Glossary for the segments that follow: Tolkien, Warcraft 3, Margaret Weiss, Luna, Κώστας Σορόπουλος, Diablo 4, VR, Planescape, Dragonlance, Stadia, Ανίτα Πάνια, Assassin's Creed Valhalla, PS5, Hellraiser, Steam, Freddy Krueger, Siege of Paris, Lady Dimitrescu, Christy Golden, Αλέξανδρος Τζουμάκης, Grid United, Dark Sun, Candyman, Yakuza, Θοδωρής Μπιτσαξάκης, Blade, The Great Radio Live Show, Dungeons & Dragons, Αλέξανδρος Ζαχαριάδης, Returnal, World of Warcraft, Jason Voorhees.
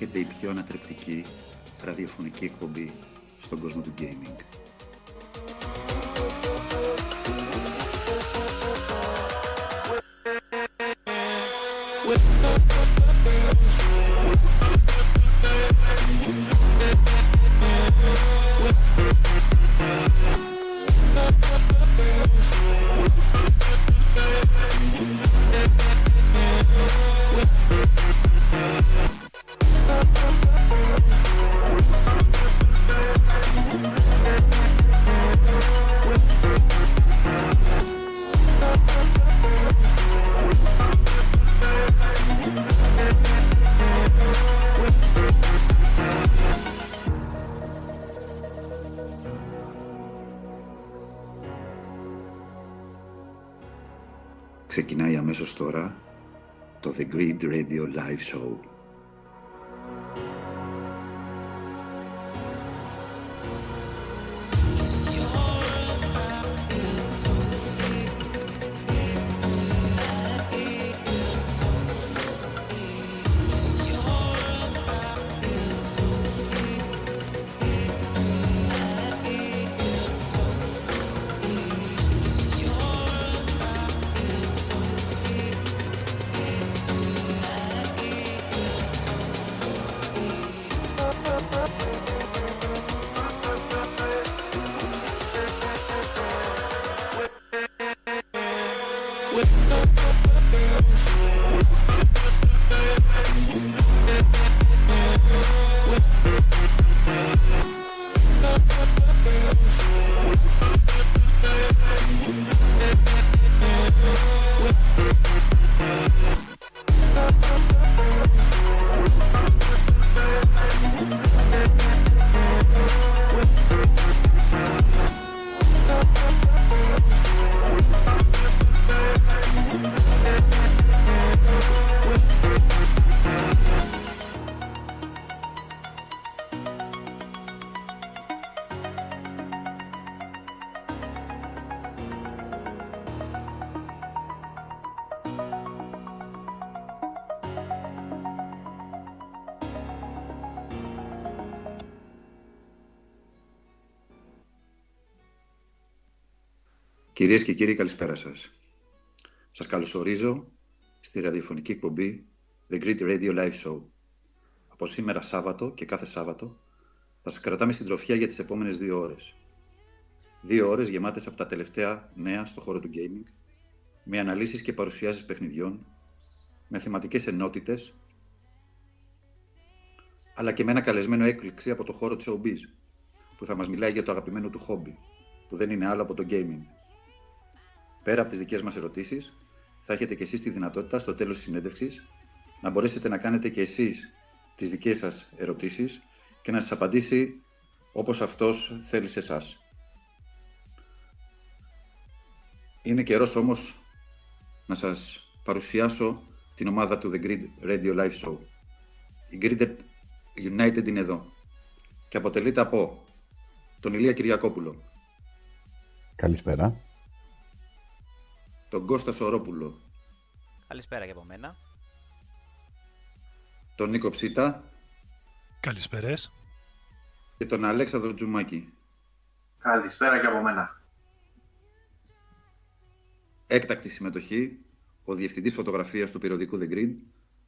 έχετε η πιο ανατρεπτική ραδιοφωνική εκπομπή στον κόσμο του gaming. Ξεκινάει αμέσως τώρα το The Great Radio Live Show. Κυρίες και κύριοι, καλησπέρα σας. Σας καλωσορίζω στη ραδιοφωνική εκπομπή The Great Radio Live Show. Από σήμερα Σάββατο και κάθε Σάββατο θα σας κρατάμε στην τροφιά για τις επόμενες 2 ώρες. 2 ώρες γεμάτες από τα τελευταία νέα στο χώρο του gaming, με αναλύσεις και παρουσιάσεις παιχνιδιών, με θεματικές ενότητες, αλλά και με ένα καλεσμένο έκπληξη από το χώρο της showbiz, που θα μας μιλάει για το αγαπημένο του χόμπι, που δεν είναι άλλο από το gaming. Πέρα από τις δικές μας ερωτήσεις, θα έχετε και εσείς τη δυνατότητα στο τέλος της συνέντευξης να μπορέσετε να κάνετε και εσείς τις δικές σας ερωτήσεις και να σας απαντήσει όπως αυτός θέλει σε εσάς. Είναι καιρός όμως να σας παρουσιάσω την ομάδα του The Grid Radio Live Show. Η Grid United είναι εδώ και αποτελείται από τον Ηλία Κυριακόπουλο. Καλησπέρα. Τον Κώστα Σορόπουλο. Καλησπέρα και από μένα. Τον Νίκο Ψίτα. Καλησπέρες. Και τον Αλέξανδρο Τζουμάκη. Καλησπέρα και από μένα. Έκτακτη συμμετοχή, ο Διευθυντής Φωτογραφίας του περιοδικού The Green,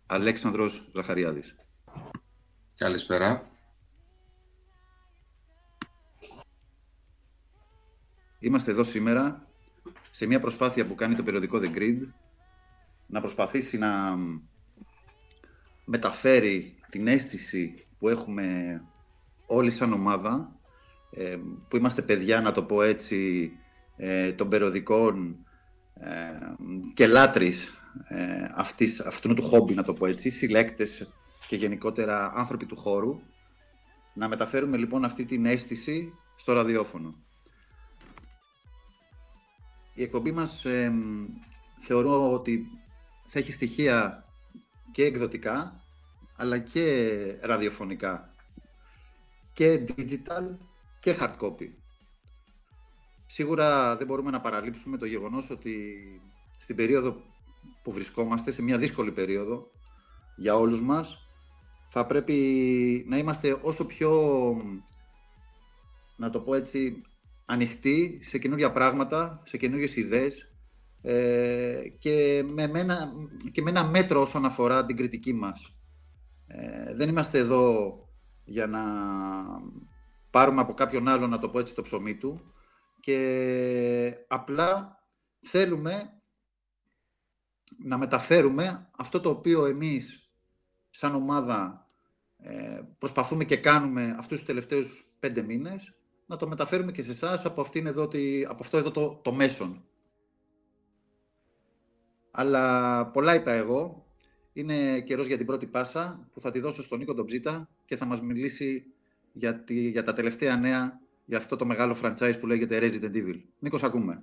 Αλέξανδρος Ζαχαριάδης. Καλησπέρα. Είμαστε εδώ σήμερα σε μια προσπάθεια που κάνει το περιοδικό The Grid να προσπαθήσει να μεταφέρει την αίσθηση που έχουμε όλοι σαν ομάδα, που είμαστε παιδιά, να το πω έτσι, των περιοδικών και λάτρεις αυτού του χόμπι, να το πω έτσι, συλλέκτες και γενικότερα άνθρωποι του χώρου, να μεταφέρουμε λοιπόν αυτή την αίσθηση στο ραδιόφωνο. Η εκπομπή μας θεωρώ ότι θα έχει στοιχεία και εκδοτικά, αλλά και ραδιοφωνικά, και digital και hard copy. Σίγουρα δεν μπορούμε να παραλείψουμε το γεγονός ότι στην περίοδο που βρισκόμαστε, σε μια δύσκολη περίοδο για όλους μας, θα πρέπει να είμαστε όσο πιο, να το πω έτσι, ανοιχτοί σε καινούργια πράγματα, σε καινούργιες ιδέες και με ένα μέτρο όσον αφορά την κριτική μας. Δεν είμαστε εδώ για να πάρουμε από κάποιον άλλο, να το πω έτσι, το ψωμί του, και απλά θέλουμε να μεταφέρουμε αυτό το οποίο εμείς σαν ομάδα προσπαθούμε και κάνουμε αυτούς τους τελευταίους 5 μήνες, να το μεταφέρουμε και σε εσάς από, από αυτό εδώ το μέσον. Αλλά πολλά είπα εγώ. Είναι καιρός για την πρώτη πάσα που θα τη δώσω στον Νίκο τον Ψίτα και θα μας μιλήσει για τα τελευταία νέα για αυτό το μεγάλο franchise που λέγεται Resident Evil. Νίκος, ακούμε.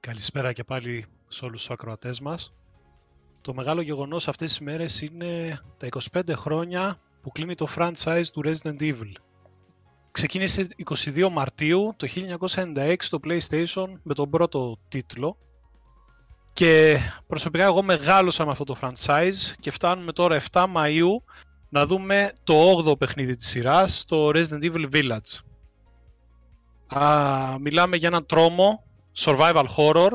Καλησπέρα και πάλι σε όλους τους ακροατές μας. Το μεγάλο γεγονός αυτές τις μέρες είναι τα 25 χρόνια που κλείνει το franchise του Resident Evil. Ξεκίνησε 22 Μαρτίου το 1996 το PlayStation με τον πρώτο τίτλο και προσωπικά εγώ μεγάλωσα με αυτό το franchise και φτάνουμε τώρα 7 Μαΐου να δούμε το 8ο παιχνίδι της σειράς, το Resident Evil Village. Μιλάμε για έναν τρόμο, survival horror,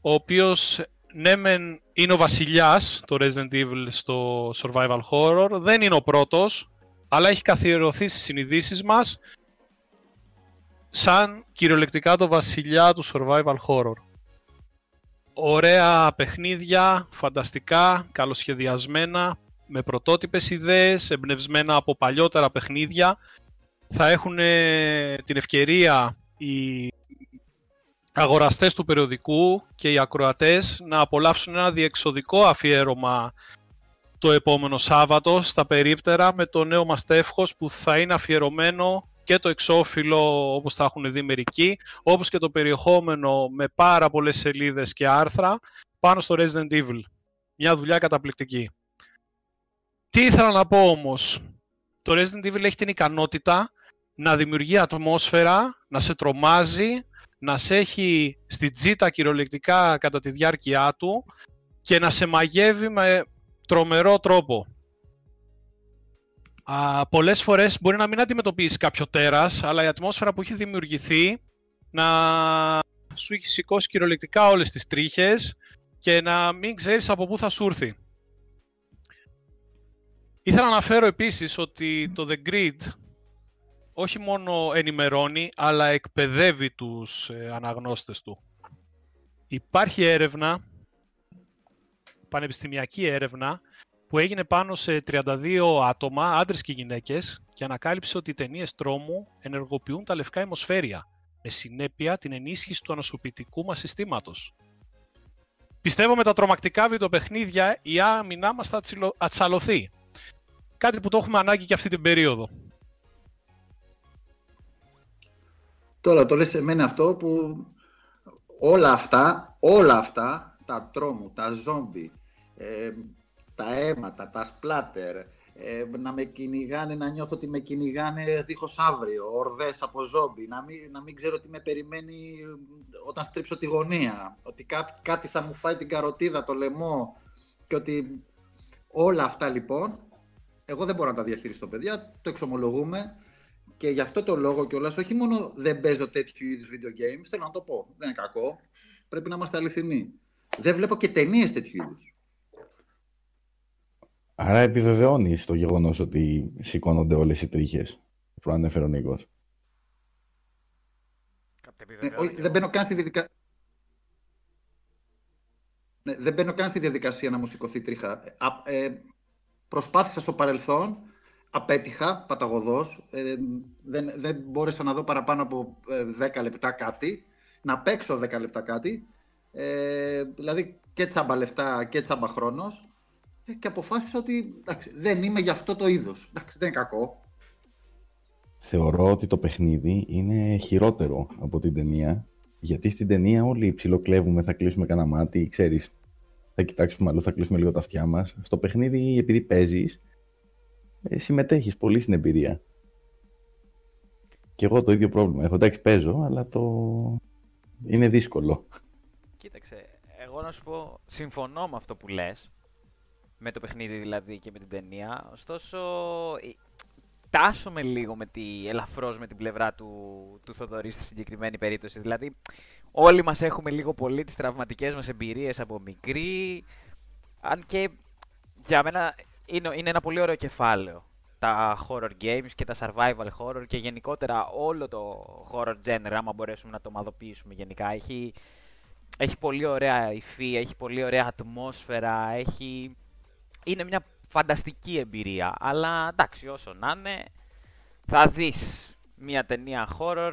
ο οποίος ναι μεν είναι ο βασιλιάς, το Resident Evil στο survival horror, δεν είναι ο πρώτος, αλλά έχει καθιερωθεί στις συνειδήσεις μας σαν κυριολεκτικά το βασιλιά του survival horror. Ωραία παιχνίδια, φανταστικά, καλοσχεδιασμένα, με πρωτότυπες ιδέες, εμπνευσμένα από παλιότερα παιχνίδια. Θα έχουν την ευκαιρία οι αγοραστές του περιοδικού και οι ακροατές να απολαύσουν ένα διεξοδικό αφιέρωμα το επόμενο Σάββατο στα περίπτερα με το νέο μας τεύχος, που θα είναι αφιερωμένο και το εξώφυλλο, όπως θα έχουν δει μερικοί, όπως και το περιεχόμενο με πάρα πολλές σελίδες και άρθρα πάνω στο Resident Evil. Μια δουλειά καταπληκτική. Τι ήθελα να πω όμως, το Resident Evil έχει την ικανότητα να δημιουργεί ατμόσφαιρα, να σε τρομάζει, να σε έχει στην τζίτα κυριολεκτικά κατά τη διάρκεια του και να σε μαγεύει με τρομερό τρόπο. Πολλές φορές μπορεί να μην αντιμετωπίσει κάποιο τέρας, αλλά η ατμόσφαιρα που έχει δημιουργηθεί να σου έχει σηκώσει κυριολεκτικά όλες τις τρίχες και να μην ξέρεις από πού θα σου έρθει. Ήθελα να αναφέρω επίσης ότι το The Grid όχι μόνο ενημερώνει, αλλά εκπαιδεύει τους αναγνώστες του. Υπάρχει έρευνα, πανεπιστημιακή έρευνα, που έγινε πάνω σε 32 άτομα, άντρες και γυναίκες, και ανακάλυψε ότι οι ταινίες τρόμου ενεργοποιούν τα λευκά αιμοσφαίρια, με συνέπεια την ενίσχυση του ανοσοποιητικού μας συστήματος. Πιστεύω με τα τρομακτικά βιντεοπαιχνίδια η άμυνά μας θα ατσαλωθεί. Κάτι που το έχουμε ανάγκη και αυτή την περίοδο. Τώρα το λες εμένα αυτό που όλα αυτά, τα τρόμου, τα ζόμπι, τα αίματα, τα σπλάτερ, να με κυνηγάνε, να νιώθω ότι με κυνηγάνε δίχως αύριο, ορδές από ζόμπι, να μην ξέρω τι με περιμένει όταν στρίψω τη γωνία, ότι κάτι θα μου φάει την καροτίδα, το λαιμό, και ότι όλα αυτά λοιπόν, εγώ δεν μπορώ να τα διαχειριστώ, παιδιά, το εξομολογούμε. Και γι' αυτό το λόγο κιόλας, όχι μόνο δεν παίζω τέτοιου είδους video games, θέλω να το πω, δεν είναι κακό, πρέπει να είμαστε αληθινοί. Δεν βλέπω και ταινίες τέτοιου είδους. Άρα επιβεβαιώνεις το γεγονός ότι σηκώνονται όλες οι τρίχες, που ανέφερε ο Νίκος. Δεν μπαίνω καν στη διαδικασία να μου σηκωθεί τρίχα. Προσπάθησα στο παρελθόν, απέτυχα παταγωδώς, δεν μπόρεσα να δω παραπάνω από 10 λεπτά κάτι, να παίξω 10 λεπτά κάτι, δηλαδή και τσάμπα λεφτά και τσάμπα χρόνος, και αποφάσισα ότι εντάξει, δεν είμαι γι' αυτό το είδος, εντάξει, δεν είναι κακό. Θεωρώ ότι το παιχνίδι είναι χειρότερο από την ταινία, γιατί στην ταινία όλοι ψιλοκλέβουμε, θα κλείσουμε κανένα μάτι, ξέρεις, θα κοιτάξουμε αλλού, θα κλείσουμε λίγο τα αυτιά μας. Στο παιχνίδι, επειδή παίζεις, συμμετέχεις πολύ στην εμπειρία. Και εγώ το ίδιο πρόβλημα έχω. Εντάξει, παίζω, αλλά είναι δύσκολο. Κοίταξε, εγώ να σου πω, συμφωνώ με αυτό που λες, με το παιχνίδι δηλαδή και με την ταινία. Ωστόσο, τάσσομαι λίγο ελαφρώς με την πλευρά του Θοδωρή στη συγκεκριμένη περίπτωση. Δηλαδή, όλοι μας έχουμε λίγο πολύ τις τραυματικές μας εμπειρίες από μικροί. Αν και για μένα είναι ένα πολύ ωραίο κεφάλαιο τα horror games και τα survival horror και γενικότερα όλο το horror genre, άμα μπορέσουμε να το ομαδοποιήσουμε γενικά. Έχει πολύ ωραία υφή, έχει πολύ ωραία ατμόσφαιρα, είναι μια φανταστική εμπειρία, αλλά εντάξει, όσο να είναι, θα δεις μια ταινία horror,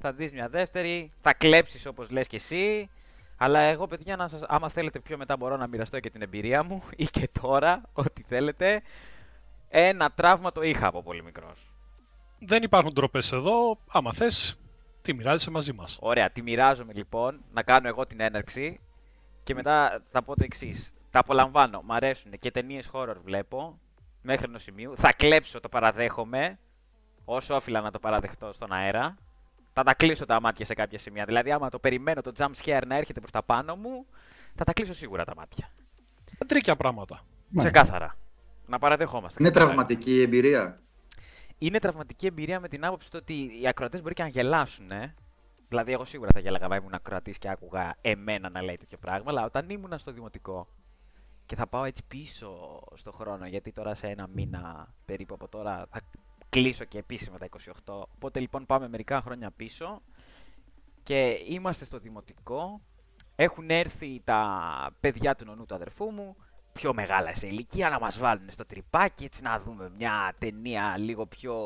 θα δεις μια δεύτερη, θα κλέψεις όπως λες και εσύ, αλλά εγώ παιδιά, άμα θέλετε πιο μετά μπορώ να μοιραστώ και την εμπειρία μου ή και τώρα, ό,τι θέλετε. Ένα τραύμα το είχα από πολύ μικρός. Δεν υπάρχουν ντροπές εδώ, άμα θες, τη μοιράζεσαι μαζί μας. Ωραία, τη μοιράζομαι λοιπόν, να κάνω εγώ την έναρξη και μετά θα πω το εξής. Τα απολαμβάνω, μ' αρέσουν και ταινίες horror βλέπω, μέχρι ενός σημείου. Θα κλέψω, το παραδέχομαι, όσο όφυλα να το παραδεχτώ στον αέρα. Θα τα κλείσω τα μάτια σε κάποια σημεία, δηλαδή άμα το περιμένω το jump scare να έρχεται προς τα πάνω μου, θα τα κλείσω σίγουρα τα μάτια. Τρίκια πράγματα. Ξεκάθαρα. Να παραδεχόμαστε. Είναι τραυματική η εμπειρία. Είναι τραυματική εμπειρία με την άποψη ότι οι ακροατές μπορεί και να γελάσουν. Δηλαδή, εγώ σίγουρα θα γέλαγα να ήμουν ακροατής και άκουγα εμένα να λέει τέτοιο πράγμα. Αλλά όταν ήμουν στο δημοτικό και θα πάω έτσι πίσω στο χρόνο, γιατί τώρα σε ένα μήνα περίπου από τώρα θα κλείσω και επίσημα τα 28. Οπότε λοιπόν πάμε μερικά χρόνια πίσω και είμαστε στο δημοτικό. Έχουν έρθει τα παιδιά του νονού του αδερφού μου. Πιο μεγάλα σε ηλικία, να μας βάλουν στο τρυπάκι, έτσι να δούμε μια ταινία λίγο πιο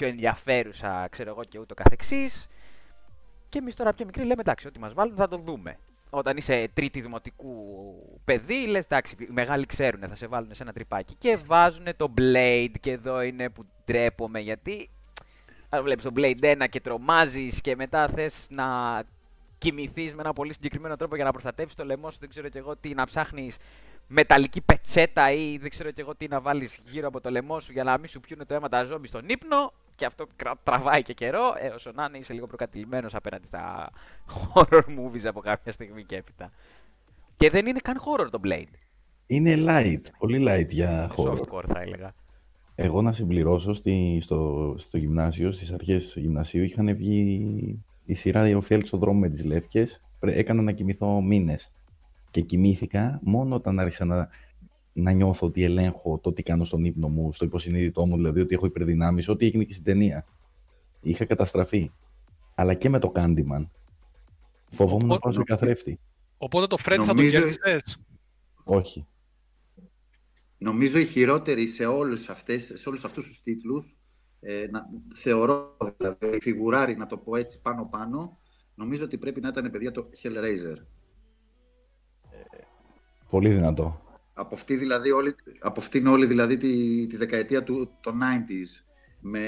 ενδιαφέρουσα, ξέρω εγώ, και ούτω καθεξής. Και εμείς τώρα πιο μικροί λέμε, εντάξει, ό,τι μας βάλουν θα το δούμε. Όταν είσαι τρίτη δημοτικού παιδί, λες, εντάξει, οι μεγάλοι ξέρουν, θα σε βάλουν σε ένα τρυπάκι. Και βάζουν το Blade, και εδώ είναι που ντρέπομαι, γιατί αν βλέπεις το Blade 1 και τρομάζεις και μετά θες να κοιμηθείς με ένα πολύ συγκεκριμένο τρόπο για να προστατεύσεις το λαιμό σου, δεν ξέρω και εγώ τι, να ψάχνεις μεταλλική πετσέτα ή δεν ξέρω και εγώ τι να βάλεις γύρω από το λαιμό σου για να μην σου πιούνε το αίμα τα ζόμπι στον ύπνο, και αυτό τραβάει και καιρό, όσο να είναι είσαι λίγο προκατηλημένος απέναντι στα horror movies από κάποια στιγμή και έπειτα. Και δεν είναι καν horror το Blade. Είναι light, πολύ light για horror. Softcore θα έλεγα. Εγώ να συμπληρώσω στο γυμνάσιο, στις αρχές του γυμνασίου είχαν βγει η σειρά «Ιωφιέλ στον δρόμο με τις λεύκες», έκανα να κοιμηθώ μήνες. Και κοιμήθηκα μόνο όταν άρχισα να νιώθω ότι ελέγχω το τι κάνω στον ύπνο μου, στο υποσυνείδητό μου, δηλαδή ότι έχω υπερδυνάμεις, ό,τι έγινε και στην ταινία. Είχα καταστραφεί. Αλλά και με το Candyman. Φοβόμουν να πάω στον καθρέφτη. Οπότε το Fred θα το γυαλιστές. Όχι. Νομίζω οι χειρότεροι σε όλους αυτούς τους τίτλους, θεωρώ δηλαδή, φιγουράρι να το πω έτσι πάνω-πάνω, νομίζω ότι πρέπει να ήταν παιδιά το Hellraiser. Πολύ δυνατό. Από αυτήν δηλαδή, όλη τη δεκαετία των 90s, με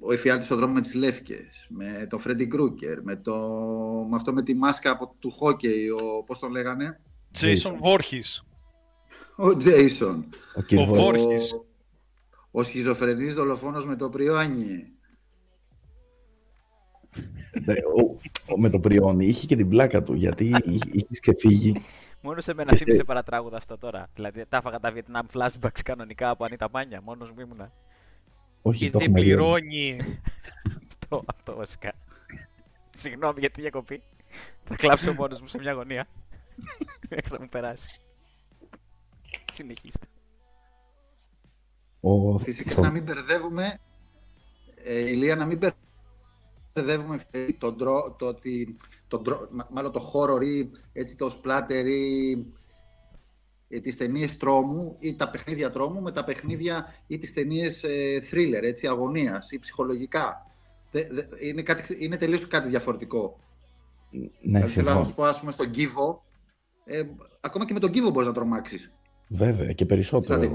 ο εφιάλτης στον δρόμο με τις λεύκες, με τον Freddy Krueger, με αυτό με τη μάσκα του χόκεϊ, πώς τον λέγανε. Jason Voorhees. Ο Jason. Ο Voorhees. Ο σχιζοφρενής δολοφόνος με το πριόνι. Με το πριόνι. Είχε και την πλάκα του, γιατί είχε ξεφύγει. Μόνο σε μένα θύμισε παρατράγουδα αυτό τώρα. Δηλαδή, τα έφαγα τα Vietnam flashbacks κανονικά από Ανίτα Πάνια. Μόνος μου ήμουνα. Όχι, δεν πληρώνει. Αυτό βασικά. Συγγνώμη για τη διακοπή. Θα κλάψω μόνος μου σε μια γωνία. Μέχρι να μου περάσει. Συνεχίστε. Φυσικά να μην μπερδεύουμε, Ηλία, να μην μπερδεύουμε μάλλον το horror ή έτσι, το splatter ή τις ταινίες τρόμου ή τα παιχνίδια τρόμου με τα παιχνίδια ή τις ταινίες thriller, έτσι, αγωνίας ή ψυχολογικά. Είναι τελείως κάτι διαφορετικό. Ναι, θέλω να σου πω, ας πούμε, στον κύβο, ακόμα και με τον κύβο μπορείς να τρομάξεις. Βέβαια, και περισσότερο.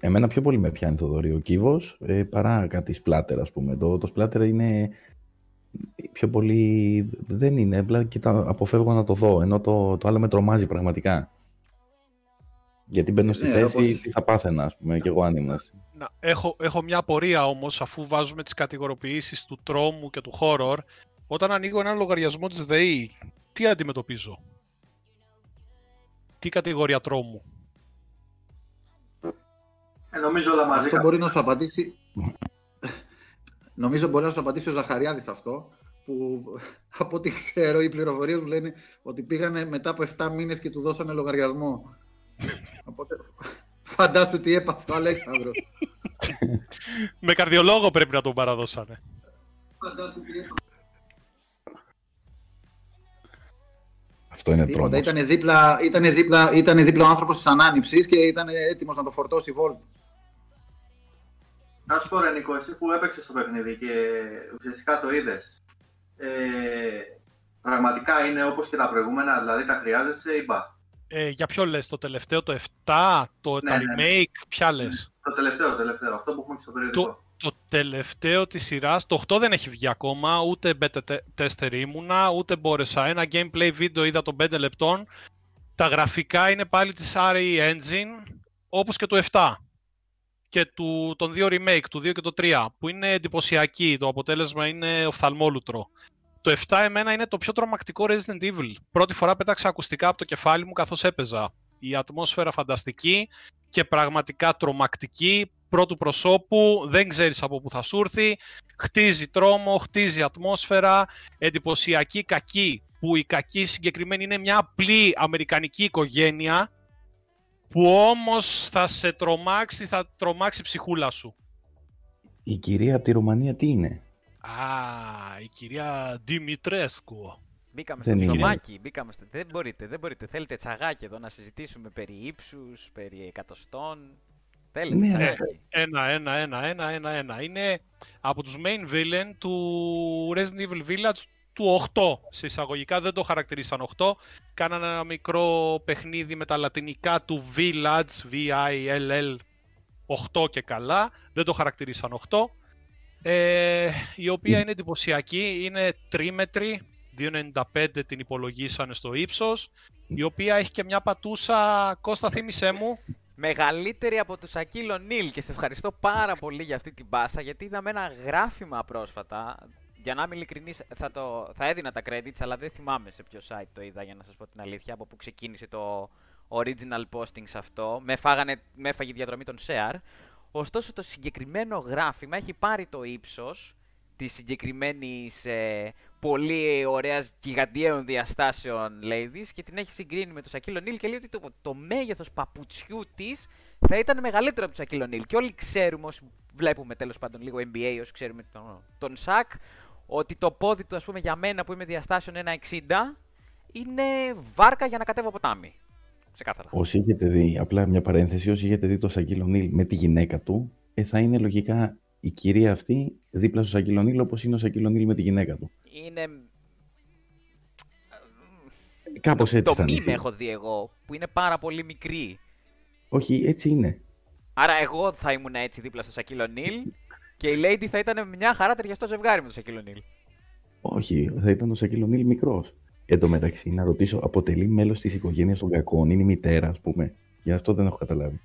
Εμένα πιο πολύ με πιάνει, Θοδωρή, ο κύβος, παρά κάτι σπλάτερ, ας πούμε. Το σπλάτερ είναι πιο πολύ... Δεν είναι, απλά αποφεύγω να το δω, ενώ το άλλο με τρομάζει πραγματικά. Γιατί μπαίνω στη θέση όπως... τι θα πάθαινα, ας πούμε, και εγώ αν είμαστε. Έχω μια απορία όμως, αφού βάζουμε τις κατηγοροποιήσεις του τρόμου και του horror, όταν ανοίγω ένα λογαριασμό της ΔΕΗ, τι αντιμετωπίζω? τι κατηγορία τρόμου. Νομίζω όλα μαζί. Αυτό μπορεί να σου απαντήσει. Νομίζω μπορεί να σου απαντήσει ο Ζαχαριάδης αυτό, που από ό,τι ξέρω οι πληροφορίες μου λένε ότι πήγανε μετά από 7 μήνες και του δώσανε λογαριασμό. Οπότε φαντάσου τι έπαθε ο Αλέξανδρος. Με καρδιολόγο πρέπει να τον παραδώσανε. Αυτό είναι τρόμος. Ήτανε δίπλα ο άνθρωπος της ανάνυψης και ήταν έτοιμος να το φορτώσει βόλτ. Να σου πω ρε Νίκο, εσύ που έπαιξες το παιχνίδι και ουσιαστικά το είδες, πραγματικά είναι όπως και τα προηγούμενα, δηλαδή τα χρειάζεσαι ή μπα? Για ποιο λες, το τελευταίο, το 7, το ναι, remake, ποια λες? Το τελευταίο, αυτό που έχουμε και στο περιοδικό. Το τελευταίο της σειράς, το 8 δεν έχει βγει ακόμα, ούτε beta tester ήμουνα, ούτε μπόρεσα. Ένα gameplay βίντεο είδα των 5 λεπτών, τα γραφικά είναι πάλι της RE Engine, όπως και το 7. Και των 2 remake, του 2 και το 3, που είναι εντυπωσιακή, το αποτέλεσμα είναι οφθαλμόλουτρο. Το 7 εμένα είναι το πιο τρομακτικό Resident Evil. Πρώτη φορά πέταξα ακουστικά από το κεφάλι μου καθώς έπαιζα. Η ατμόσφαιρα φανταστική και πραγματικά τρομακτική, πρώτου προσώπου, δεν ξέρεις από πού θα σου έρθει, χτίζει τρόμο, χτίζει ατμόσφαιρα, εντυπωσιακή κακή, που η κακή συγκεκριμένη είναι μια απλή αμερικανική οικογένεια, που όμως θα σε τρομάξει, θα τρομάξει ψυχούλα σου. Η κυρία από τη Ρουμανία τι είναι? Α, η κυρία Δημητρέσκου. Μπήκαμε στο ψωμάκι, δεν μπορείτε, θέλετε τσαγάκι εδώ να συζητήσουμε περί ύψους, περί εκατοστών, θέλετε τσαγάκι. Ένα, είναι από τους main villain του Resident Evil Village του 8, σε εισαγωγικά δεν το χαρακτηρίσαν 8, κάνανε ένα μικρό παιχνίδι με τα λατινικά του Village, V-I-L-L, 8 και καλά, δεν το χαρακτηρίσαν 8, η οποία είναι εντυπωσιακή, είναι τρίμετρη, 2,95 την υπολογίσανε στο ύψος, η οποία έχει και μια πατούσα, Κώστα θύμισέ μου. Μεγαλύτερη από του Shaquille O'Neal και σε ευχαριστώ πάρα πολύ για αυτή την μπάσα, γιατί είδαμε ένα γράφημα πρόσφατα, για να είμαι ειλικρινής θα έδινα τα credits, αλλά δεν θυμάμαι σε ποιο site το είδα για να σας πω την αλήθεια, από που ξεκίνησε το original posting σε αυτό, με έφαγε διαδρομή των share. Ωστόσο το συγκεκριμένο γράφημα έχει πάρει το ύψος της συγκεκριμένης πολύ ωραίας γιγαντιαίων διαστάσεων ladies και την έχει συγκρίνει με τον Shaquille O'Neal και λέει ότι το μέγεθος παπουτσιού της θα ήταν μεγαλύτερο από τον Shaquille O'Neal. Και όλοι ξέρουμε, όσοι βλέπουμε τέλος πάντων λίγο NBA, όσοι ξέρουμε τον Shaq, ότι το πόδι του, ας πούμε, για μένα που είμαι διαστάσεων 1,60 είναι βάρκα για να κατέβω ποτάμι. Ξεκάθαρα. Όσοι έχετε δει, απλά μια παρένθεση, όσοι έχετε δει τον Shaquille O'Neal με τη γυναίκα του, θα είναι λογικά η κυρία αυτή δίπλα στο Shaquille O'Neal όπως είναι ο Shaquille O'Neal με τη γυναίκα του. Είναι... Κάπως έτσι θα είναι. Το μήνυμα έχω δει εγώ, που είναι πάρα πολύ μικρή. Όχι, έτσι είναι. Άρα εγώ θα ήμουν έτσι δίπλα στο Shaquille O'Neal και η lady θα ήταν μια χαρά ταιριαστό ζευγάρι με το Shaquille O'Neal. Όχι, θα ήταν ο Shaquille O'Neal μικρός. Εν τω μεταξύ, να ρωτήσω, αποτελεί μέλος της οικογένειας των κακών, είναι η μητέρα, ας πούμε. Γι' αυτό δεν έχω καταλάβει.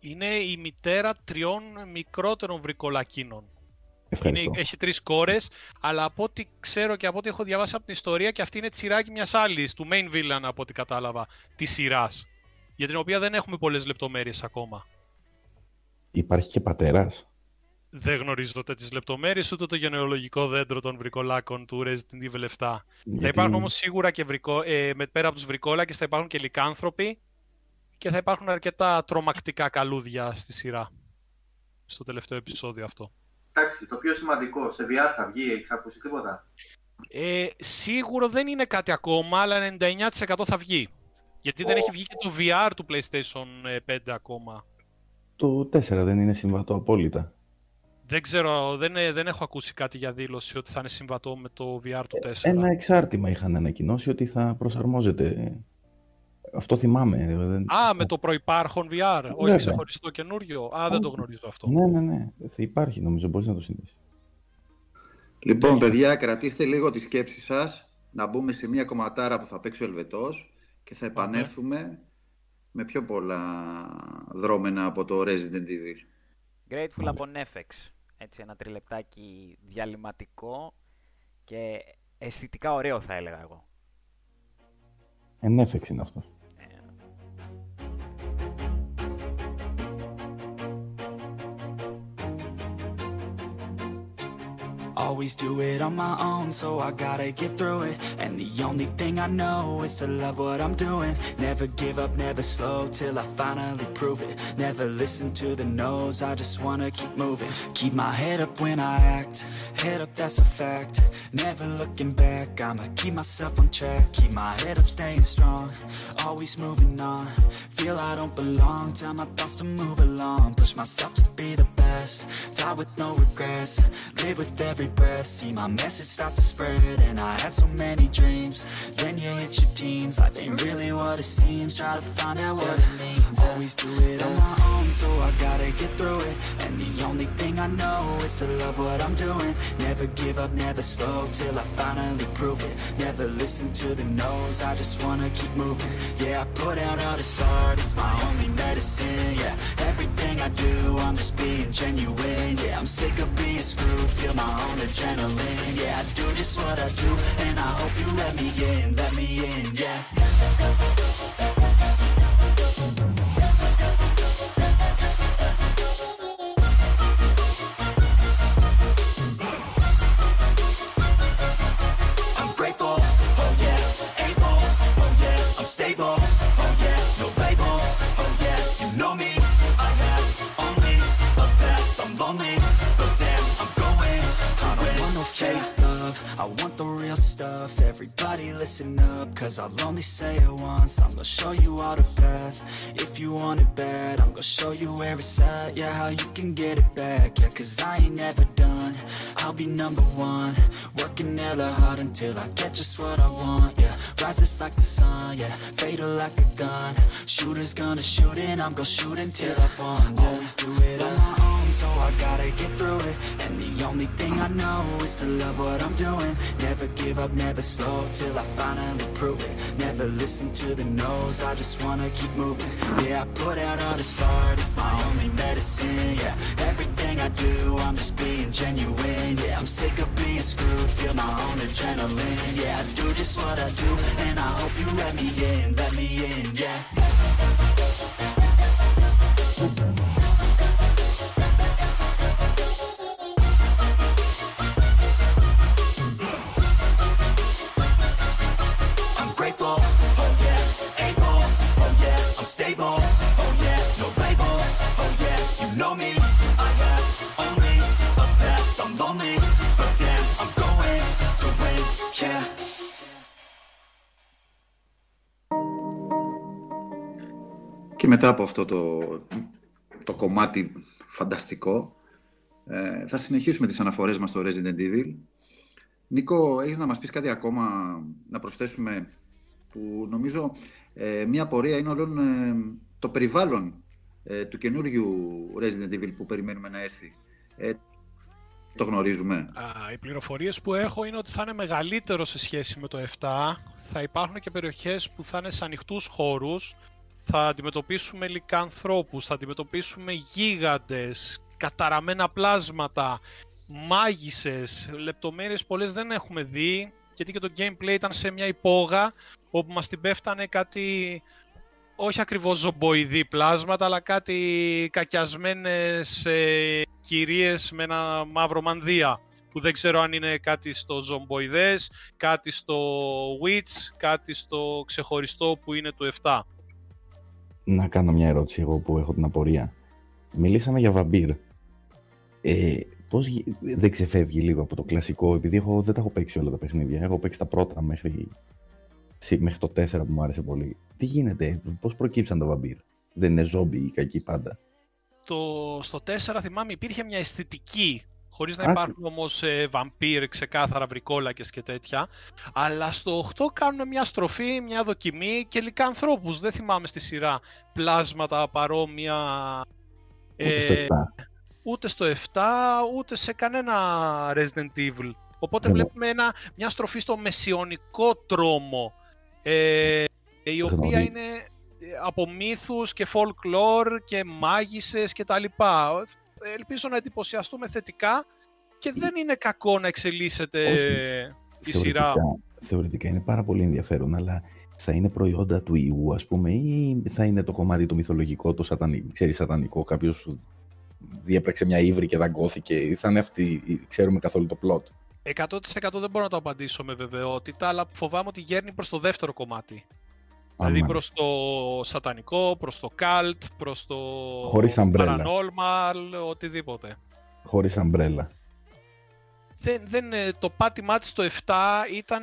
Είναι η μητέρα 3 μικρότερων βρικολακίνων. Έχει 3 κόρες, αλλά από ό,τι ξέρω και από ό,τι έχω διαβάσει από την ιστορία, και αυτή είναι τσιράκι μιας άλλης, του main villain, από ό,τι κατάλαβα, της σειράς. Για την οποία δεν έχουμε πολλές λεπτομέρειες ακόμα. Υπάρχει και πατέρας? Δεν γνωρίζω ούτε τις λεπτομέρειες, ούτε το γενεολογικό δέντρο των βρικολάκων του Resident Evil 7. Γιατί... Θα υπάρχουν όμως σίγουρα και πέρα από τους βρικόλακες, θα υπάρχουν και λυκάνθρωποι και θα υπάρχουν αρκετά τρομακτικά καλούδια στη σειρά. Στο τελευταίο επεισόδιο αυτό. Εντάξει, το πιο σημαντικό, σε VR θα βγει, έχεις ακούσει τίποτα? Σίγουρο δεν είναι κάτι ακόμα, αλλά 99% θα βγει. Γιατί δεν έχει βγει και το VR του PlayStation 5 ακόμα. Το 4 δεν είναι συμβατό απόλυτα. Δεν ξέρω, δεν έχω ακούσει κάτι για δήλωση ότι θα είναι συμβατό με το VR του 4. Ένα εξάρτημα είχαν ανακοινώσει ότι θα προσαρμόζεται. Αυτό θυμάμαι. Με το προϋπάρχον VR, βέβαια. Όχι ξεχωριστό καινούριο. Δεν το γνωρίζω αυτό. Ναι. Θα υπάρχει, νομίζω, μπορείς να το συνδέσεις. Λοιπόν, παιδιά, κρατήστε λίγο τη σκέψη σας, να μπούμε σε μια κομματάρα που θα παίξει ο Ελβετός και θα επανέλθουμε με πιο πολλά δρόμενα από το Resident Evil. Grateful από Nefex. Έτσι, ένα 3 λεπτάκι διαλυματικό και αισθητικά ωραίο, θα έλεγα εγώ. Ενέφεξη είναι αυτό. Always do it on my own, so I gotta get through it. And the only thing I know is to love what I'm doing. Never give up, never slow, till I finally prove it. Never listen to the no's, I just wanna keep moving. Keep my head up when I act, head up, that's a fact. Never looking back, I'ma keep myself on track. Keep my head up, staying strong, always moving on. Feel I don't belong, tell my thoughts to move along. Push myself to be the best, die with no regrets. Live with every breath, see my message start to spread. And I had so many dreams, then you hit your teens. Life ain't really what it seems, try to find out what it means. Always do it on my own, so I gotta get through it. And the only thing I know is to love what I'm doing. Never give up, never slow, till I finally prove it. Never listen to the no's, I just wanna keep moving. Yeah, I put out all this art, it's my only medicine. Yeah, everything I do, I'm just being genuine. Yeah, I'm sick of being screwed, feel my own adrenaline. Yeah, I do just what I do, and I hope you let me in, yeah. Stable, oh yeah, no label, oh yeah, you know me, I have only a path, I'm lonely, but damn, I'm going to I don't want no fake love, I want the real stuff, everybody listen up, cause I'll only say it once, I'm gonna show you all the path, if you want it bad, I'm gonna show you where it's at, yeah, how you can get it back, yeah, cause I ain't never done, I'll be number one, working hella hard until I get just what I want, yeah. Rises like the sun, yeah, fatal like a gun. Shooters gonna shoot and I'm gonna shoot until I fall. Always do it on my own, so I gotta get through it. And the only thing I know is to love what I'm doing. Never give up, never slow, till I finally prove it. Never listen to the no's, I just wanna keep moving. Yeah, I put out all this art, it's my only medicine, yeah. Everything I do, I'm just being genuine, yeah. I'm sick of being screwed, feel my own adrenaline, yeah. I do just what I do, and I hope you let me in, yeah. I'm grateful, oh yeah, able, oh yeah, I'm stable, oh yeah, no label, oh yeah, you know me, I have only a path, I'm lonely, but damn, I'm going to win, yeah. Και μετά από αυτό το κομμάτι φανταστικό, θα συνεχίσουμε τις αναφορές μας στο Resident Evil. Νίκο, έχεις να μας πεις κάτι ακόμα, να προσθέσουμε, που νομίζω μία απορία είναι όλων το περιβάλλον του καινούριου Resident Evil που περιμένουμε να έρθει. Το γνωρίζουμε. Οι πληροφορίες που έχω είναι ότι θα είναι μεγαλύτερο σε σχέση με το 7. Θα υπάρχουν και περιοχές που θα είναι σε ανοιχτούς χώρους. Θα αντιμετωπίσουμε λυκανθρώπους, θα αντιμετωπίσουμε γίγαντες, καταραμένα πλάσματα, μάγισσες, λεπτομέρειες πολλές δεν έχουμε δει, γιατί και το gameplay ήταν σε μια υπόγα όπου μας την πέφτανε κάτι, όχι ακριβώς ζομποειδή πλάσματα, αλλά κάτι κακιασμένες κυρίες με ένα μαύρο μανδύα, που δεν ξέρω αν είναι κάτι στο ζομποειδές, κάτι στο witch, κάτι στο ξεχωριστό που είναι του 7. Να κάνω μια ερώτηση εγώ που έχω την απορία. Μιλήσαμε για βαμπύρ. Πώς δεν ξεφεύγει λίγο από το κλασικό, επειδή εγώ δεν τα έχω παίξει όλα τα παιχνίδια. Έχω παίξει τα πρώτα μέχρι το 4 που μου άρεσε πολύ. Τι γίνεται, πώς προκύψαν τα βαμπύρ? Δεν είναι ζόμπι ή κακοί πάντα? Στο 4 θυμάμαι υπήρχε μια αισθητική, χωρίς να υπάρχουν όμως βαμπύρ, ξεκάθαρα βρικόλακες και τέτοια. Αλλά στο 8 κάνουν μια στροφή, μια δοκιμή και λυκανθρώπους. Δεν θυμάμαι στη σειρά πλάσματα παρόμοια. Ούτε στο 7, ούτε σε κανένα Resident Evil. Οπότε βλέπουμε μια στροφή στο μεσαιωνικό τρόμο. Η οποία είναι από μύθους και folklore και μάγισσες και τα λοιπά. Ελπίζω να εντυπωσιαστούμε θετικά και δεν είναι κακό να εξελίσσεται η σειρά. Θεωρητικά είναι πάρα πολύ ενδιαφέρον, αλλά θα είναι προϊόντα του Ιού, ας πούμε, ή θα είναι το κομμάτι το μυθολογικό, το σατανικό, κάποιος διέπραξε μια ύβρη και δαγκώθηκε, ή θα είναι αυτή, ξέρουμε καθόλου το πλότ. 100% δεν μπορώ να το απαντήσω με βεβαιότητα, αλλά φοβάμαι ότι γέρνει προς το δεύτερο κομμάτι. Δηλαδή προς το σατανικό, προς το cult, προς το paranormal, οτιδήποτε. Χωρίς αμπρέλα. Δεν, το πάτημά της το 7 ήταν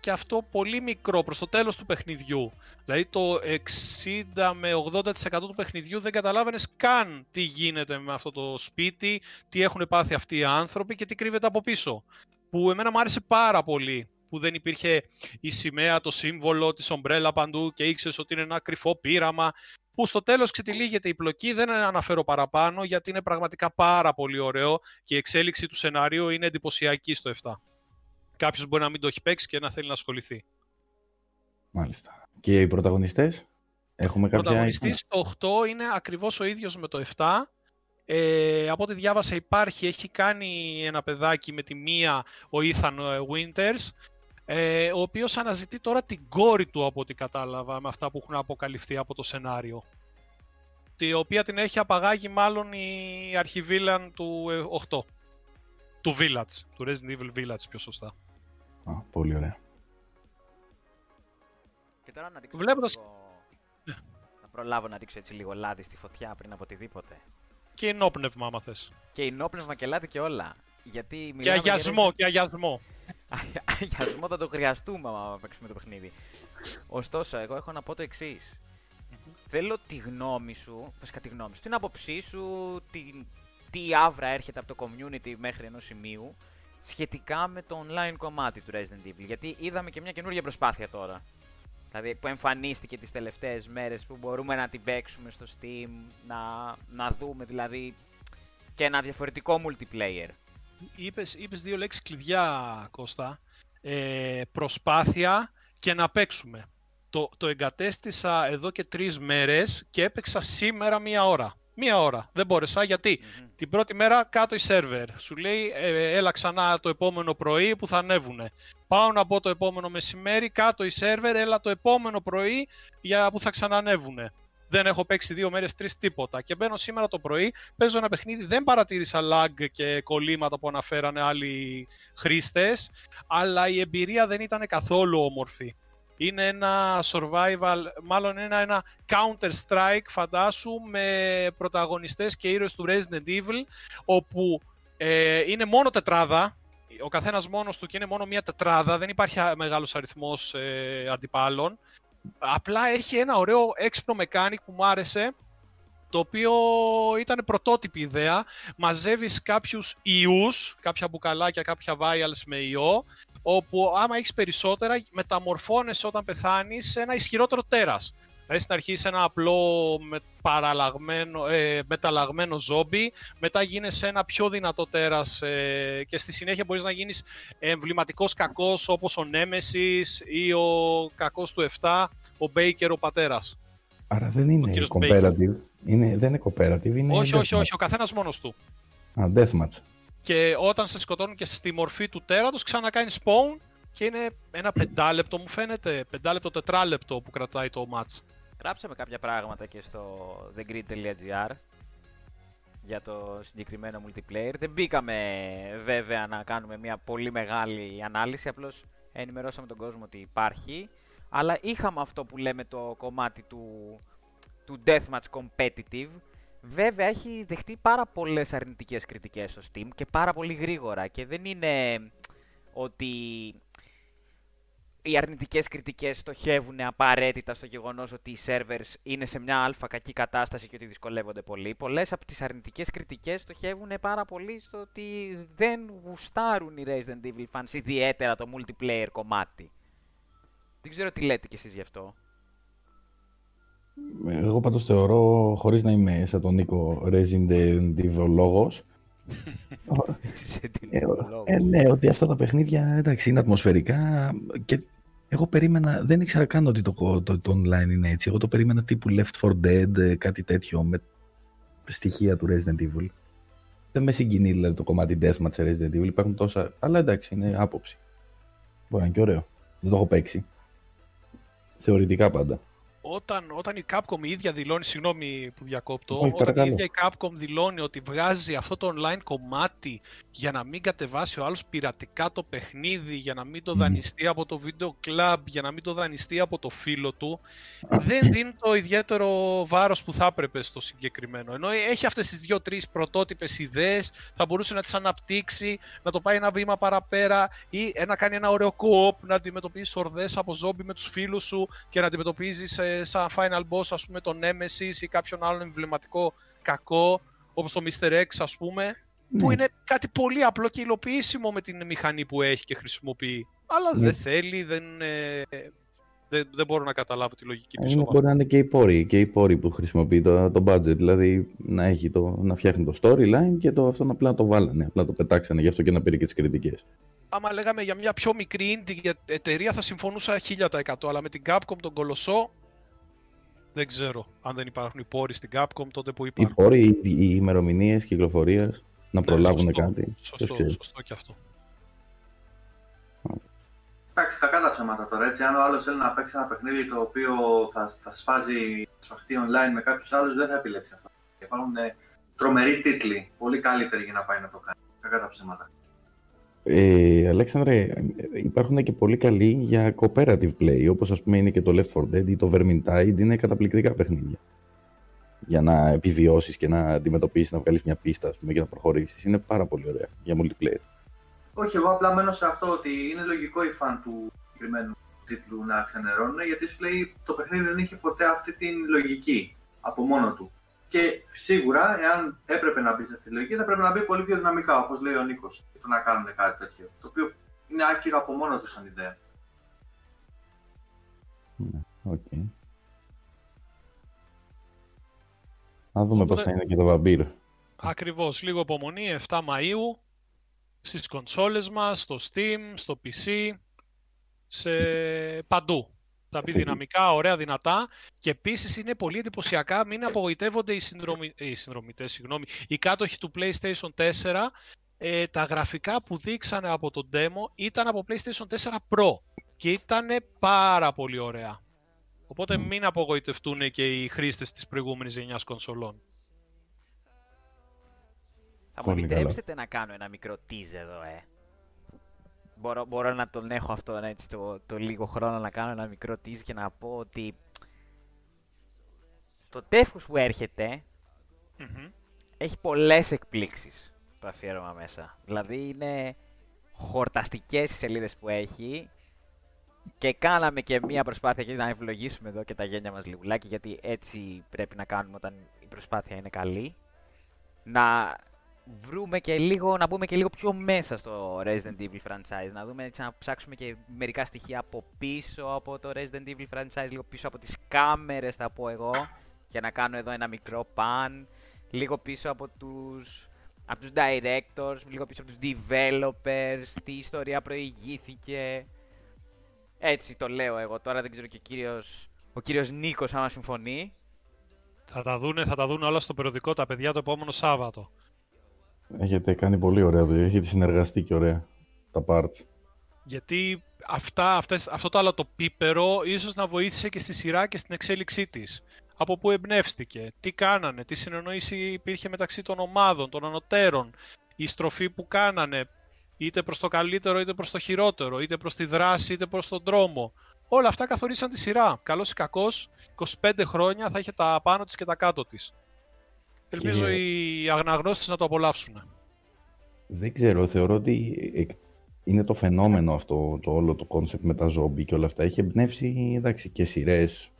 και αυτό πολύ μικρό προς το τέλος του παιχνιδιού. Δηλαδή το 60 με 80% του παιχνιδιού δεν καταλάβαινες καν τι γίνεται με αυτό το σπίτι, τι έχουν πάθει αυτοί οι άνθρωποι και τι κρύβεται από πίσω. Που εμένα μου άρεσε πάρα πολύ που δεν υπήρχε η σημαία, το σύμβολο, τη ομπρέλα παντού και ήξερες ότι είναι ένα κρυφό πείραμα. Που στο τέλος ξετυλίγεται η πλοκή, δεν αναφέρω παραπάνω γιατί είναι πραγματικά πάρα πολύ ωραίο και η εξέλιξη του σενάριου είναι εντυπωσιακή στο 7. Κάποιος μπορεί να μην το έχει παίξει και να θέλει να ασχοληθεί. Μάλιστα. Και οι πρωταγωνιστές, έχουμε κάποια... Ο πρωταγωνιστής το 8 είναι ακριβώς ο ίδιος με το 7. Από ό,τι διάβασα υπάρχει, έχει κάνει ένα παιδάκι με τη μία ο Ethan Winters, ο οποίος αναζητεί τώρα την κόρη του από ό,τι κατάλαβα με αυτά που έχουν αποκαλυφθεί από το σενάριο. Την οποία την έχει απαγάγει μάλλον η αρχιβίλαν του 8. Του Village, του Resident Evil Village πιο σωστά. Α, πολύ ωραία. Και τώρα να ρίξω βλέποντας... λίγο... να προλάβω να ρίξω έτσι λίγο λάδι στη φωτιά πριν από οτιδήποτε. Και ενόπνευμα άμα θες. Και ενόπνευμα και λάδι και όλα. Γιατί και αγιασμό, και αγιασμό. Αγιασμό θα το χρειαστούμε άμα παίξουμε το παιχνίδι. Ωστόσο, εγώ έχω να πω το εξής. Θέλω τη γνώμη σου, βασικά τη γνώμη σου, την άποψή σου, τι αύρα έρχεται από το community μέχρι ενός σημείου σχετικά με το online κομμάτι του Resident Evil. Γιατί είδαμε και μια καινούργια προσπάθεια τώρα. Δηλαδή που εμφανίστηκε τις τελευταίες μέρες που μπορούμε να την παίξουμε στο Steam, να δούμε δηλαδή και ένα διαφορετικό multiplayer. Είπες δύο λέξεις κλειδιά, Κώστα. Προσπάθεια και να παίξουμε. Το εγκατέστησα εδώ και 3 μέρες και έπαιξα σήμερα 1 ώρα. 1 ώρα. Δεν μπόρεσα γιατί την πρώτη μέρα κάτω η σερβερ. Σου λέει έλα ξανά το επόμενο πρωί που θα ανέβουνε. Πάω να μπω το επόμενο μεσημέρι, κάτω η σερβερ, έλα το επόμενο πρωί που θα ξανανέβουνε. Δεν έχω παίξει 2 μέρες, 3 τίποτα. Και μπαίνω σήμερα το πρωί, παίζω ένα παιχνίδι, δεν παρατήρησα lag και κολλήματα που αναφέρανε άλλοι χρήστες, αλλά η εμπειρία δεν ήταν καθόλου όμορφη. Είναι ένα survival, μάλλον ένα Counter-Strike, φαντάσου, με πρωταγωνιστές και ήρωες του Resident Evil, όπου είναι μόνο τετράδα, ο καθένας μόνος του και είναι μόνο μία τετράδα, δεν υπάρχει μεγάλος αριθμός αντιπάλων. Απλά έχει ένα ωραίο έξυπνο mechanic που μου άρεσε, το οποίο ήταν πρωτότυπη ιδέα. Μαζεύεις κάποιους ιούς, κάποια μπουκαλάκια, κάποια vials με ιό, όπου άμα έχεις περισσότερα μεταμορφώνεσαι όταν πεθάνεις σε ένα ισχυρότερο τέρας. Δηλαδή στην αρχή είσαι ένα απλό μεταλλαγμένο ζόμπι, μετά γίνεσαι ένα πιο δυνατό τέρας και στη συνέχεια μπορείς να γίνεις εμβληματικός κακός όπως ο Νέμεσης ή ο κακός του 7, ο Μπέικερ ο πατέρας. Άρα δεν είναι cooperative. Δεν είναι cooperative, είναι όχι, ο καθένας μόνος του. Α, deathmatch. Και όταν σε σκοτώνουν και στη μορφή του τέρατος ξανακάνει spawn και είναι ένα 5 λεπτό μου φαίνεται, 5-4 λεπτό που κρατάει το match. Γράψαμε κάποια πράγματα και στο thegrid.gr για το συγκεκριμένο multiplayer. Δεν μπήκαμε βέβαια να κάνουμε μια πολύ μεγάλη ανάλυση, απλώς ενημερώσαμε τον κόσμο ότι υπάρχει. Αλλά είχαμε αυτό που λέμε το κομμάτι του deathmatch competitive. Βέβαια έχει δεχτεί πάρα πολλές αρνητικές κριτικές στο Steam και πάρα πολύ γρήγορα και δεν είναι ότι... Οι αρνητικές κριτικές στοχεύουν απαραίτητα στο γεγονός ότι οι servers είναι σε μια αλφα κακή κατάσταση και ότι δυσκολεύονται πολύ. Πολλές από τις αρνητικές κριτικές στοχεύουν πάρα πολύ στο ότι δεν γουστάρουν οι Resident Evil fans, ιδιαίτερα το multiplayer κομμάτι. Δεν ξέρω τι λέτε κι εσείς γι' αυτό. Εγώ πάντως θεωρώ, χωρίς να είμαι σαν τον Νίκο Resident Evil λόγος, ναι, ότι αυτά τα παιχνίδια εντάξει, είναι ατμοσφαιρικά και εγώ περίμενα, δεν ήξερα καν ότι το online είναι έτσι. Εγώ το περίμενα τύπου Left 4 Dead, κάτι τέτοιο με στοιχεία του Resident Evil. Δεν με συγκινεί δηλαδή το κομμάτι deathmatch σε Resident Evil, υπάρχουν τόσα, αλλά εντάξει, είναι άποψη. Μπορεί να είναι και ωραίο, δεν το έχω παίξει. Θεωρητικά πάντα. Όταν η Capcom η ίδια δηλώνει, συγγνώμη που διακόπτω, όταν η ίδια η Capcom δηλώνει ότι βγάζει αυτό το online κομμάτι για να μην κατεβάσει ο άλλος πειρατικά το παιχνίδι, για να μην το δανειστεί από το βίντεο κλαμπ, για να μην το δανειστεί από το φίλο του, δεν δίνει το ιδιαίτερο βάρος που θα έπρεπε στο συγκεκριμένο. Ενώ έχει αυτές τις 2-3 πρωτότυπες ιδέες, θα μπορούσε να τις αναπτύξει, να το πάει ένα βήμα παραπέρα ή να κάνει ένα ωραίο co-op, να αντιμετωπίσει ορδές από ζόμπι με τους φίλους σου και να αντιμετωπίζεις σαν Final Boss, ας πούμε, τον Nemesis ή κάποιον άλλον εμβληματικό κακό, όπως το Mr. X, ας πούμε, που είναι κάτι πολύ απλό και υλοποιήσιμο με την μηχανή που έχει και χρησιμοποιεί. Αλλά δεν θέλει, δεν μπορώ να καταλάβω τη λογική πίσω. Μπορεί να είναι και οι πόροι που χρησιμοποιεί το budget, δηλαδή να φτιάχνει το storyline και αυτό απλά το βάλανε, απλά το πετάξανε, γι' αυτό και να πήρε και τις κριτικές. Άμα λέγαμε για μια πιο μικρή indie εταιρεία θα συμφωνούσα 1000%, αλλά με την Capcom τον κολοσσό, δεν ξέρω αν δεν υπάρχουν οι πόροι στην Capcom τότε που υπάρχουν. Οι πόροι, οι ημερομηνίες κυκλοφορίας, να προλάβουν κάτι. Σωστό και αυτό. Εντάξει, κακά τα ψέματα τώρα, έτσι. Αν ο άλλος θέλει να παίξει ένα παιχνίδι το οποίο θα σφαχτεί online με κάποιους άλλους, δεν θα επιλέξει αυτό. Υπάρχουν τρομεροί τίτλοι, πολύ καλύτεροι για να πάει να το κάνει. Κακά τα ψέματα. Αλέξανδρε, υπάρχουν και πολύ καλοί για cooperative play, όπως ας πούμε είναι και το Left 4 Dead ή το Vermintide, είναι καταπληκτικά παιχνίδια. Για να επιβιώσεις και να αντιμετωπίσεις, να βγάλεις μια πίστα, ας πούμε, και να προχωρήσεις, είναι πάρα πολύ ωραία για multiplayer. Όχι, εγώ απλά μένω σε αυτό ότι είναι λογικό οι φαν του συγκεκριμένου τίτλου να ξενερώνουν, γιατί σου λέει το παιχνίδι δεν είχε ποτέ αυτή την λογική από μόνο του. Και σίγουρα, εάν έπρεπε να μπει σε αυτή τη λογική, θα πρέπει να μπει πολύ πιο δυναμικά, όπως λέει ο Νίκος, το να κάνουν κάτι τέτοιο. Το οποίο είναι άκυρο από μόνο του σαν ιδέα. Ναι, οκ. Να δούμε πώς θα είναι και το Vampire. Ακριβώς, λίγο υπομονή, 7 Μαΐου, στις κονσόλες μας, στο Steam, στο PC, σε παντού. Θα πει δυναμικά, ωραία, δυνατά, και επίσης είναι πολύ εντυπωσιακά, μην απογοητεύονται οι κάτοχοι του PlayStation 4, τα γραφικά που δείξανε από τον demo ήταν από PlayStation 4 Pro και ήταν πάρα πολύ ωραία. Οπότε μην απογοητευτούν και οι χρήστες της προηγούμενης γενιάς κονσολών. Θα μου επιτρέψετε να κάνω ένα μικρό teaser εδώ, Μπορώ να τον έχω αυτό, έτσι, το λίγο χρόνο να κάνω ένα μικρό tease και να πω ότι στο τεύχος που έρχεται έχει πολλές εκπλήξεις το αφιέρωμα μέσα. Δηλαδή είναι χορταστικές οι σελίδες που έχει και κάναμε και μία προσπάθεια για να ευλογήσουμε εδώ και τα γένια μας λιγουλάκι, γιατί έτσι πρέπει να κάνουμε όταν η προσπάθεια είναι καλή. Να βρούμε και λίγο, να μπούμε και λίγο πιο μέσα στο Resident Evil franchise, να δούμε, έτσι, να ψάξουμε και μερικά στοιχεία από πίσω από το Resident Evil franchise, λίγο πίσω από τις κάμερες θα πω εγώ, για να κάνω εδώ ένα μικρό pan, λίγο πίσω από τους directors, λίγο πίσω από τους developers, τι ιστορία προηγήθηκε, έτσι το λέω εγώ τώρα, δεν ξέρω και ο κύριος Νίκος άμα συμφωνεί. Θα τα δουν όλα στο περιοδικό τα παιδιά το επόμενο Σάββατο. Έχετε κάνει πολύ ωραία δουλειά, έχετε συνεργαστεί και ωραία τα parts. Γιατί αυτό το άλλο το πίπερο ίσως να βοήθησε και στη σειρά και στην εξέλιξή της. Από πού εμπνεύστηκε, τι κάνανε, τι συνεννόηση υπήρχε μεταξύ των ομάδων, των ανωτέρων, η στροφή που κάνανε, είτε προς το καλύτερο, είτε προς το χειρότερο, είτε προς τη δράση, είτε προς τον δρόμο. Όλα αυτά καθορίσαν τη σειρά. Καλώς ή κακώς, 25 χρόνια θα είχε τα πάνω της και τα κάτω της. Ελπίζω οι αναγνώστες να το απολαύσουν. Δεν ξέρω, θεωρώ ότι είναι το φαινόμενο αυτό, το όλο το κόνσεπτ με τα ζόμπι και όλα αυτά. Έχει εμπνεύσει, εντάξει, και σειρές,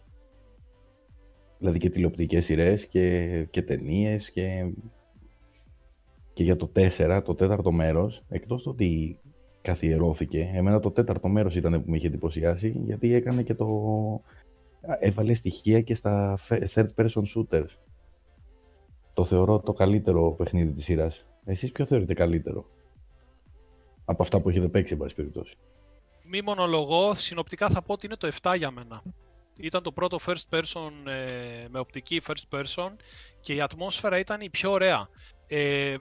δηλαδή και τηλεοπτικές σειρές και ταινίες και για το 4, το τέταρτο μέρος, εκτός το ότι καθιερώθηκε, εμένα το τέταρτο μέρος ήταν που με είχε εντυπωσιάσει, γιατί έκανε και έβαλε στοιχεία και στα third person shooters. Το θεωρώ το καλύτερο παιχνίδι της σειράς. Εσείς ποιο θεωρείτε καλύτερο από αυτά που έχετε παίξει, εν πάση περιπτώσει? Μη μονολογώ, συνοπτικά θα πω ότι είναι το 7 για μένα. Ήταν το πρώτο first person, με οπτική first person, και η ατμόσφαιρα ήταν η πιο ωραία.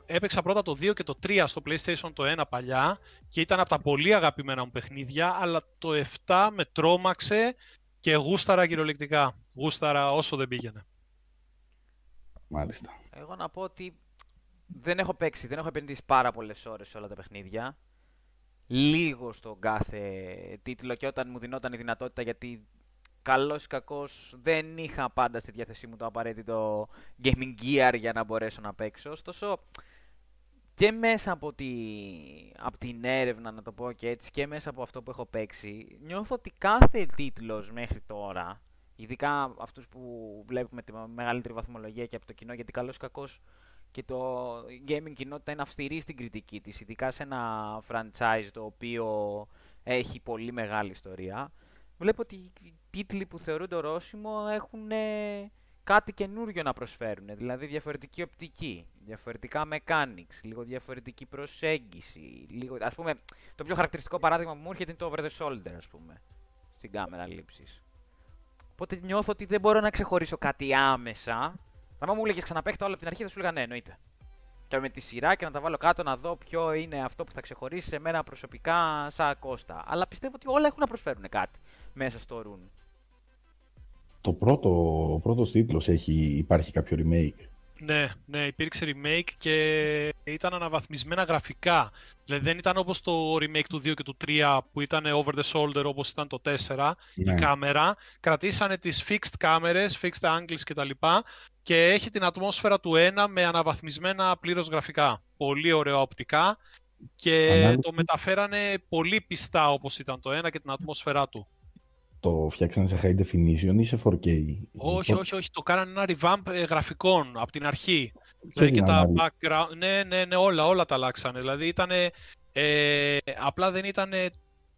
Έπαιξα πρώτα το 2 και το 3 στο PlayStation το 1 παλιά και ήταν από τα πολύ αγαπημένα μου παιχνίδια, αλλά το 7 με τρόμαξε και γούσταρα κυριολεκτικά. Γούσταρα όσο δεν πήγαινε. Μάλιστα. Εγώ να πω ότι δεν έχω παίξει, δεν έχω επενδύσει πάρα πολλές ώρες σε όλα τα παιχνίδια. Λίγο στον κάθε τίτλο και όταν μου δινόταν η δυνατότητα, γιατί καλώς ή κακώς δεν είχα πάντα στη διάθεσή μου το απαραίτητο gaming gear για να μπορέσω να παίξω. Ωστόσο, και μέσα από, την έρευνα, να το πω και έτσι, και μέσα από αυτό που έχω παίξει, νιώθω ότι κάθε τίτλος μέχρι τώρα, ειδικά αυτούς που βλέπουμε τη μεγαλύτερη βαθμολογία και από το κοινό, γιατί καλώς ή κακώς και το gaming κοινότητα είναι αυστηρή στην κριτική της, ειδικά σε ένα franchise το οποίο έχει πολύ μεγάλη ιστορία. Βλέπω ότι οι τίτλοι που θεωρούνται ορόσημο έχουν κάτι καινούριο να προσφέρουν, δηλαδή διαφορετική οπτική, διαφορετικά mechanics, λίγο διαφορετική προσέγγιση, λίγο... Ας πούμε, το πιο χαρακτηριστικό παράδειγμα που μου έρχεται είναι το over the shoulder, ας πούμε, στην κάμερα λήψης. Οπότε νιώθω ότι δεν μπορώ να ξεχωρίσω κάτι άμεσα. Αν μου έλεγες ξαναπαίχτα όλα από την αρχή, θα σου έλεγα ναι, εννοείται. Και με τη σειρά και να τα βάλω κάτω να δω ποιο είναι αυτό που θα ξεχωρίσει σε μένα προσωπικά σαν Κώστα. Αλλά πιστεύω ότι όλα έχουν να προσφέρουν κάτι μέσα στο Rune. Ο πρώτος τίτλος υπάρχει κάποιο remake. Ναι, ναι, υπήρξε remake και ήταν αναβαθμισμένα γραφικά. Δηλαδή δεν ήταν όπως το remake του 2 και του 3 που ήταν over the shoulder όπως ήταν το 4, ναι. Η κάμερα. Κρατήσανε τις fixed κάμερες, fixed angles κτλ. Και έχει την ατμόσφαιρα του 1 με αναβαθμισμένα πλήρως γραφικά. Πολύ ωραία οπτικά και το μεταφέρανε πολύ πιστά όπως ήταν το 1 και την ατμόσφαιρά του. Το φτιάξανε σε high definition ή σε 4K? Όχι, όχι, όχι. Το κάνανε ένα revamp γραφικών από την αρχή. Δηλαδή και τα background. Ναι, ναι, ναι, όλα τα αλλάξανε. Δηλαδή ήταν. Απλά δεν ήταν.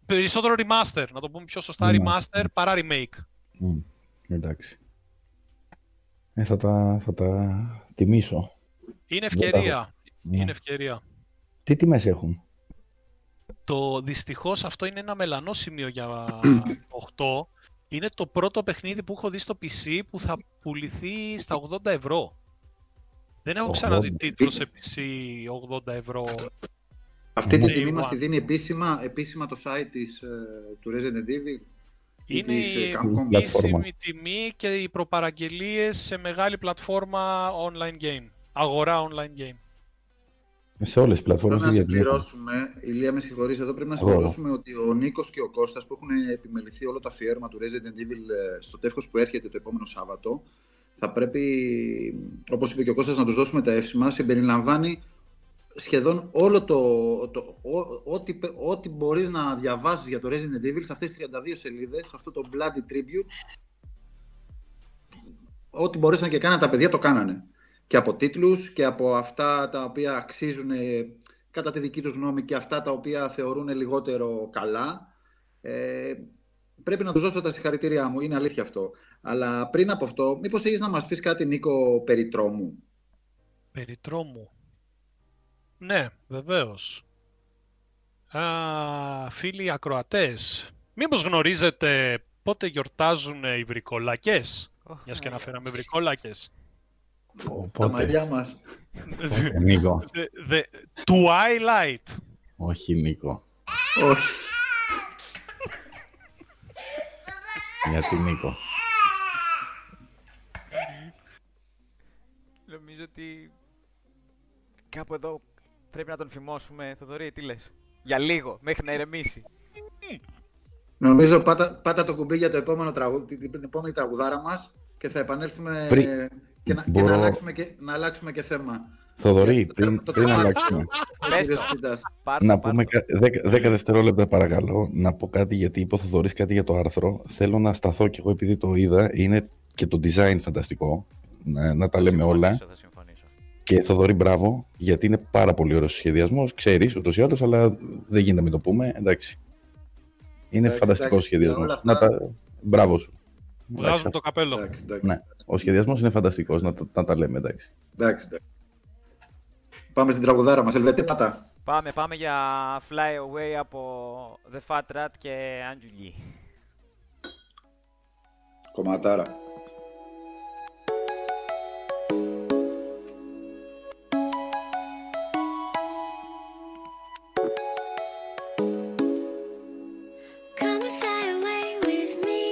Περισσότερο remaster, να το πούμε πιο σωστά. Remaster παρά remake. Εντάξει. Θα τα τιμήσω. Είναι ευκαιρία. Είναι ευκαιρία. Τι τιμές έχουν? Δυστυχώς αυτό είναι ένα μελανό σημείο για 8. Είναι το πρώτο παιχνίδι που έχω δει στο PC που θα πουληθεί στα 80 ευρώ. Δεν έχω ξαναδεί τίτλο σε PC 80 ευρώ. Αυτή τη τιμή μας τη δίνει επίσημα το site του Resident Evil. Είναι η επίσημη τιμή και οι προπαραγγελίες σε μεγάλη πλατφόρμα online game. Αγορά online game. Σε όλες τις πλατφόρμες. Εδώ να συμπληρώσουμε, Ηλία, με συγχωρείς, εδώ πρέπει να συμπληρώσουμε ότι ο Νίκος και ο Κώστας που έχουν επιμεληθεί όλο το αφιέρωμα του Resident Evil στο τεύχος που έρχεται το επόμενο Σάββατο, θα πρέπει, όπως είπε και ο Κώστας, να τους δώσουμε τα εύσημα. Συμπεριλαμβάνει σχεδόν όλο ό,τι μπορείς να διαβάσεις για το Resident Evil σε αυτές τις 32 σελίδες, σε αυτό το Bloody Tribute. Ό,τι μπορούσαν και κάνανε τα παιδιά το κάνανε. Και από τίτλους και από αυτά τα οποία αξίζουν κατά τη δική τους γνώμη και αυτά τα οποία θεωρούν λιγότερο καλά. Πρέπει να τους δώσω τα συγχαρητήριά μου, είναι αλήθεια αυτό. Αλλά πριν από αυτό, μήπως έχεις να μας πεις κάτι, Νίκο, περί τρόμου? Περί τρόμου. Ναι, βεβαίως. Φίλοι ακροατές, μήπως γνωρίζετε πότε γιορτάζουν οι βρικόλακες? Μιας και αναφέραμε βρικόλακες. Τα μαλλιά μας. Νίκο. Twilight. Όχι, Νίκο. Όχι. Γιατί, Νίκο? Νομίζω ότι κάπου εδώ πρέπει να τον φημώσουμε. Θοδωρή, τι λες? Για λίγο, μέχρι να ηρεμήσει. Νομίζω πάτα το κουμπί για την επόμενη τραγουδάρα μας και θα επανέλθουμε... Και να αλλάξουμε και θέμα. Θοδωρή, πριν αλλάξουμε. Να πούμε 10 δευτερόλεπτα παρακαλώ, να πω κάτι, γιατί είπε ο Θοδωρής κάτι για το άρθρο. Θέλω να σταθώ κι εγώ, επειδή το είδα, είναι και το design φανταστικό. Να τα λέμε όλα. Και Θοδωρή, μπράβο, γιατί είναι πάρα πολύ ωραίος ο σχεδιασμός. Ξέρεις ούτως ή άλλως, αλλά δεν γίνεται να μην το πούμε. Εντάξει. Είναι φανταστικό σχεδιασμό. Μπράβο σου. Βγάζουμε το καπέλο. Ναι. Ο σχεδιασμός είναι φανταστικός, να τα λέμε, εντάξει. Εντάξει. Πάμε στην τραγουδάρα μας, Ελβετή, πάτα. Πάμε για Fly Away από The Fat Rat και Angie. Κομματάρα. Come and fly away with me.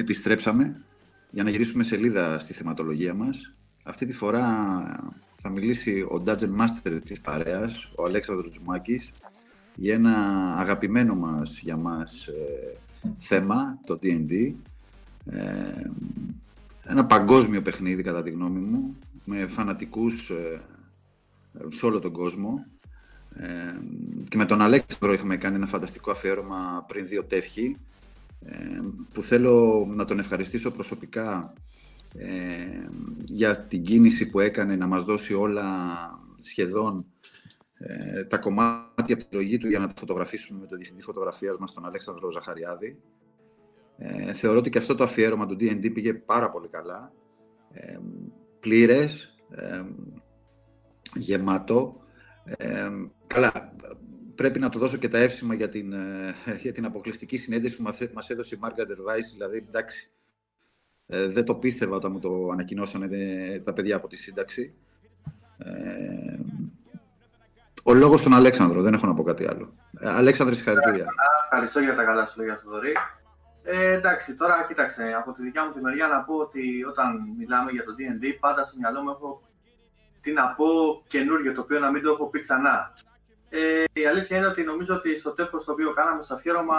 Επιστρέψαμε για να γυρίσουμε σελίδα στη θεματολογία μας. Αυτή τη φορά θα μιλήσει ο Dungeon Master της παρέας, ο Αλέξανδρος Τζουμάκης, για ένα αγαπημένο μας, για μας θέμα, το D&D. Ένα παγκόσμιο παιχνίδι, κατά τη γνώμη μου, με φανατικούς σε όλο τον κόσμο. Και με τον Αλέξανδρο είχαμε κάνει ένα φανταστικό αφιέρωμα πριν δύο τεύχη, που θέλω να τον ευχαριστήσω προσωπικά για την κίνηση που έκανε να μας δώσει όλα σχεδόν τα κομμάτια από τη λογική του για να τα φωτογραφίσουμε με τον διευθυντή φωτογραφίας μας, τον Αλέξανδρο Ζαχαριάδη. Θεωρώ ότι και αυτό το αφιέρωμα του D&D πήγε πάρα πολύ καλά, πλήρες, γεμάτο. Καλά, πρέπει να του δώσω και τα εύσημα για την αποκλειστική συνέντευξη που μας έδωσε η Margaret Weiss, δηλαδή εντάξει, δεν το πίστευα όταν μου το ανακοινώσανε τα παιδιά από τη σύνταξη. Ο λόγος στον Αλέξανδρο, δεν έχω να πω κάτι άλλο. Αλέξανδρε, συγχαρητήρια. Ευχαριστώ για τα καλά σου λόγια, Θοδωρή. Εντάξει, τώρα κοίταξε, από τη δικιά μου τη μεριά να πω ότι όταν μιλάμε για το D&D, πάντα στο μυαλό μου έχω τι να πω καινούργιο, το οποίο να μην το έχω πει ξανά. Η αλήθεια είναι ότι νομίζω ότι στο τεύχος το οποίο κάναμε στο αφιέρωμα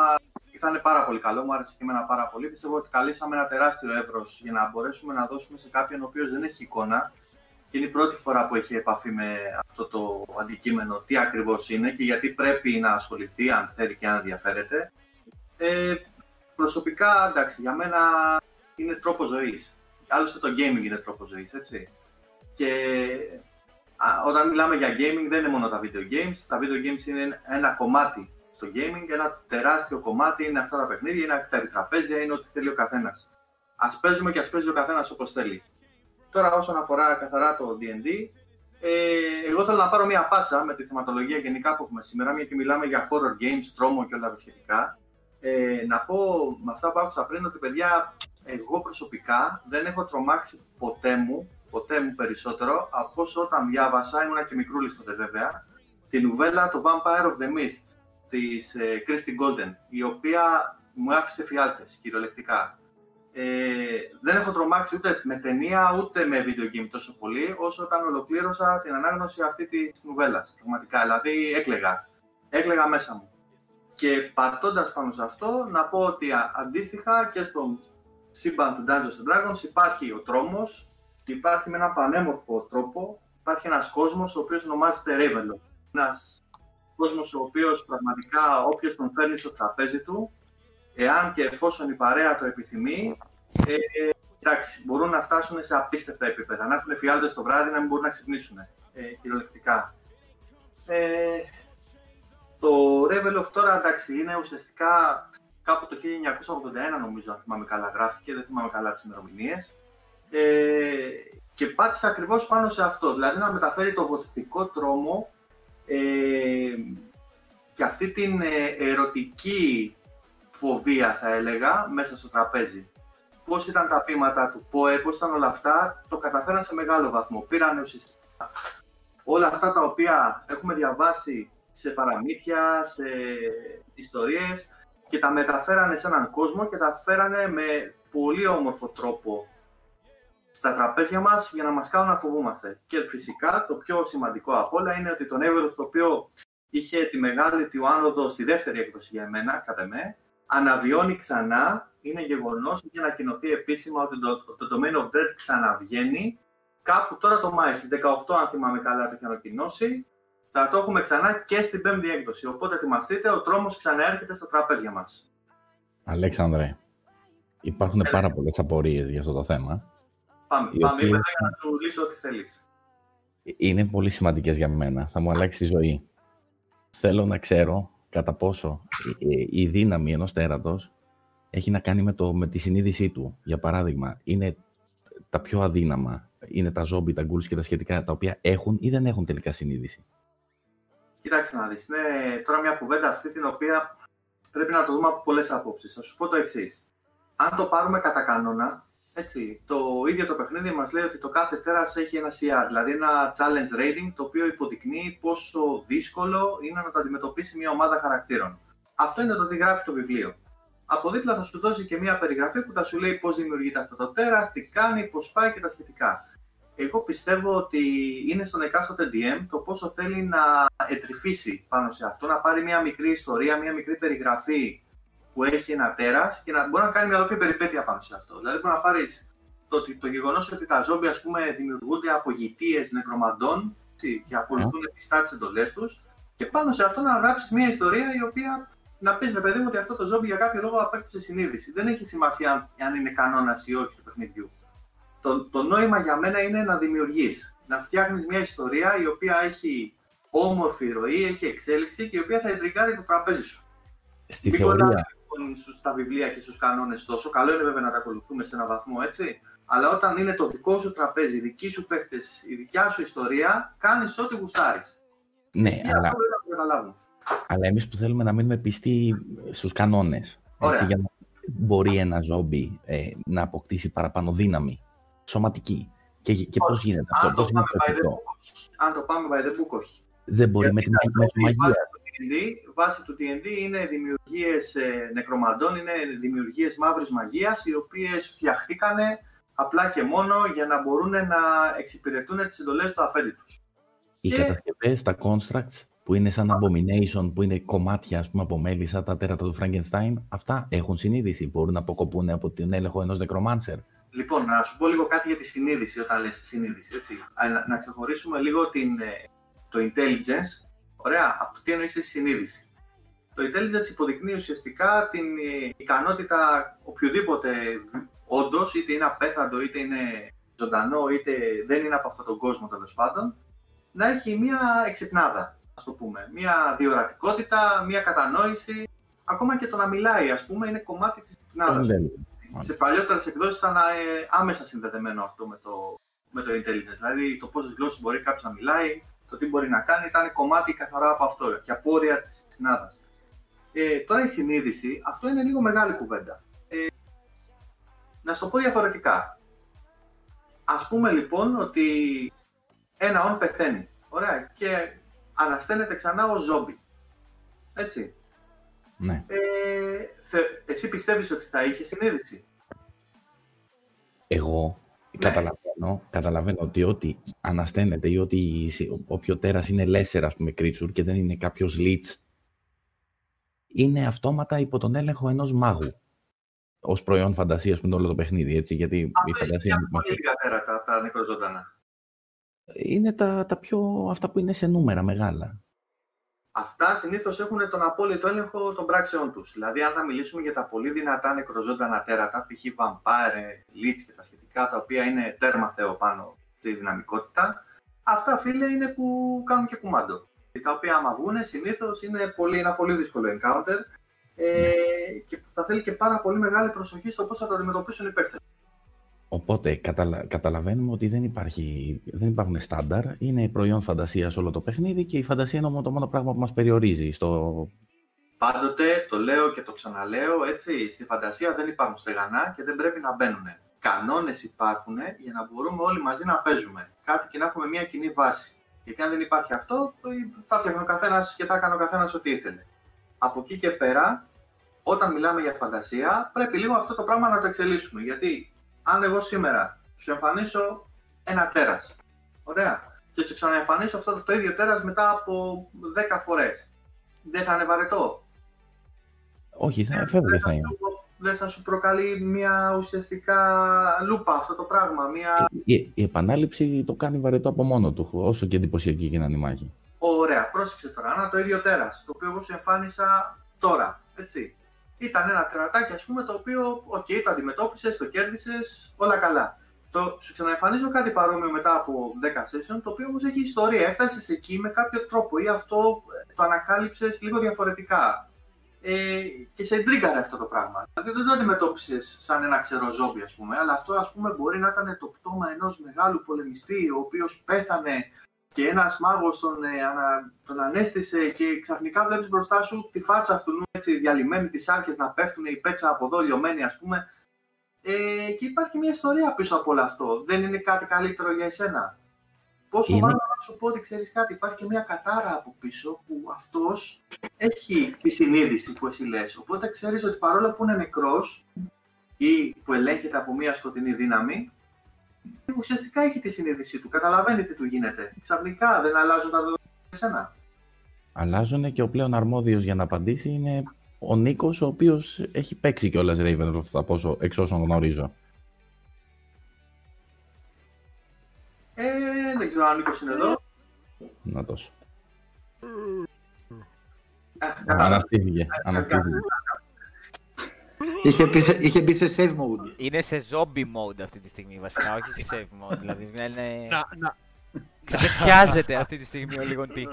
ήταν πάρα πολύ καλό, μου άρεσε και εμένα πάρα πολύ. Πιστεύω ότι καλύψαμε ένα τεράστιο εύρος για να μπορέσουμε να δώσουμε σε κάποιον ο οποίος δεν έχει εικόνα. Και είναι η πρώτη φορά που έχει επαφή με αυτό το αντικείμενο, τι ακριβώς είναι και γιατί πρέπει να ασχοληθεί, αν θέλει και αν ενδιαφέρεται. Προσωπικά, εντάξει, για μένα είναι τρόπος ζωής. Άλλωστε το gaming είναι τρόπος ζωής, έτσι. Και όταν μιλάμε για gaming δεν είναι μόνο τα video games. Τα video games είναι ένα κομμάτι στο gaming, ένα τεράστιο κομμάτι, είναι αυτά τα παιχνίδια, είναι τα επιτραπέζια, είναι ό,τι θέλει ο καθένας. Ας παίζουμε και ας παίζει ο καθένας όπως θέλει. Τώρα όσον αφορά καθαρά το D&D, εγώ θέλω να πάρω μια πάσα με τη θεματολογία γενικά που έχουμε σήμερα, γιατί μιλάμε για horror games, τρόμο και όλα τα σχετικά. Να πω με αυτά που άκουσα πριν ότι, παιδιά, εγώ προσωπικά δεν έχω τρομάξει ποτέ μου περισσότερο από όσο όταν διάβασα, ήμουνα και μικρούλης τότε βέβαια, την νουβέλα το Vampire of the Mist της Christy Golden, η οποία μου άφησε φιάλτες κυριολεκτικά. Δεν έχω τρομάξει ούτε με ταινία ούτε με video game τόσο πολύ όσο όταν ολοκλήρωσα την ανάγνωση αυτή της νουβέλας, πραγματικά, δηλαδή έκλαιγα μέσα μου. Και πατώντας πάνω σε αυτό, να πω ότι αντίστοιχα και στο σύμπαν του Dungeons & Dragons υπάρχει ο τρόμος, υπάρχει με έναν πανέμορφο τρόπο, υπάρχει ένας κόσμος ο οποίος ονομάζεται Ravenloft. Ένας κόσμος ο οποίος πραγματικά όποιος τον φέρνει στο τραπέζι του, εάν και εφόσον η παρέα το επιθυμεί, εντάξει, μπορούν να φτάσουν σε απίστευτα επίπεδα, να έχουν φιάλτες το βράδυ, να μην μπορούν να ξυπνήσουν κυριολεκτικά. Το Ravenloft τώρα, εντάξει, είναι ουσιαστικά κάπου το 1981, νομίζω, αν θυμάμαι καλά, γράφτηκε, δεν θυμάμαι καλά τις ημερομηνίες. Και πάτησε ακριβώς πάνω σε αυτό, δηλαδή να μεταφέρει το γοτθικό τρόμο και αυτή την ερωτική φοβία, θα έλεγα, μέσα στο τραπέζι. Πώς ήταν τα ποίηματα του Πόε, πώς ήταν όλα αυτά, το καταφέραν σε μεγάλο βαθμό. Πήραν ουσιαστικά όλα αυτά τα οποία έχουμε διαβάσει σε παραμύθια, σε ιστορίες και τα μεταφέρανε σε έναν κόσμο και τα φέρανε με πολύ όμορφο τρόπο στα τραπέζια μας για να μας κάνουν να φοβούμαστε. Και φυσικά το πιο σημαντικό απ' όλα είναι ότι το Ravenloft, το οποίο είχε τη μεγάλη του άνοδο στη δεύτερη έκδοση για εμένα, κατά με, αναβιώνει ξανά, είναι γεγονός, έχει ανακοινωθεί επίσημα ότι το Domain of Dread ξαναβγαίνει, κάπου τώρα το Μάη, στις 18 αν θυμάμαι καλά το έχει ανακοινώσει, θα το έχουμε ξανά και στην πέμπτη έκδοση, οπότε ετοιμαστείτε, ο τρόμος ξαναέρχεται στα τραπέζια μας. Αλέξανδρε, υπάρχουν πάρα πολλές απορίες για αυτό το θέμα. Πάμε, είμαι εδώ για να σου λύσω ό,τι θέλεις. Είναι πολύ σημαντικές για μένα, θα μου αλλάξει τη ζωή. Θέλω να ξέρω κατά πόσο η δύναμη ενός τέρατος έχει να κάνει με τη συνείδησή του. Για παράδειγμα, είναι τα πιο αδύναμα, είναι τα ζόμπι, τα γκουλς και τα σχετικά, τα οποία έχουν ή δεν έχουν τελικά συνείδηση. Κοιτάξτε να δεις, είναι τώρα μια κουβέντα αυτή την οποία πρέπει να το δούμε από πολλές απόψεις. Θα σου πω το εξής. Αν το πάρουμε κατά κανόνα, έτσι, το ίδιο το παιχνίδι μας λέει ότι το κάθε τέρας έχει ένα CR, δηλαδή ένα challenge rating, το οποίο υποδεικνύει πόσο δύσκολο είναι να το αντιμετωπίσει μια ομάδα χαρακτήρων. Αυτό είναι το τι γράφει το βιβλίο. από δίπλα θα σου δώσει και μία περιγραφή που θα σου λέει πώς δημιουργείται αυτό το τέρας, τι κάνει, πώς πάει και τα σχετικά. Εγώ πιστεύω ότι είναι στον εκάστοτε DM το πόσο θέλει να ετρυφήσει πάνω σε αυτό, να πάρει μία μικρή ιστορία, μία μικρή περιγραφή που έχει ένα τέρας και να μπορεί να κάνει μια ολόκληρη περιπέτεια πάνω σε αυτό. Δηλαδή, μπορεί να πάρει το γεγονός ότι τα ζόμπι, ας πούμε, δημιουργούνται από γητείες νεκρομαντών και ακολουθούν πιστά τις εντολές τους, και πάνω σε αυτό να γράψει μια ιστορία η οποία να πει ρε παιδί μου ότι αυτό το ζόμπι για κάποιο λόγο απέκτησε συνείδηση. Δεν έχει σημασία αν είναι κανόνας ή όχι του παιχνιδιού. Το νόημα για μένα είναι να δημιουργείς, να φτιάχνεις μια ιστορία η οποία έχει όμορφη ροή, έχει εξέλιξη και η οποία θα εντριγκάρει το τραπέζι σου. Στη θεωρία. Στα βιβλία και στους κανόνες τόσο. Καλό είναι βέβαια να τα ακολουθούμε σε έναν βαθμό, έτσι. Αλλά όταν είναι το δικό σου τραπέζι, οι δικοί σου παίχτες, η δικιά σου ιστορία, κάνεις ό,τι γουστάρεις. Ναι, και αλλά... αλλά εμείς που θέλουμε να μείνουμε πιστοί στους κανόνες. Έτσι, για να μπορεί ένα ζόμπι να αποκτήσει παραπάνω δύναμη σωματική. Και πώς γίνεται αυτό, πώς είναι το. Αν το πάμε by the book, όχι. Δεν μπορεί με την μαγεία. Βάση του D&D είναι δημιουργίες νεκρομαντών, είναι δημιουργίες μαύρης μαγείας, οι οποίες φτιαχτήκανε απλά και μόνο για να μπορούν να εξυπηρετούν τις εντολές του αφέντη τους. Οι κατασκευές, τα constructs που είναι σαν abomination, που είναι κομμάτια, ας πούμε, από μέλισσα, τα τέρατα του Frankenstein, αυτά έχουν συνείδηση, μπορούν να αποκοπούν από την έλεγχο ενός νεκρομάνσερ. Λοιπόν, να σου πω λίγο κάτι για τη συνείδηση, όταν λες συνείδηση, έτσι. Να ξεχωρίσουμε λίγο το intelligence. Ωραία, από το τι εννοείς εσύ συνείδηση. Το intelligence υποδεικνύει ουσιαστικά την ικανότητα οποιοδήποτε όντως, είτε είναι απέθαντο, είτε είναι ζωντανό, είτε δεν είναι από αυτόν τον κόσμο τέλος πάντων, να έχει μία εξυπνάδα, ας το πούμε. Μία διορατικότητα, μία κατανόηση. Ακόμα και το να μιλάει, ας πούμε, είναι κομμάτι της εξυπνάδας. Σε παλιότερες εκδόσεις ήταν άμεσα συνδεδεμένο αυτό με το intelligence. Δηλαδή το πόσες γλώσσες μπορεί κάποιος να μιλάει, το τι μπορεί να κάνει, ήταν κομμάτι καθαρά από αυτό και από όρια της συνάδας. Τώρα η συνείδηση, αυτό είναι λίγο μεγάλη κουβέντα. Να σου το πω διαφορετικά. Ας πούμε λοιπόν ότι ένα ον πεθαίνει, ωραία, και ανασταίνεται ξανά ως ζόμπι, έτσι. Ναι. Εσύ πιστεύεις ότι θα είχε συνείδηση? Εγώ... Καταλαβαίνω ότι ό,τι ανασταίνεται ή ότι όποιο τέρας είναι lesser, ας πούμε, creature και δεν είναι κάποιος leech, είναι αυτόματα υπό τον έλεγχο ενός μάγου. Ως προϊόν φαντασίας με όλο το παιχνίδι, έτσι, γιατί η φαντασία... είναι πολύ λίγα τέρατα, τα νεκροζώντανα. Είναι τα πιο... αυτά που είναι σε νούμερα μεγάλα. Αυτά συνήθως έχουν τον απόλυτο έλεγχο των πράξεών τους. Δηλαδή, αν θα μιλήσουμε για τα πολύ δυνατά νεκροζώντανα τέρατα, π.χ. βαμπάρε, λίτς και τα σχετικά, τα οποία είναι τέρμα θεό πάνω στη δυναμικότητα, αυτά, φίλε, είναι που κάνουν και κουμάντο. Τα οποία, άμα βγουν, συνήθως είναι ένα πολύ δύσκολο encounter και θα θέλει και πάρα πολύ μεγάλη προσοχή στο πώς θα το αντιμετωπίσουν οι παίκτες. Οπότε, καταλαβαίνουμε ότι δεν υπάρχουν στάνταρ, είναι προϊόν φαντασίας όλο το παιχνίδι και η φαντασία είναι το μόνο πράγμα που μας περιορίζει στο... Πάντοτε, το λέω και το ξαναλέω, έτσι, στη φαντασία δεν υπάρχουν στεγανά και δεν πρέπει να μπαίνουν. Κανόνες υπάρχουν για να μπορούμε όλοι μαζί να παίζουμε κάτι και να έχουμε μια κοινή βάση. Γιατί αν δεν υπάρχει αυτό, θα φτιάχνει ο καθένας και θα έκανε ο καθένας ό,τι ήθελε. Από εκεί και πέρα, όταν μιλάμε για φαντασία, πρέπει λίγο αυτό το πράγμα να το εξελίσσουμε. Γιατί αν εγώ σήμερα σου εμφανίσω ένα τέρας, ωραία, και σου ξαναεμφανίσω αυτό το ίδιο τέρας μετά από 10 φορές, δεν θα είναι βαρετό? Όχι, θα είναι. Δεν θα σου προκαλεί μια ουσιαστικά λούπα αυτό το πράγμα, μια... Η επανάληψη το κάνει βαρετό από μόνο του, όσο και εντυπωσιακή και να είναι η μάχη. Ωραία, πρόσεξε τώρα, ένα το ίδιο τέρας, το οποίο εγώ σου εμφάνισα τώρα, έτσι. Ήταν ένα τερατάκι, ας πούμε, το οποίο, το αντιμετώπισες, το κέρδισες, όλα καλά. Σου ξαναεμφανίζω κάτι παρόμοιο μετά από 10 session, το οποίο όμως έχει ιστορία. Έφτασες εκεί με κάποιο τρόπο ή αυτό το ανακάλυψες λίγο διαφορετικά. Και σε εντρίγκαρε αυτό το πράγμα. Δηλαδή δεν το αντιμετώπισες σαν ένα ξερό ζόμπι, ας πούμε, αλλά αυτό, ας πούμε, μπορεί να ήταν το πτώμα ενός μεγάλου πολεμιστή, ο οποίος πέθανε και ένας μάγος τον ανέστησε και ξαφνικά βλέπεις μπροστά σου τη φάτσα αυτού, έτσι, διαλυμένη, τις άρκες να πέφτουν, η πέτσα από εδώ λιωμένη, ας πούμε. Και υπάρχει μια ιστορία πίσω από όλο αυτό. Δεν είναι κάτι καλύτερο για εσένα? Πόσο μάλλον να σου πω ότι ξέρεις κάτι, υπάρχει και μια κατάρα από πίσω που αυτός έχει τη συνείδηση που εσύ λες. Οπότε ξέρεις ότι παρόλο που είναι νεκρός ή που ελέγχεται από μια σκοτεινή δύναμη, ουσιαστικά έχει τη συνείδησή του, καταλαβαίνει τι του γίνεται. Ξαφνικά δεν αλλάζουν τα δεδομένα εσένα. Αλλάζουν και ο πλέον αρμόδιος για να απαντήσει είναι ο Νίκος, ο οποίος έχει παίξει κιόλας Ravenloft εξ όσων γνωρίζω. Δεν ξέρω αν ο Νίκος είναι εδώ. Να τόσο. Αναστήθηκε. Είχε μπει σε save mode. Είναι σε zombie mode αυτή τη στιγμή βασικά, όχι σε save mode. Δηλαδή είναι... Ξαπετιάζεται αυτή τη στιγμή ο λιγοντή.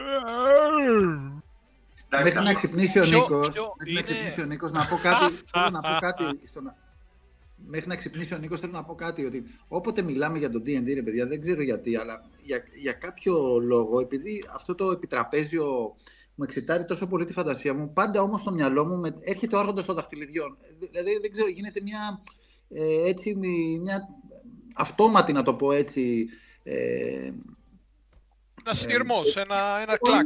Μέχρι να ξυπνήσει ο Νίκος, να πω κάτι, Μέχρι να ξυπνήσει ο Νίκος θέλω να πω κάτι, ότι όποτε μιλάμε για το D&D, ρε παιδιά, δεν ξέρω γιατί, αλλά για κάποιο λόγο, επειδή αυτό το επιτραπέζιο μου εξητάρει τόσο πολύ τη φαντασία μου, πάντα όμως στο μυαλό μου έρχεται ο άρχοντας των δαχτυλιδιών. Δηλαδή, δεν ξέρω, γίνεται μια, έτσι, μια αυτόματη, να το πω έτσι... ένα συνειρμός, ένα κλακ,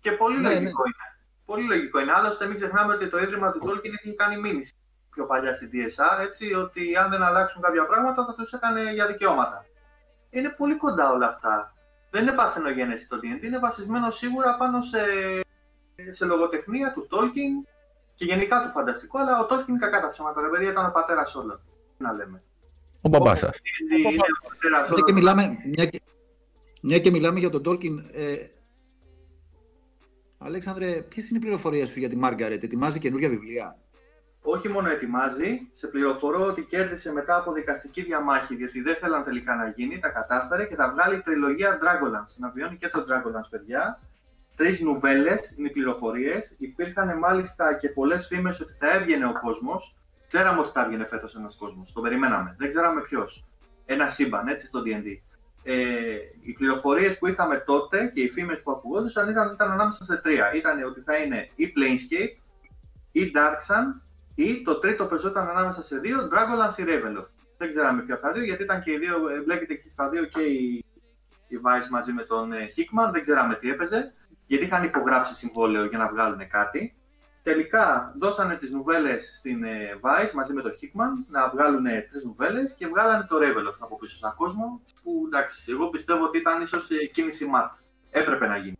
Και πολύ λογικό είναι. Πολύ λογικό είναι. Άλλωστε, μην ξεχνάμε ότι το ίδρυμα του Tolkien έχει κάνει μήνυση πιο παλιά στην DSR, έτσι, ότι αν δεν αλλάξουν κάποια πράγματα θα τους έκανε για δικαιώματα. Είναι πολύ κοντά όλα αυτά. Δεν είναι παθενογένεση το D&D, είναι βασισμένο σίγουρα πάνω σε λογοτεχνία του Tolkien και γενικά του φανταστικού, αλλά ο Tolkien κακά τα ψέματα, ρε παιδιά, ήταν ο πατέρας όλων. Τι να λέμε. Ο μπαμπάς σας. Μια και μιλάμε για τον Tolkien, Αλέξανδρε, ποιες είναι οι πληροφορίες σου για τη Μάργαρετ, ετοιμάζει καινούργια βιβλία? Όχι μόνο ετοιμάζει, σε πληροφορώ ότι κέρδισε μετά από δικαστική διαμάχη, γιατί δεν θέλαν τελικά να γίνει, τα κατάφερε και θα βγάλει τριλογία Dragonlance. Να βιώνει και το Dragonlance, παιδιά. 3 νουβέλες είναι οι πληροφορίες. Υπήρχαν μάλιστα και πολλές φήμες ότι θα έβγαινε ο κόσμος. Ξέραμε ότι θα έβγαινε φέτος ένας κόσμος. Το περιμέναμε. Δεν ξέραμε ποιος. Ένα σύμπαν, έτσι, στο D&D. Οι πληροφορίες που είχαμε τότε και οι φήμες που ακουγόντουσαν ήταν ανάμεσα σε 3. Ήταν ότι θα είναι ή Planescape ή Dark Sun. Ή το τρίτο πεζόταν ανάμεσα σε 2, Dragonlance ή Ravenloft. Δεν ξέραμε ποιο από τα δύο, γιατί ήταν και οι δύο, μπλέκεται και στα δύο και η Vice μαζί με τον Hickman, δεν ξέραμε τι έπαιζε, γιατί είχαν υπογράψει συμβόλαιο για να βγάλουν κάτι. Τελικά δώσανε τις νουβέλες στην Vice μαζί με τον Hickman να βγάλουν 3 νουβέλες και βγάλανε το Ravenloft από πίσω στον κόσμο, που εντάξει, εγώ πιστεύω ότι ήταν ίσως κίνηση ματ. Έπρεπε να γίνει.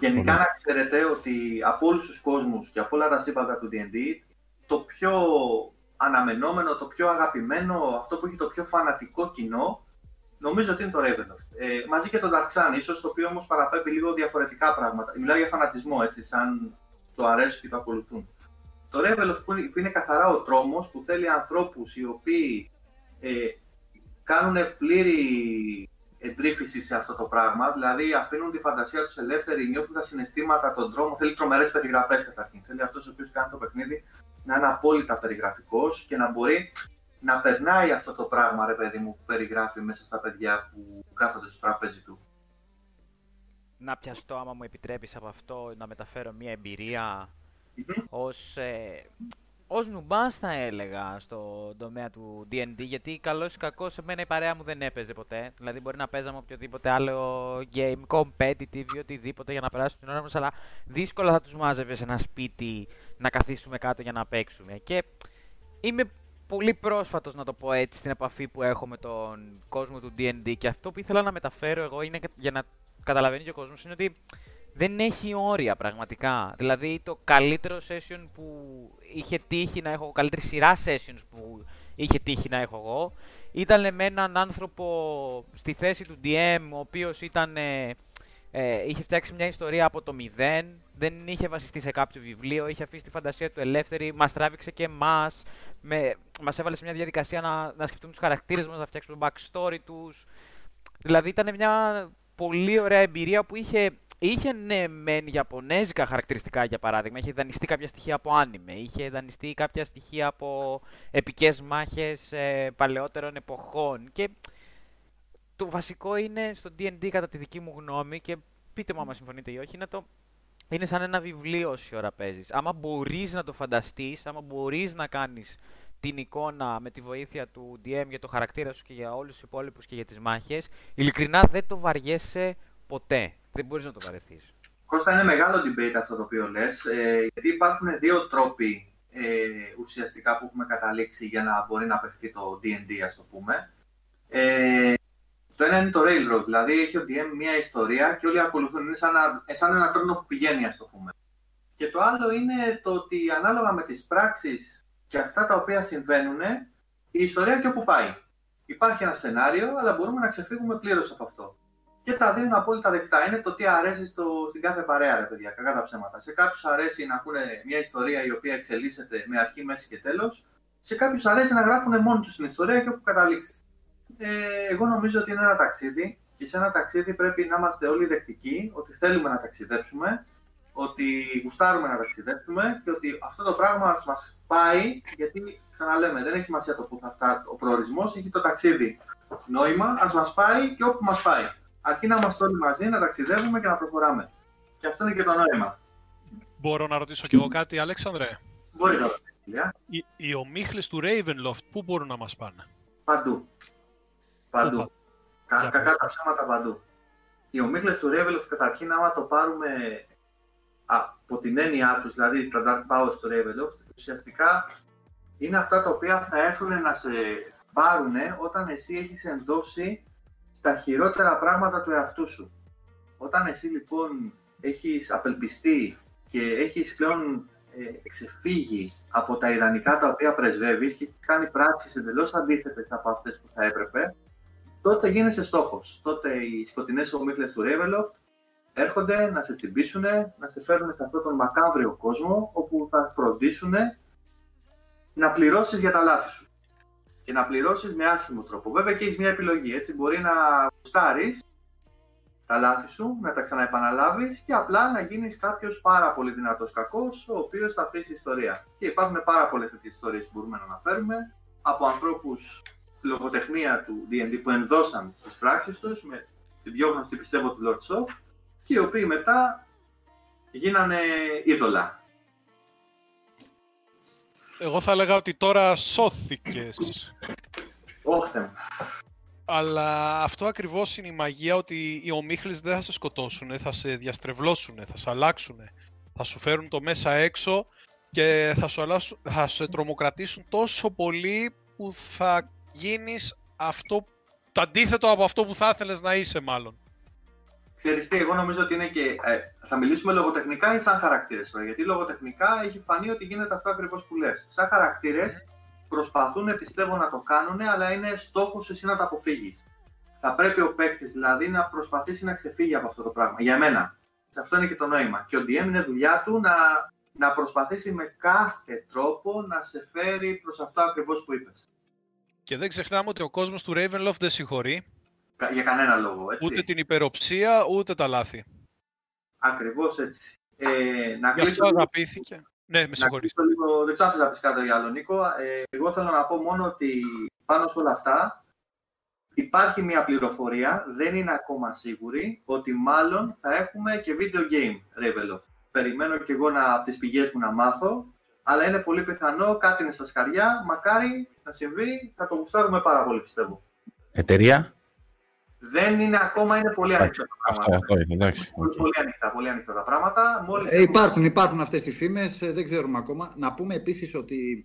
Γενικά να ξέρετε ότι από όλους τους κόσμους και από όλα τα σύμπαντα του D&D, το πιο αναμενόμενο, το πιο αγαπημένο, αυτό που έχει το πιο φανατικό κοινό, νομίζω ότι είναι το Ravenloft. Μαζί και το Dark Sun, ίσως, το οποίο όμως παραπέμπει λίγο διαφορετικά πράγματα. Μιλάω για φανατισμό, έτσι, σαν το αρέσουν και το ακολουθούν. Το Ravenloft που είναι καθαρά ο τρόμος, που θέλει ανθρώπους οι οποίοι κάνουν πλήρη εντρίφηση σε αυτό το πράγμα, δηλαδή αφήνουν τη φαντασία τους ελεύθερη, νιώθουν τα συναισθήματα, τον τρόμο, θέλει τρομερές περιγραφές καταρχήν. Θέλει αυτός ο οποίος κάνει το παιχνίδι να είναι απόλυτα περιγραφικός και να μπορεί να περνάει αυτό το πράγμα, ρε παιδί μου, που περιγράφει μέσα στα παιδιά που κάθονται στο τραπέζι του. Να πιαστώ, άμα μου επιτρέπεις, από αυτό να μεταφέρω μια εμπειρία ως νουμπάς, θα έλεγα, στον τομέα του D&D, γιατί καλώς ή κακώς εμένα η παρέα μου δεν έπαιζε ποτέ. Δηλαδή, μπορεί να παίζαμε οποιοδήποτε άλλο game, competitive ή οτιδήποτε για να περάσουμε την ώρα μας, αλλά δύσκολα θα τους μάζευε σε ένα σπίτι να καθίσουμε κάτω για να παίξουμε. Και είμαι πολύ πρόσφατος, να το πω έτσι, στην επαφή που έχω με τον κόσμο του D&D, και αυτό που ήθελα να μεταφέρω εγώ, είναι για να καταλαβαίνει και ο κόσμος, είναι ότι δεν έχει όρια πραγματικά. Δηλαδή, το καλύτερο session που είχε τύχει να έχω, η καλύτερη σειρά sessions που είχε τύχει να έχω εγώ, ήταν με έναν άνθρωπο στη θέση του DM, ο οποίος είχε φτιάξει μια ιστορία από το μηδέν, δεν είχε βασιστεί σε κάποιο βιβλίο, είχε αφήσει τη φαντασία του ελεύθερη, μας τράβηξε και εμάς, μας έβαλε σε μια διαδικασία να σκεφτούμε τους χαρακτήρες μας, να φτιάξουμε το backstory τους. Δηλαδή, ήταν μια πολύ ωραία εμπειρία που είχε ναι μεν ιαπωνέζικα χαρακτηριστικά, για παράδειγμα, είχε δανειστεί κάποια στοιχεία από άνιμε, είχε δανειστεί κάποια στοιχεία από επικές μάχες παλαιότερων εποχών, και το βασικό είναι στο D&D, κατά τη δική μου γνώμη, και πείτε μου άμα συμφωνείτε ή όχι, είναι σαν ένα βιβλίο όση ώρα παίζεις. Άμα μπορείς να το φανταστείς, άμα μπορείς να κάνεις την εικόνα με τη βοήθεια του DM για το χαρακτήρα σου και για όλους τους υπόλοιπους και για τις μάχες, ειλικρινά δεν το βαριέσαι ποτέ. Δεν μπορείς να το βαρεθείς. Κώστα, είναι μεγάλο debate αυτό το οποίο λες, γιατί υπάρχουν δύο τρόποι ουσιαστικά που έχουμε καταλήξει για να μπορεί να παιχτεί το D&D, ας το πούμε. Το ένα είναι το Railroad, δηλαδή έχει ο DM μια ιστορία και όλοι ακολουθούν, είναι σαν ένα τρόνο που πηγαίνει, ας το πούμε. Και το άλλο είναι το ότι ανάλογα με τις πράξεις και αυτά τα οποία συμβαίνουν, η ιστορία και όπου πάει. Υπάρχει ένα σενάριο, αλλά μπορούμε να ξεφύγουμε πλήρως από αυτό. Και τα δύο είναι απόλυτα δεκτά. Είναι το τι αρέσει στην κάθε παρέα, ρε παιδιά, κακά τα ψέματα. Σε κάποιους αρέσει να ακούνε μια ιστορία η οποία εξελίσσεται με αρχή, μέση και τέλος. Σε κάποιους αρέσει να γράφουν μόνοι τους την ιστορία και όπου καταλήξει. Εγώ νομίζω ότι είναι ένα ταξίδι. Και σε ένα ταξίδι πρέπει να είμαστε όλοι δεκτικοί ότι θέλουμε να ταξιδέψουμε, ότι γουστάρουμε να ταξιδέψουμε και ότι αυτό το πράγμα μας πάει, γιατί ξαναλέμε, δεν έχει σημασία το που θα φτάσει ο προορισμός, έχει το ταξίδι νόημα, ας μας πάει και όπου μας πάει. Αρκεί να είμαστε όλοι μαζί, να ταξιδεύουμε και να προχωράμε. Και αυτό είναι και το νόημα. Μπορώ να ρωτήσω κι εγώ κάτι, Αλέξανδρε? Μπορείς να ρωτήσεις. Οι ομίχλες του Ravenloft πού μπορούν να μας πάνε? Παντού. Παντού. Κακά τα ψέματα, παντού. Οι ομίχλες του Ravenloft, καταρχήν, άμα το πάρουμε από την έννοια τους, δηλαδή τα Dark Powers του Ravenloft, ουσιαστικά είναι αυτά τα οποία θα έρθουν να σε πάρουν όταν εσύ έχεις ενδώσει στα χειρότερα πράγματα του εαυτού σου. Όταν εσύ λοιπόν έχεις απελπιστεί και έχεις πλέον εξεφύγει από τα ιδανικά τα οποία πρεσβεύεις και έχεις κάνει πράξεις εντελώς αντίθετες από αυτές που θα έπρεπε, τότε γίνεσαι στόχος. Τότε οι σκοτεινές ομίχλες του Ravenloft έρχονται να σε τσιμπήσουν, να σε φέρουν σε αυτόν τον μακάβριο κόσμο όπου θα φροντίσουν να πληρώσεις για τα λάθη σου. Και να πληρώσεις με άσχημο τρόπο. Βέβαια και έχεις μια επιλογή, έτσι. Μπορεί να γουστάρεις τα λάθη σου, να τα ξαναεπαναλάβεις και απλά να γίνεις κάποιος πάρα πολύ δυνατός κακός, ο οποίος θα αφήσει ιστορία. Και υπάρχουν πάρα πολλές τέτοιες ιστορίες που μπορούμε να αναφέρουμε από ανθρώπους στη λογοτεχνία του D&D που ενδώσαν στις πράξεις τους, με την πιο γνωστή πιστεύω του Lord Shaw, και οι οποίοι μετά γίνανε είδωλα. Εγώ θα έλεγα ότι τώρα σώθηκες. Όχι. Αλλά αυτό ακριβώς είναι η μαγεία, ότι οι ομίχλες δεν θα σε σκοτώσουν, θα σε διαστρεβλώσουν, θα σε αλλάξουν, θα σου φέρουν το μέσα έξω και θα σε τρομοκρατήσουν τόσο πολύ που θα γίνεις αυτό, το αντίθετο από αυτό που θα ήθελες να είσαι μάλλον. Ξέρεις τι, εγώ νομίζω ότι είναι και. Θα μιλήσουμε λογοτεχνικά ή σαν χαρακτήρες τώρα? Γιατί λογοτεχνικά έχει φανεί ότι γίνεται αυτό ακριβώς που λες. Σαν χαρακτήρες προσπαθούν, πιστεύω, να το κάνουν, αλλά είναι στόχος εσύ να τα αποφύγεις. Θα πρέπει ο παίκτης δηλαδή να προσπαθήσει να ξεφύγει από αυτό το πράγμα. Για μένα. Σε αυτό είναι και το νόημα. Και ο DM είναι δουλειά του να προσπαθήσει με κάθε τρόπο να σε φέρει προς αυτό ακριβώς που είπες. Και δεν ξεχνάμε ότι ο κόσμος του Ravenloft δεν συγχωρεί. Για κανένα λόγο, έτσι. Ούτε την υπεροψία, ούτε τα λάθη. Ακριβώς έτσι. Να κλείσω αυτό αγαπήθηκε. Λίγο. Ναι, με συγχωρείς. Δεν ξέρω να πεις κάτι για άλλο, Νίκο. Εγώ θέλω να πω μόνο ότι πάνω σε όλα αυτά υπάρχει μια πληροφορία, δεν είναι ακόμα σίγουρη, ότι μάλλον θα έχουμε και video game Ravenloft. Περιμένω και εγώ από τις πηγές μου να μάθω, αλλά είναι πολύ πιθανό, κάτι είναι στα σκαριά, μακάρι να συμβεί, θα το γουστάρουμε πάρα πολύ, πιστεύω. Εταιρεία? Δεν είναι ακόμα, είναι πολύ ανοιχτά τα πράγματα. Πολύ ανοιχτά τα πράγματα. Υπάρχουν αυτές οι φήμες, δεν ξέρουμε ακόμα. Να πούμε επίσης ότι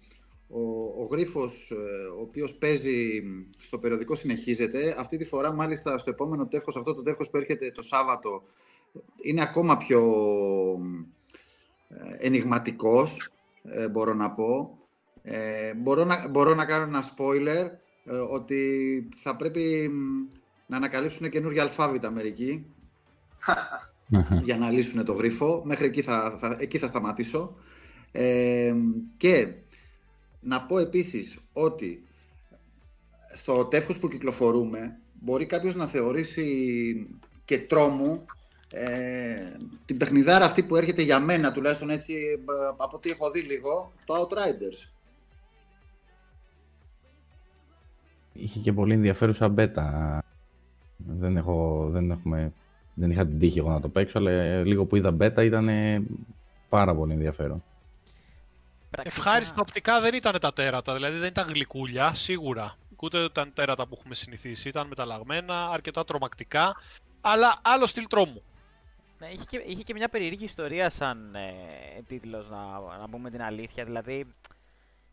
ο Γρίφος, ο οποίος παίζει στο περιοδικό, συνεχίζεται. Αυτή τη φορά, μάλιστα, στο επόμενο τεύχος, αυτό το τεύχος που έρχεται το Σάββατο, είναι ακόμα πιο ενιγματικός, μπορώ να πω. Μπορώ να κάνω ένα spoiler, ότι θα πρέπει να ανακαλύψουν καινούργια αλφάβητα μερικοί για να λύσουν το γρίφο. Μέχρι εκεί εκεί θα σταματήσω. Και να πω επίσης ότι στο τεύχος που κυκλοφορούμε μπορεί κάποιος να θεωρήσει και τρόμου την παιχνιδάρα αυτή που έρχεται, για μένα τουλάχιστον έτσι από ό,τι έχω δει λίγο, το Outriders. Είχε και πολύ ενδιαφέρουσα μπέτα. Δεν είχα την τύχη εγώ να το παίξω, αλλά λίγο που είδα μπέτα ήταν πάρα πολύ ενδιαφέρον. πρακτικά... Ευχάριστα οπτικά δεν ήταν τα τέρατα, δηλαδή δεν ήταν γλυκούλια, σίγουρα. Ούτε ήταν τέρατα που έχουμε συνηθίσει, ήταν μεταλλαγμένα, αρκετά τρομακτικά, αλλά άλλο στυλ τρόμου. Ναι, είχε και μια περίεργη ιστορία σαν τίτλος, να πούμε την αλήθεια, δηλαδή...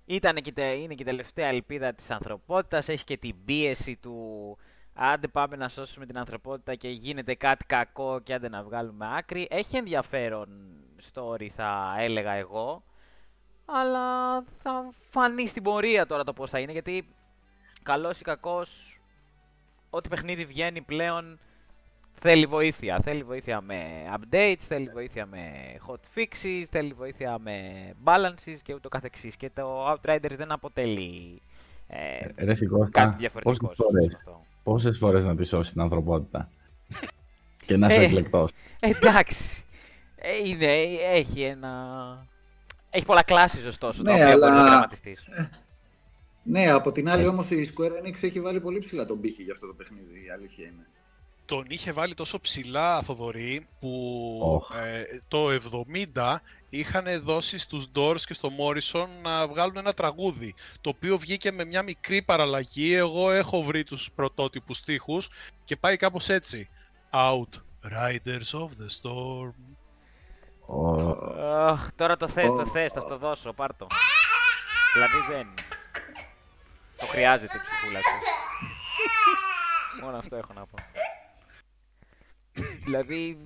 Είναι και η τελευταία ελπίδα της ανθρωπότητας, έχει και την πίεση του άντε πάμε να σώσουμε την ανθρωπότητα και γίνεται κάτι κακό και άντε να βγάλουμε άκρη. Έχει ενδιαφέρον story θα έλεγα εγώ, αλλά θα φανεί στην πορεία τώρα το πώς θα είναι, γιατί καλός ή κακός ό,τι παιχνίδι βγαίνει πλέον θέλει βοήθεια. Θέλει βοήθεια με updates, θέλει βοήθεια με hot fixes, θέλει βοήθεια με balances και ούτω καθεξής. Και το Outriders δεν αποτελεί κάτι διαφορετικό. Πόσες φορές να τη σώσει την ανθρωπότητα και να είσαι εκλεκτός. Εντάξει. Έχει πολλά κλάσεις ωστόσο, τα οποία μπορεί να γραμματιστείς. Ναι, από την άλλη όμως η Square Enix έχει βάλει πολύ ψηλά τον πύχη για αυτό το παιχνίδι, η αλήθεια είναι. Τον είχε βάλει τόσο ψηλά, Θοδωρή, που το 70 είχαν δώσει στους Doors και στο Morrison να βγάλουν ένα τραγούδι, το οποίο βγήκε με μια μικρή παραλλαγή. Εγώ έχω βρει τους πρωτότυπους στίχους και πάει κάπως έτσι. Outriders of the Storm. Τώρα το θες, θα στο δώσω, πάρ' το. Δηλαδή δεν. Το χρειάζεται η ψυχούλα του. Μόνο αυτό έχω να πω. Δηλαδή,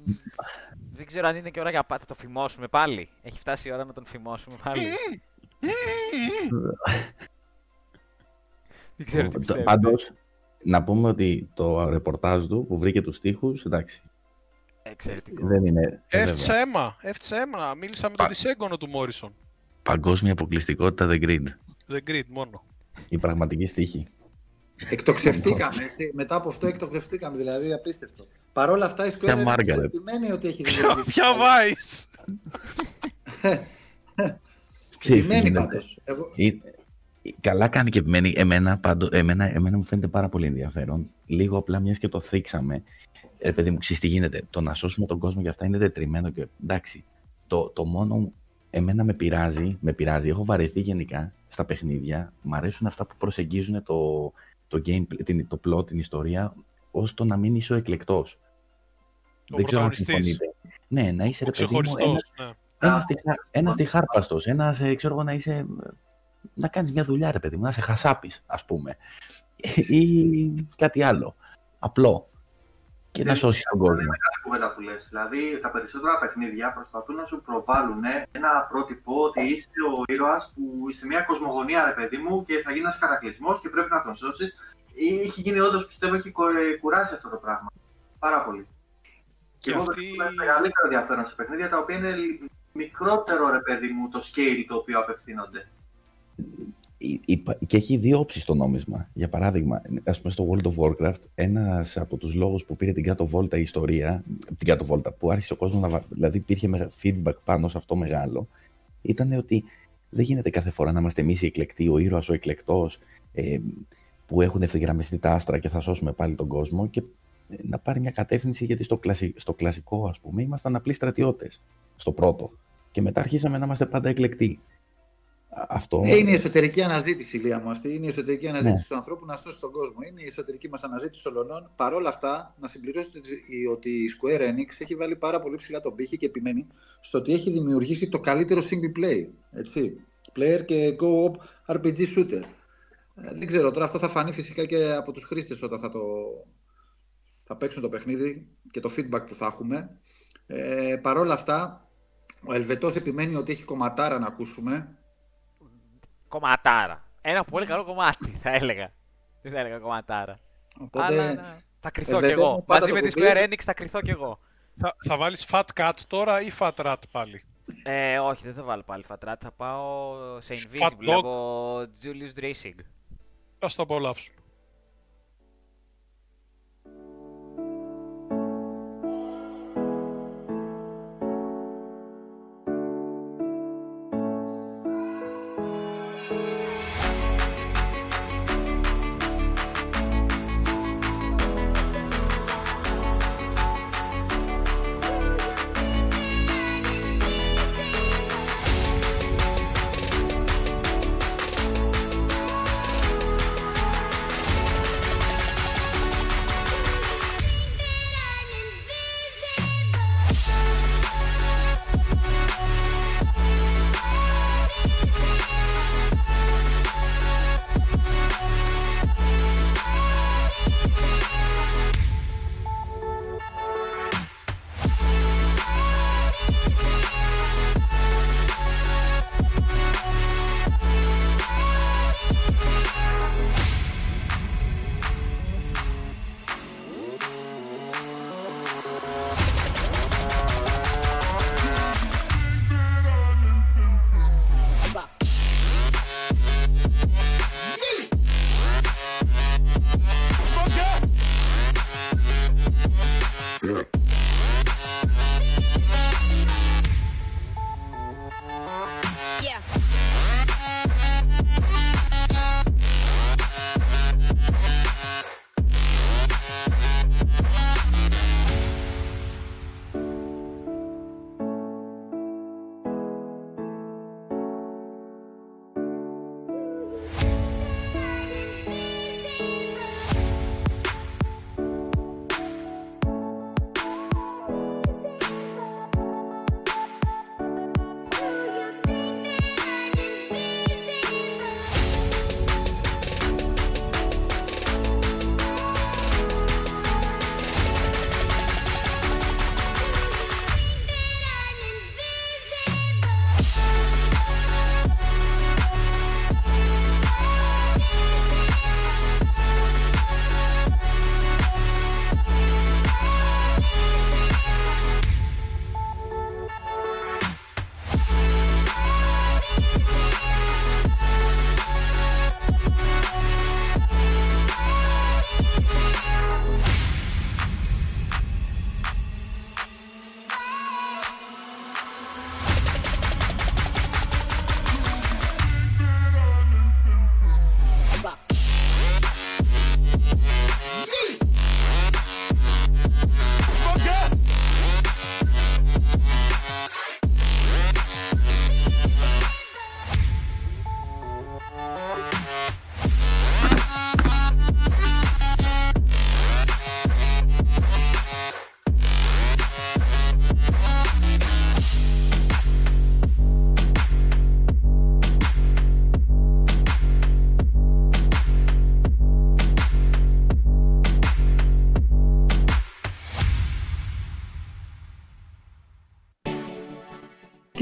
δεν ξέρω αν είναι και ώρα για να το φημώσουμε πάλι. Έχει φτάσει η ώρα να τον φημώσουμε πάλι. Δεν ξέρω τι πιστεύω. Πάντως, να πούμε ότι το ρεπορτάζ του που βρήκε τους στίχους, εντάξει. Εξαιρετικό. Έφτιαξε αίμα. Μίλησα με τον δισέγγονο του Μόρισον. Παγκόσμια αποκλειστικότητα, The Grid. The Grid μόνο. Η πραγματική στίχη. Εκτοξευτήκαμε, έτσι. Μετά από αυτό εκτοξευτήκαμε, δηλαδή απίστευτο. Παρ' όλα αυτά η Square είναι τιμένη ότι έχει δημιουργήσει. Ποια Vice! Τιμένη πάντως. Καλά κάνει και επιμένει. Εμένα μου φαίνεται πάρα πολύ ενδιαφέρον. Λίγο απλά μιας και το θίξαμε. Παιδί μου, ξέρεις τι γίνεται. Το να σώσουμε τον κόσμο και αυτά είναι τετριμένο και εντάξει. Το μόνο εμένα με πειράζει. Έχω βαρεθεί γενικά στα παιχνίδια. Μ' αρέσουν αυτά που προσεγγίζουν το gameplay, το plot, την ιστορία, ως το να μην είσαι ο εκλεκτός. Δεν ξέρω αν συμφωνείτε. Ναι, να είσαι ρε παιδί μου, ένας τυχάρπαστος, ένας, ξέρω εγώ, να είσαι, να κάνεις μια δουλειά ρε παιδί μου, να είσαι χασάπης, ας πούμε, ή κάτι άλλο, απλό, και να σώσεις τον κόσμο. Είναι μεγάλη κουβέντα που λες, δηλαδή τα περισσότερα παιχνίδια προσπαθούν να σου προβάλλουν ένα πρότυπο ότι είσαι ο ήρωας που σε μια κοσμογονία ρε παιδί μου και θα γίνει ένας κατακλυσμός και πρέπει να τον σώσεις. Έχει γίνει όντως, πιστεύω, έχει κουράσει αυτό το πράγμα. Πάρα πολύ. Και εγώ πιστεύω μεγαλύτερο ενδιαφέρον σε παιχνίδια τα οποία είναι μικρότερο ρε παιδί μου το scale το οποίο απευθύνονται. Και έχει δύο όψεις το νόμισμα. Για παράδειγμα, ας πούμε στο World of Warcraft, ένας από τους λόγους που πήρε την κάτω βόλτα η ιστορία, την κάτω βόλτα που άρχισε ο κόσμος να. Δηλαδή υπήρχε feedback πάνω σε αυτό μεγάλο, ήταν ότι δεν γίνεται κάθε φορά να είμαστε εμείς οι εκλεκτοί, ο ήρωας, ο εκλεκτός. Που έχουν ευθυγραμμιστεί τα άστρα και θα σώσουμε πάλι τον κόσμο και να πάρει μια κατεύθυνση, γιατί στο κλασικό, ας πούμε, ήμασταν απλοί στρατιώτες στο πρώτο και μετά αρχίσαμε να είμαστε πάντα εκλεκτοί. Αυτό... Είναι η εσωτερική αναζήτηση, Λία μου, αυτή. Είναι η εσωτερική αναζήτηση του ανθρώπου να σώσει τον κόσμο. Είναι η εσωτερική μας αναζήτηση ολονών. Παρ' όλα αυτά, να συμπληρώσετε ότι η Square Enix έχει βάλει πάρα πολύ ψηλά τον πύχη και επιμένει στο ότι έχει δημιουργήσει το καλύτερο single play. Έτσι. Player και co-op RPG shooter. Δεν ξέρω, τώρα αυτό θα φανεί φυσικά και από τους χρήστες όταν θα παίξουν το παιχνίδι και το feedback που θα έχουμε. Παρ' όλα αυτά, ο Ελβετός επιμένει ότι έχει κομματάρα να ακούσουμε. Κομματάρα. Ένα πολύ καλό κομμάτι, θα έλεγα. Δεν θα έλεγα κομματάρα. Οπότε, θα κρυθώ κι εγώ. Μαζί με τη Square Enix θα κρυθώ κι εγώ. Θα βάλεις Fat Cat τώρα ή Fat Rat πάλι? Όχι, δεν θα βάλω πάλι Fat Rat. Θα πάω σε Invisible από Julius Racing. Ας το απολαύσουμε.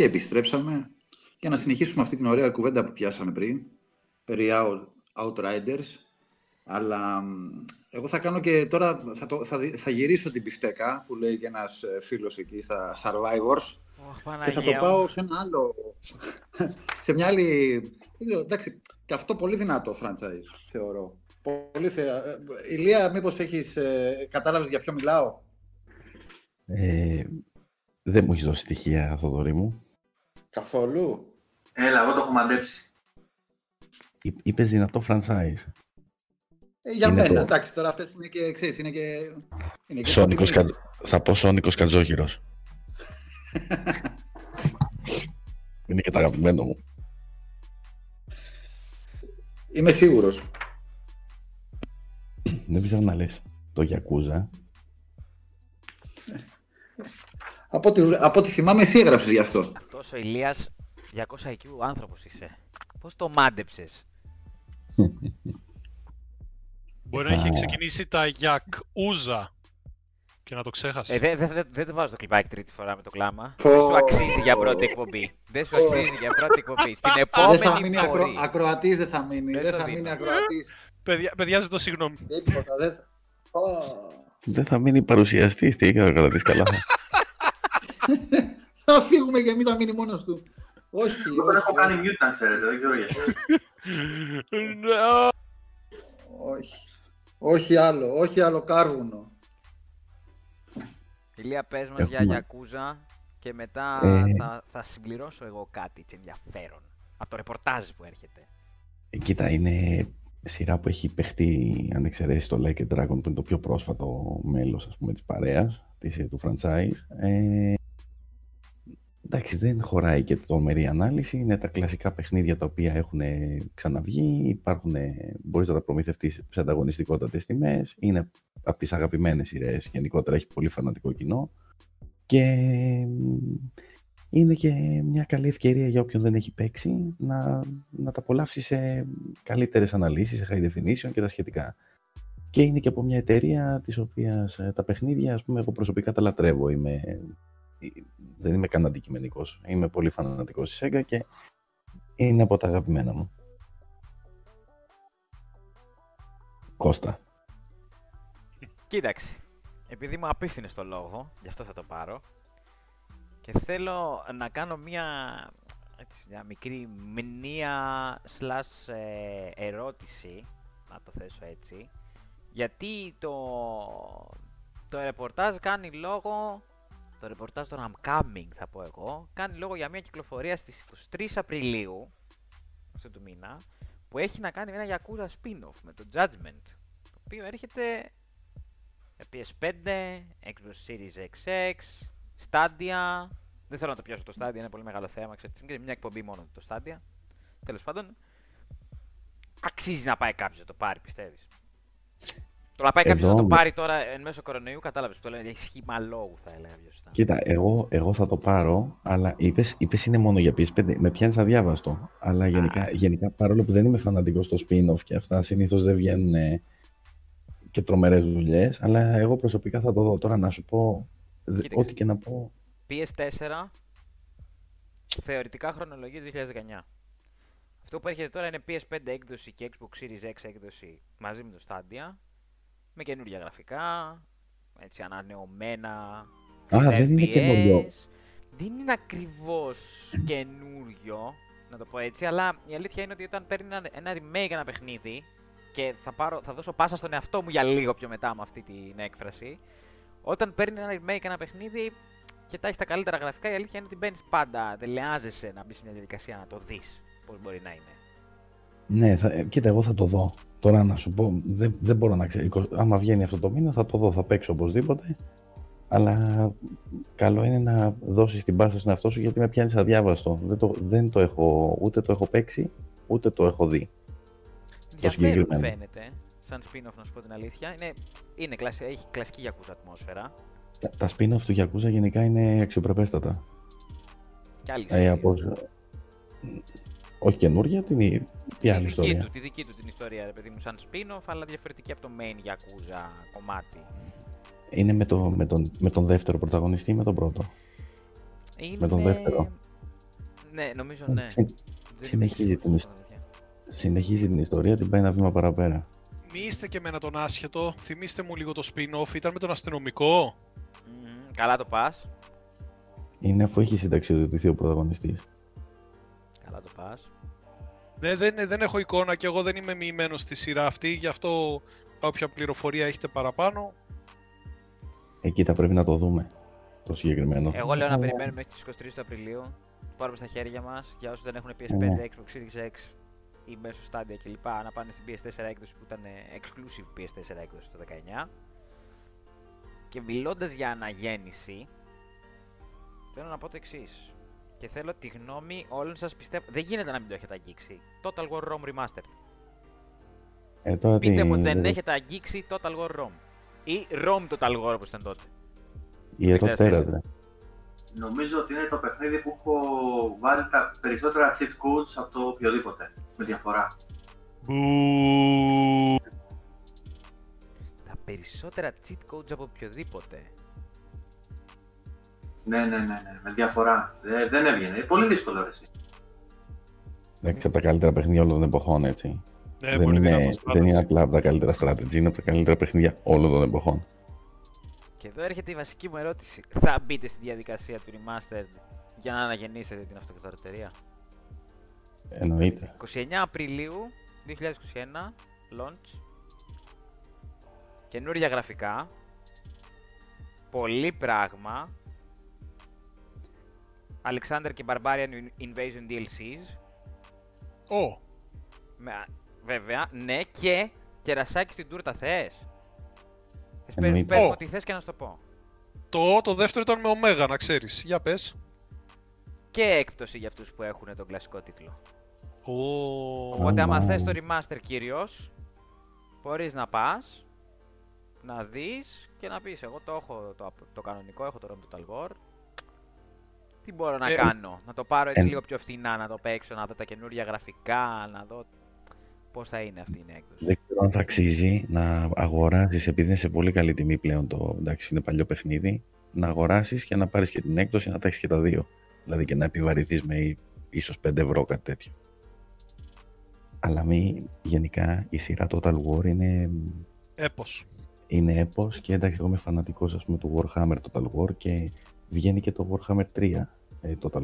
και επιστρέψαμε για να συνεχίσουμε αυτή την ωραία κουβέντα που πιάσαμε πριν περί Outriders. Αλλά εγώ θα κάνω και τώρα, θα γυρίσω την πιφτέκα που λέει και ένας φίλος εκεί στα Survivors και θα το πάω σε ένα άλλο, σε μια άλλη, εντάξει, και αυτό πολύ δυνατό franchise θεωρώ. Πολύ Ηλία, μήπως έχεις, κατάλαβες για ποιο μιλάω? Δεν μου έχεις δώσει στοιχεία, Θοδωρή μου. Καθόλου. Έλα, εγώ το έχω μαντέψει. Είπες δυνατό franchise. Για είναι μένα, εντάξει, τώρα αυτές είναι και, ξέρεις, είναι και... θα πω Σόνικος Κατζόχυρος. Είναι και το αγαπημένο μου. Είμαι σίγουρος. Δεν πιστεύω να λες το Yakuza. Από ό,τι θυμάμαι εσύ έγραψες γι' αυτό. Αυτός ο Ηλίας, 200 IQ άνθρωπος είσαι. Πώς το μάντεψες? Μπορεί να είχε ξεκινήσει τα Yakuza και να το ξέχασε. Δεν το βάζω το κλιπάκι τρίτη φορά με το κλάμα. Δεν σου αξίζει για πρώτη εκπομπή. Στην επόμενη φορή. Ακροατής δεν θα μείνει. Δεν θα μείνει ακροατής. Παιδιά, ζητώ συγγνώμη. Δεν θα μείνει παρουσιαστής. Τι έκανε ο ακροατής καλά. Θα φύγουμε και μην θα μείνει μόνος του. Όχι. Δεν έχω κάνει mutant, ξέρετε. Δεν ξέρω γιατί. Όχι. Όχι άλλο κάρβουνο. Ηλία, πες μας για Yakuza και μετά θα συμπληρώσω εγώ κάτι και ενδιαφέρον από το ρεπορτάζ που έρχεται. Κοίτα, είναι σειρά που έχει παιχτεί, αν εξαιρέσεις το Like a Dragon που είναι το πιο πρόσφατο μέλος, ας πούμε, της παρέας, του franchise. Εντάξει, δεν χωράει και τρομερή ανάλυση, είναι τα κλασικά παιχνίδια τα οποία έχουν ξαναβγεί, υπάρχουν, μπορείς να τα προμηθευτείς σε ανταγωνιστικότατες τιμές, είναι από τις αγαπημένες σειρές, γενικότερα έχει πολύ φανατικό κοινό και είναι και μια καλή ευκαιρία για όποιον δεν έχει παίξει να τα απολαύσει σε καλύτερες αναλύσεις, σε high definition και τα σχετικά. Και είναι και από μια εταιρεία της οποίας τα παιχνίδια, ας πούμε, εγώ προσωπικά τα λατρεύω, δεν είμαι καν αντικειμενικός. Είμαι πολύ φανατικός στη Σέγγα και είναι από τα αγαπημένα μου. Κώστα. Κοίταξε, επειδή μου απίφθηνε στο λόγο, γι' αυτό θα το πάρω και θέλω να κάνω μια μικρή μνήα slash ερώτηση, να το θέσω έτσι, γιατί το ρεπορτάζ κάνει λόγο... Το ρεπορτάζ των Upcoming, θα πω εγώ, κάνει λόγο για μια κυκλοφορία στις 23 Απριλίου του μήνα που έχει να κάνει με ένα Yakuza spin-off, με το Judgment, το οποίο έρχεται PS5, Xbox Series XX, Stadia. Δεν θέλω να το πιάσω το Stadia, είναι πολύ μεγάλο θέμα, ξέρετε, μια εκπομπή μόνο το Stadia. Τέλος πάντων, αξίζει να πάει κάποιος να το πάρει, πιστεύεις? Το να πάει κάποιος να το πάρει τώρα εν μέσω κορονοϊού, κατάλαβες που το λένε, έχει σχήμα λόγου, θα έλεγα. Κοίτα, εγώ θα το πάρω, αλλά είπες είναι μόνο για PS5, με πιάνεις αδιάβαστο. Αλλά γενικά, παρόλο που δεν είμαι φανατικός στο spin-off και αυτά, συνήθως δεν βγαίνουν και τρομερές δουλειές, αλλά εγώ προσωπικά θα το δω. Τώρα να σου πω, ό,τι και να πω... PS4, θεωρητικά χρονολογεί 2019. Αυτό που έρχεται τώρα είναι PS5 έκδοση και Xbox Series X έκδοση μαζί με το Stadia. Με καινούργια γραφικά, έτσι ανανεωμένα. Δεν είναι καινούριο. Δεν είναι ακριβώς καινούριο, να το πω έτσι, αλλά η αλήθεια είναι ότι όταν παίρνει ένα remake ένα παιχνίδι, και θα δώσω πάσα στον εαυτό μου για λίγο πιο μετά με αυτή την έκφραση, όταν παίρνει ένα remake ένα παιχνίδι και τα έχει τα καλύτερα γραφικά, η αλήθεια είναι ότι μπαίνεις πάντα, τελεάζεσαι να μπεις σε μια διαδικασία να το δεις πώς μπορεί να είναι. Ναι, κοίτα, εγώ θα το δω. Τώρα να σου πω, δεν μπορώ να ξέρω. Άμα βγαίνει αυτό το μήνα, θα το δω, θα παίξω οπωσδήποτε. Αλλά καλό είναι να δώσεις την πάσα στον εαυτό σου, γιατί με πιάνεις αδιάβαστο. Δεν το έχω, ούτε το έχω παίξει, ούτε το έχω δει. Διαφέρει που φαίνεται, σαν spin-off, να σου πω την αλήθεια. Έχει κλασική Yakuza ατμόσφαιρα. Τα spin-off του Yakuza γενικά είναι αξιοπρεπέστατα. Κι άλλη όχι καινούργια, τι άλλη ιστορία. Τη δική του την ιστορία, ρε παιδί μου, σαν spin-off, αλλά διαφορετική από το main Yakuza κομμάτι. Είναι με τον δεύτερο πρωταγωνιστή ή με τον πρώτο? Είναι με τον δεύτερο. Ναι, νομίζω ναι. Συνεχίζει την ιστορία, την πάει ένα βήμα παραπέρα. Μη είστε και εμένα τον άσχετο, θυμίστε μου λίγο το spin-off, ήταν με τον αστυνομικό. Καλά το πας. Είναι αφού έχει συνταξιοδοτηθεί ο πρωταγωνιστής. Καλά το πας. Ναι, δεν έχω εικόνα και εγώ δεν είμαι μοιημένος στη σειρά αυτή, γι' αυτό όποια πληροφορία έχετε παραπάνω. Εκεί θα πρέπει να το δούμε, το συγκεκριμένο. Εγώ λέω να περιμένουμε μέχρι τις 23 του Απριλίου, το πάρουμε στα χέρια μας, για όσους δεν έχουν PS5, Xbox Series X ή μέσω Stadia κλπ. Να πάνε στην PS4 έκδοση που ήταν exclusive PS4 έκδοση το 19. Και μιλώντας για αναγέννηση, θέλω να πω το εξής. Και θέλω τη γνώμη όλων σας, πιστεύω. Δεν γίνεται να μην το έχετε αγγίξει. Total War Rome Remastered. Πείτε μου, δεν έχετε αγγίξει Total War Rome. Ή Rome Total War όπως ήταν τότε. Ή εδώ πέρατε. Νομίζω ότι είναι το παιχνίδι που έχω βάλει τα περισσότερα cheat codes από το οποιοδήποτε. Με διαφορά. Τα περισσότερα cheat codes από οποιοδήποτε. Ναι, με διαφορά. Δεν έβγαινε. Είναι πολύ δύσκολο, ρε εσύ. Εντάξει, από τα καλύτερα παιχνίδια όλων των εποχών, έτσι. Δεν είναι απλά από τα καλύτερα strategy, είναι από τα καλύτερα παιχνίδια όλων των εποχών. Και εδώ έρχεται η βασική μου ερώτηση. Θα μπείτε στη διαδικασία του Remastered για να αναγεννήσετε την αυτοκαθαριστερία? Εννοείται. 29 Απριλίου 2021, launch. Καινούρια γραφικά. Πολύ πράγμα. Αλεξάνδρ και Barbarian Invasion DLCs. Βέβαια, ναι, και κερασάκι στην τούρτα θες. Παίρνω ό,τι θες και να σου το πω. Το δεύτερο ήταν με ωμέγα, να ξέρεις. Για πες. Και έκπτωση για αυτούς που έχουν τον κλασικό τίτλο. Οπότε άμα θες το remaster κυρίως, μπορείς να πας, να δεις και να πεις. Εγώ το έχω το κανονικό, έχω το Rome Total War. Τι μπορώ να κάνω, να το πάρω έτσι λίγο πιο φθηνά, να το παίξω, να δω τα καινούργια γραφικά, να δω πώς θα είναι αυτή η έκδοση. Δεν ξέρω αν θα αξίζει να αγοράσεις, επειδή είναι σε πολύ καλή τιμή πλέον το, εντάξει, είναι παλιό παιχνίδι, να αγοράσεις και να πάρεις και την έκδοση, να τα έχεις και τα δύο. Δηλαδή και να επιβαρυνθείς με ίσως 5 ευρώ, κάτι τέτοιο. Αλλά γενικά η σειρά Total War είναι έπος. Είναι έπος και εντάξει, εγώ είμαι φανατικός, ας πούμε, του Warhammer Total War και βγαίνει και το Warhammer 3 Total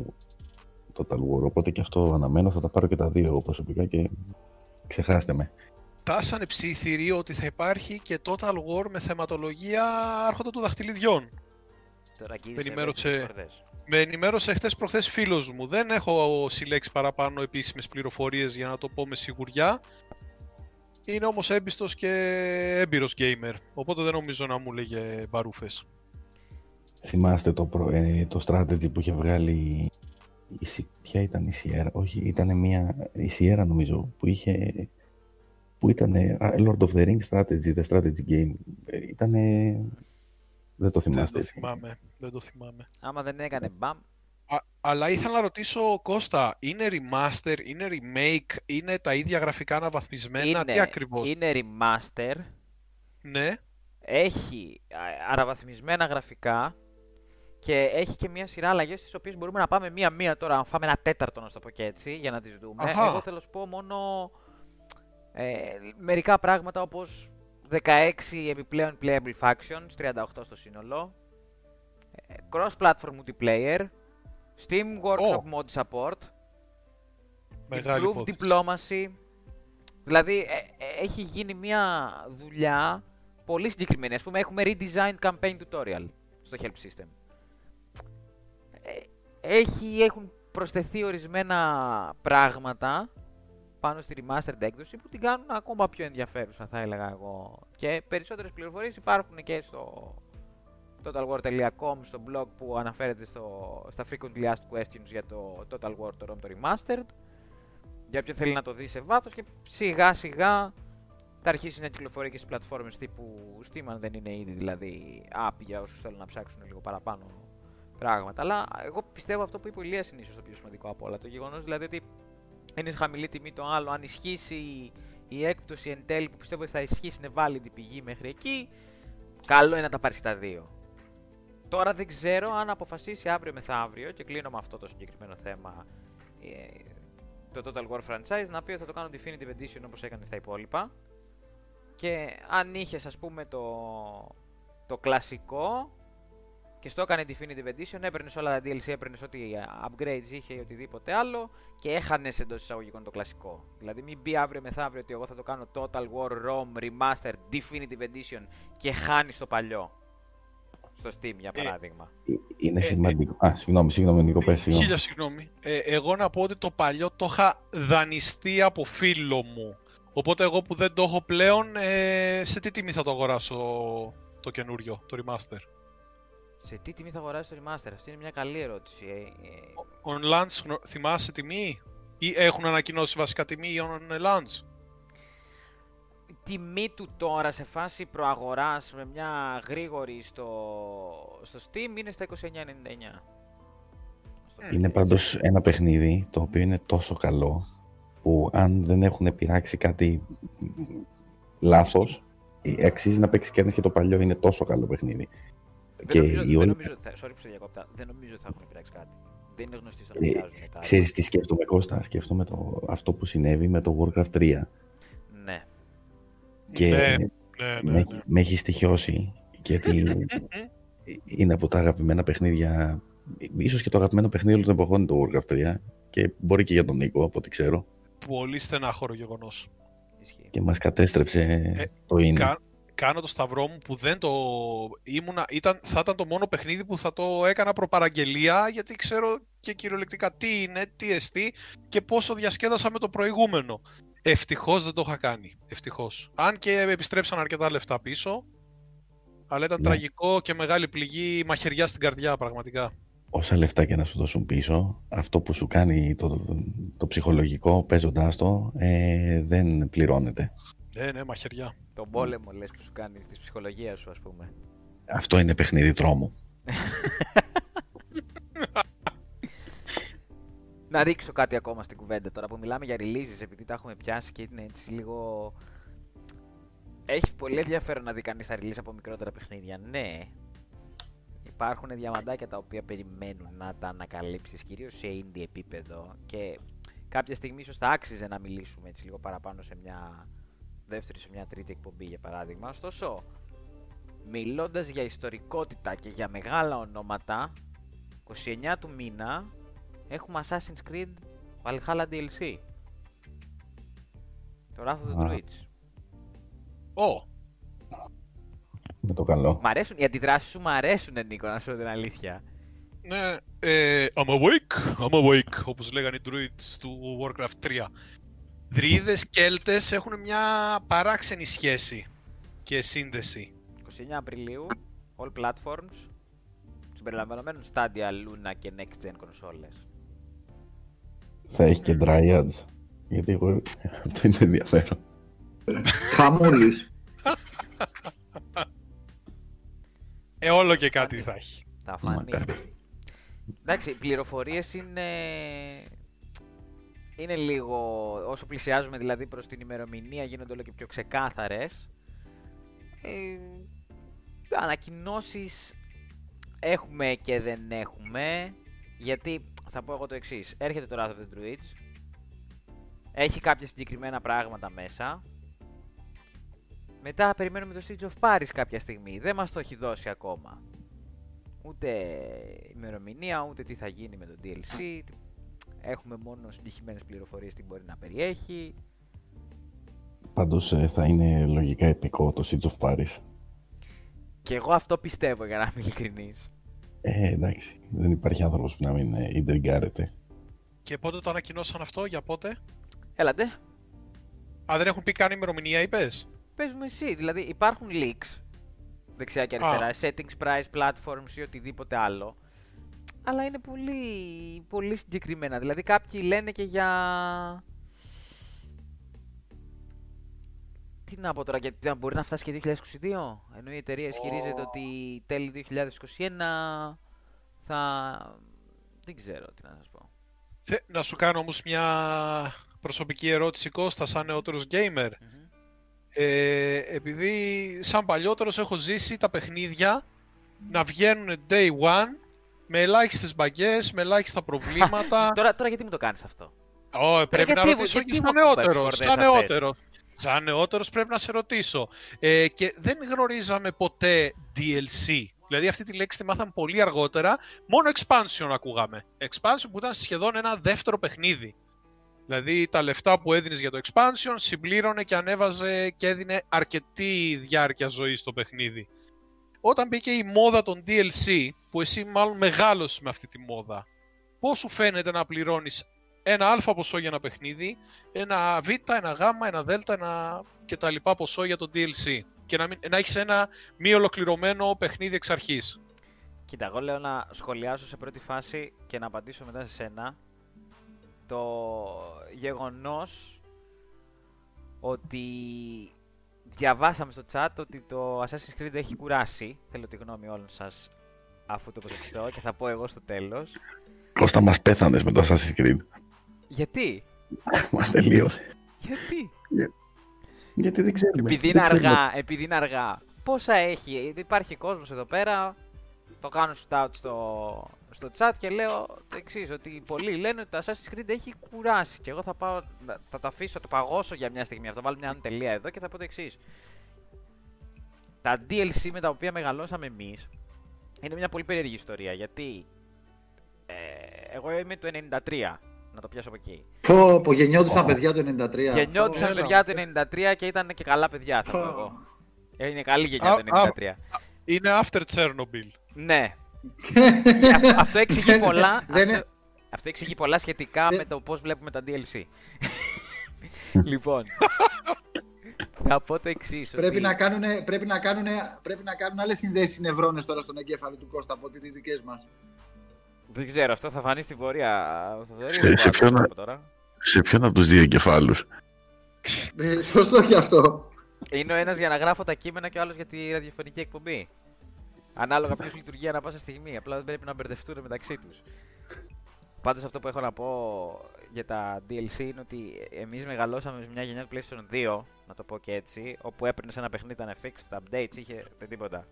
War, οπότε και αυτό αναμένω, θα τα πάρω και τα δύο προσωπικά και ξεχάστε με. Τάσανε ψίθυροι ότι θα υπάρχει και Total War με θεματολογία Άρχοντα του Δαχτυλιδιών. Τώρα με ενημέρωσε χτες προχθές φίλος μου, δεν έχω συλλέξει παραπάνω επίσημες πληροφορίες για να το πω με σιγουριά. Είναι όμως έμπιστος και έμπειρος gamer, οπότε δεν νομίζω να μου λέγε μπαρούφες. Θυμάστε το strategy που είχε βγάλει, ποια ήταν η Sierra, όχι, ήταν μια, η Sierra νομίζω, που ήταν Lord of the Rings strategy, the strategy game, δεν το θυμάστε. Δεν το θυμάμαι. Άμα δεν έκανε μπαμ. Αλλά ήθελα να ρωτήσω, Κώστα, είναι remaster, είναι remake, είναι τα ίδια γραφικά αναβαθμισμένα, τι ακριβώς? Είναι remaster. Ναι. Έχει αναβαθμισμένα γραφικά και έχει και μια σειρά αλλαγές τις οποίες μπορούμε να πάμε μία-μία τώρα, να φάμε ένα τέταρτο, να το πω και έτσι, για να τις δούμε. Αχα. Εγώ θέλω σου πω μόνο μερικά πράγματα, όπως 16 επιπλέον playable factions, 38 στο σύνολο, cross-platform multiplayer, Steam Workshop Mod Support, Improved Diplomacy, δηλαδή έχει γίνει μια δουλειά πολύ συγκεκριμένη. Ας πούμε, έχουμε redesigned campaign tutorial στο help system. Έχουν προσθεθεί ορισμένα πράγματα πάνω στη remastered έκδοση που την κάνουν ακόμα πιο ενδιαφέρουσα, θα έλεγα εγώ. Και περισσότερες πληροφορίες υπάρχουν και στο totalwar.com, στο blog που αναφέρεται στα frequently asked questions για το Total War, το Rome, το Remastered. Για όποιον θέλει να το δει σε βάθος και σιγά σιγά θα αρχίσει να κυκλοφορεί και στις πλατφόρμες τύπου Steam, αν δεν είναι ήδη δηλαδή app για όσους θέλουν να ψάξουν λίγο παραπάνω πράγματα. Αλλά εγώ πιστεύω αυτό που είπε ο Ηλίας είναι ίσως το πιο σημαντικό από όλα. Το γεγονός δηλαδή ότι είναι σε χαμηλή τιμή το άλλο, αν ισχύσει η έκπτωση εν τέλει που πιστεύω ότι θα ισχύσει, είναι valid η πηγή μέχρι εκεί, καλό είναι να τα πάρεις τα δύο. Τώρα δεν ξέρω αν αποφασίσει αύριο μεθαύριο, και κλείνω με αυτό το συγκεκριμένο θέμα, το Total War franchise, να πει ότι θα το κάνω Definitive Edition όπως έκανε στα υπόλοιπα. Και αν είχες, ας πούμε, το κλασικό και στο έκανε Definitive Edition, έπαιρνες όλα τα DLC, έπαιρνες ό,τι upgrades είχε ή οτιδήποτε άλλο και έχανες εντός εισαγωγικών το κλασικό. Δηλαδή μην μπει αύριο μεθαύριο ότι εγώ θα το κάνω Total War Rome Remastered Definitive Edition και χάνεις το παλιό. Στο Steam, για παράδειγμα. Είναι σημαντικό. Συγγνώμη, Νίκο, πες. Συγγνώμη. Εγώ να πω ότι το παλιό το είχα δανειστεί από φίλο μου. Οπότε εγώ που δεν το έχω πλέον, σε τι τιμή θα το αγοράσω το καινούριο, το Remaster? Σε τι τιμή θα αγοράσει το Remaster, αυτή είναι μια καλή ερώτηση. On launch θυμάσαι τιμή, ή έχουν ανακοινώσει βασικά τιμή ή on launch? Τιμή του τώρα σε φάση προαγοράς με μια γρήγορη στο Steam είναι στα 29,99. Είναι πάντως ένα παιχνίδι το οποίο είναι τόσο καλό που αν δεν έχουν πειράξει κάτι λάθος, αξίζει να παίξει και το παλιό, είναι τόσο καλό παιχνίδι. Δεν νομίζω ότι θα έχουν πειράξει κάτι. Δεν είναι γνωστή στο να πειράζουν μετά. Ξέρεις τι σκέφτομαι, Κώστα? Σκέφτομαι αυτό που συνέβη με το Warcraft 3. Ναι. Και με έχει στοιχειώσει, γιατί είναι από τα αγαπημένα παιχνίδια, ίσως και το αγαπημένο παιχνίδι όλων των εποχών το Warcraft 3 και μπορεί και για τον Νίκο, από ό,τι ξέρω. Πολύ στενάχωρο γεγονός. Και μας κατέστρεψε το indie. Κάνω το σταυρό μου που δεν το ήμουνα, θα ήταν το μόνο παιχνίδι που θα το έκανα προπαραγγελία, γιατί ξέρω και κυριολεκτικά τι είναι, τι εστί και πόσο διασκέδασα με το προηγούμενο. Ευτυχώς δεν το είχα κάνει. Ευτυχώς. Αν και επιστρέψαν αρκετά λεφτά πίσω, αλλά ήταν τραγικό και μεγάλη πληγή, μαχαιριά στην καρδιά πραγματικά. Όσα λεφτά και να σου δώσουν πίσω, αυτό που σου κάνει το ψυχολογικό παίζοντάς το, δεν πληρώνεται. Ναι, μαχαιριά. Τον πόλεμο λες που σου κάνει, τη ψυχολογία σου, ας πούμε. Αυτό είναι παιχνίδι τρόμου. Να ρίξω κάτι ακόμα στην κουβέντα τώρα που μιλάμε για releases, επειδή τα έχουμε πιάσει και είναι έτσι λίγο... Έχει πολύ ενδιαφέρον να δει κανείς τα release από μικρότερα παιχνίδια. Ναι, υπάρχουν διαμαντάκια τα οποία περιμένουν να τα ανακαλύψεις, κυρίως σε indie επίπεδο, και κάποια στιγμή ίσως θα άξιζε να μιλήσουμε έτσι λίγο παραπάνω σε μια δεύτερη, σε μια τρίτη εκπομπή για παράδειγμα. Ωστόσο, μιλώντας για ιστορικότητα και για μεγάλα ονόματα, 29 του μήνα έχουμε Assassin's Creed Valhalla DLC, το Wrath of the Druids. Με το καλό. Μ' αρέσουν, οι αντιδράσεις σου μ' αρέσουν, Νίκο, να σου πω την αλήθεια. Ναι, I'm awake, όπως λέγανε οι Druids του Warcraft 3. Δρύδες, Κέλτες έχουν μια παράξενη σχέση και σύνδεση. 29 Απριλίου, all platforms, συμπεριλαμβανομένων Stadia, Luna και Next Gen consoles. Θα έχει και Dryads, γιατί εγώ... αυτό είναι ενδιαφέρον. Χαμούλης. Όλο και κάτι θα έχει. Θα φανεί. Εντάξει, οι πληροφορίες είναι λίγο... Όσο πλησιάζουμε δηλαδή προς την ημερομηνία γίνονται όλο και πιο ξεκάθαρες. Ανακοινώσεις έχουμε και δεν έχουμε, γιατί θα πω εγώ το εξής. Έρχεται το Wrath of the Druids, έχει κάποια συγκεκριμένα πράγματα μέσα. Μετά περιμένουμε το Siege of Paris κάποια στιγμή, δεν μας το έχει δώσει ακόμα. Ούτε ημερομηνία, ούτε τι θα γίνει με το DLC. Έχουμε μόνο συγκεκριμένες πληροφορίες τι μπορεί να περιέχει. Πάντως θα είναι λογικά επικό το Siege of Paris. Και εγώ αυτό πιστεύω, για να είμαι ειλικρινής. Εντάξει, δεν υπάρχει άνθρωπος που να μην ιντριγκάρεται. Και πότε το ανακοινώσαν αυτό, για πότε? Έλατε. Α, δεν έχουν πει καν ημερομηνία, είπες? Πες μου εσύ, δηλαδή υπάρχουν leaks δεξιά και αριστερά, settings, price, platforms ή οτιδήποτε άλλο. Αλλά είναι πολύ, πολύ συγκεκριμένα, δηλαδή κάποιοι λένε και για... Τι να πω τώρα, γιατί μπορεί να φτάσει και 2022, ενώ η εταιρεία ισχυρίζεται ότι τέλη 2021 θα... Δεν ξέρω τι να σας πω. Να σου κάνω όμως μια προσωπική ερώτηση, Κώστα, σαν νεότερος gamer. Επειδή σαν παλιότερος έχω ζήσει τα παιχνίδια να βγαίνουν day one με ελάχιστες μπαγκές, με ελάχιστα προβλήματα. Τώρα γιατί μου το κάνεις αυτό? Πρέπει να ρωτήσω και σαν νεότερο. Σαν νεότερος πρέπει να σε ρωτήσω. Και δεν γνωρίζαμε ποτέ DLC. Δηλαδή αυτή τη λέξη τη μάθαμε πολύ αργότερα. Μόνο expansion ακούγαμε. Expansion που ήταν σχεδόν ένα δεύτερο παιχνίδι. Δηλαδή τα λεφτά που έδινες για το expansion συμπλήρωνε και ανέβαζε και έδινε αρκετή διάρκεια ζωής στο παιχνίδι. Όταν μπήκε η μόδα των DLC, που εσύ μάλλον μεγάλωσες με αυτή τη μόδα, πώς σου φαίνεται να πληρώνεις ένα αλφα ποσό για ένα παιχνίδι, ένα β, ένα γ, ένα δ και τα λοιπά ποσό για το DLC και να έχεις ένα μη ολοκληρωμένο παιχνίδι εξ αρχής? Κοίτα, εγώ λέω να σχολιάσω σε πρώτη φάση και να απαντήσω μετά σε σένα το γεγονός ότι διαβάσαμε στο chat ότι το Assassin's Creed έχει κουράσει. Θέλω τη γνώμη όλων σας αφού το προσεχθώ και θα πω εγώ στο τέλος. Κώστα, μας πέθανες με το Assassin's Creed. Γιατί? Μας τελείωσε. Γιατί? Γιατί δεν ξέρουμε. Επειδή είναι αργά. Πόσα έχει, υπάρχει κόσμος εδώ πέρα, το κάνω shout-out στο chat και λέω το εξής, ότι πολλοί λένε ότι το Assassin's Creed έχει κουράσει και εγώ θα πάω, θα το αφήσω, το παγώσω για μια στιγμή, θα βάλω μια τελεία εδώ και θα πω το εξής. Τα DLC με τα οποία μεγαλώσαμε εμείς είναι μια πολύ περίεργη ιστορία, γιατί εγώ είμαι του 93, να το πιάσω από εκεί. Πω, γεννιόντουσαν παιδιά του 93. Γεννιόντουσαν παιδιά του 93 και ήταν και καλά παιδιά, θα πω εγώ. Είναι καλή γενιά του 93. Είναι after Chernobyl. Ναι. Αυτό εξηγεί πολλά. Αυτό εξηγεί πολλά σχετικά με το πώς βλέπουμε τα DLC. Λοιπόν, θα πω το εξής. Πρέπει να κάνουν άλλες συνδέσεις νευρώνες τώρα στον εγκέφαλο του Κώστα από τις δικές μας. Δεν ξέρω, αυτό θα φανεί στην πορεία. Σε ποιον από τους δύο εγκεφάλους? Σωστό και αυτό. Είναι ο ένας για να γράφω τα κείμενα και ο άλλος για τη ραδιοφωνική εκπομπή. Ανάλογα ποιος λειτουργεί ανά πάσα στιγμή, απλά δεν πρέπει να μπερδευτούν μεταξύ τους. Πάντως αυτό που έχω να πω για τα DLC είναι ότι εμείς μεγαλώσαμε σε μια γενιά του PlayStation 2, να το πω και έτσι, όπου έπαιρνε ένα παιχνίδι, ήταν fixed, τα updates, είχε τίποτα.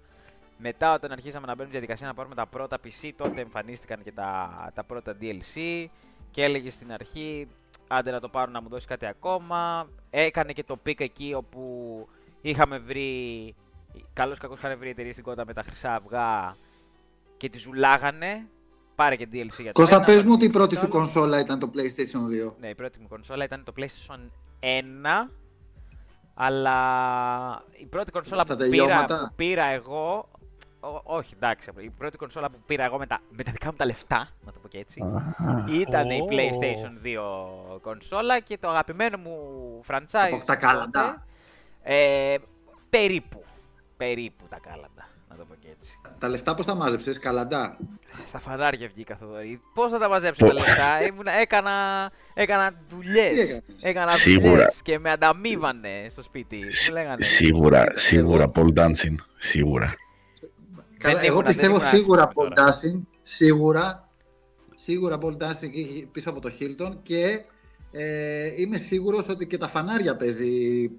Μετά όταν αρχίσαμε να μπαίνουμε στη διαδικασία να πάρουμε τα πρώτα PC, τότε εμφανίστηκαν και τα πρώτα DLC και έλεγε στην αρχή άντε να το πάρω να μου δώσει κάτι ακόμα. Έκανε και το pick εκεί όπου είχαμε βρει, καλώς κακώς είχαν βρει εταιρείες στην κότα με τα χρυσά αυγά και τη ζουλάγανε. Πάρε και DLC για το Κώστα, πες μου ότι η πρώτη σου κονσόλα ήταν το PlayStation 2. Ναι, η πρώτη μου κονσόλα ήταν το PlayStation 1. Αλλά η πρώτη κονσόλα που πήρα εγώ, όχι εντάξει, η πρώτη κονσόλα που πήρα εγώ με τα δικά μου τα λεφτά, να το πω και έτσι, ήταν η PlayStation 2 κονσόλα και το αγαπημένο μου franchise από τα κάλαντα, περίπου τα κάλαντα, να το πω και έτσι. Τα λεφτά πώς τα μάζεψες, καλαντά? Στα φανάρια βγήκα, Θοδωρή. Πώς θα τα μαζέψω τα λεφτά? Έκανα δουλειές. Σίγουρα. Και με ανταμείβανε στο σπίτι. Σίγουρα pole dancing. Σίγουρα. Εγώ πιστεύω σίγουρα pole dancing. Σίγουρα pole dancing πίσω από το Hilton. Και είμαι σίγουρος ότι και τα φανάρια παίζει.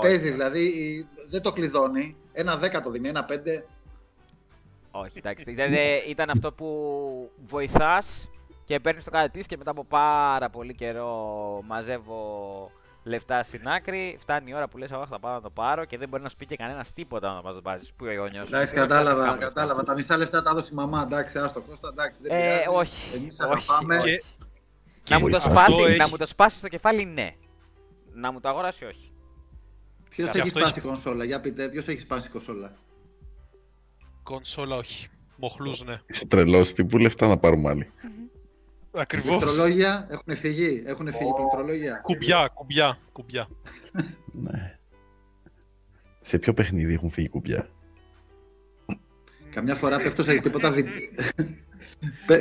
Παίζει δηλαδή, δεν το κλειδώνει. Ένα 10 το δίνει, ένα 5. Όχι, εντάξει. Ήταν αυτό που βοηθάς και παίρνεις το κάτι της και μετά από πάρα πολύ καιρό μαζεύω λεφτά στην άκρη. Φτάνει η ώρα που λες, αχ, θα πάω να το πάρω και δεν μπορεί να σου πει και κανένας τίποτα να μας βάζεις. Πού εγώ νιώσω. Εντάξει, κατάλαβα. Τα μισά λεφτά τα έδωσε η μαμά. Εντάξει, άστο Κώστα, εντάξει. Δεν πειράζει. Όχι. Εμείς αγαπάμε. Και... να μου το σπάσει το κεφάλι, ναι. Να μου το αγοράσει, όχι. Ποιος έχει σπάσει κονσόλα, για πείτε, ποιος έχει σπάσει κονσόλα? Κονσόλα όχι, μοχλούς ναι. Είσαι τρελός, τι που λεφτά να πάρουμε άλλοι. Ακριβώς. Πληκτρολόγια, έχουν φύγει πληκτρολόγια. Κουμπιά. Ναι. Σε ποιο παιχνίδι έχουν φύγει κουμπιά? Καμιά φορά πέφτω σε τίποτα βιντεο.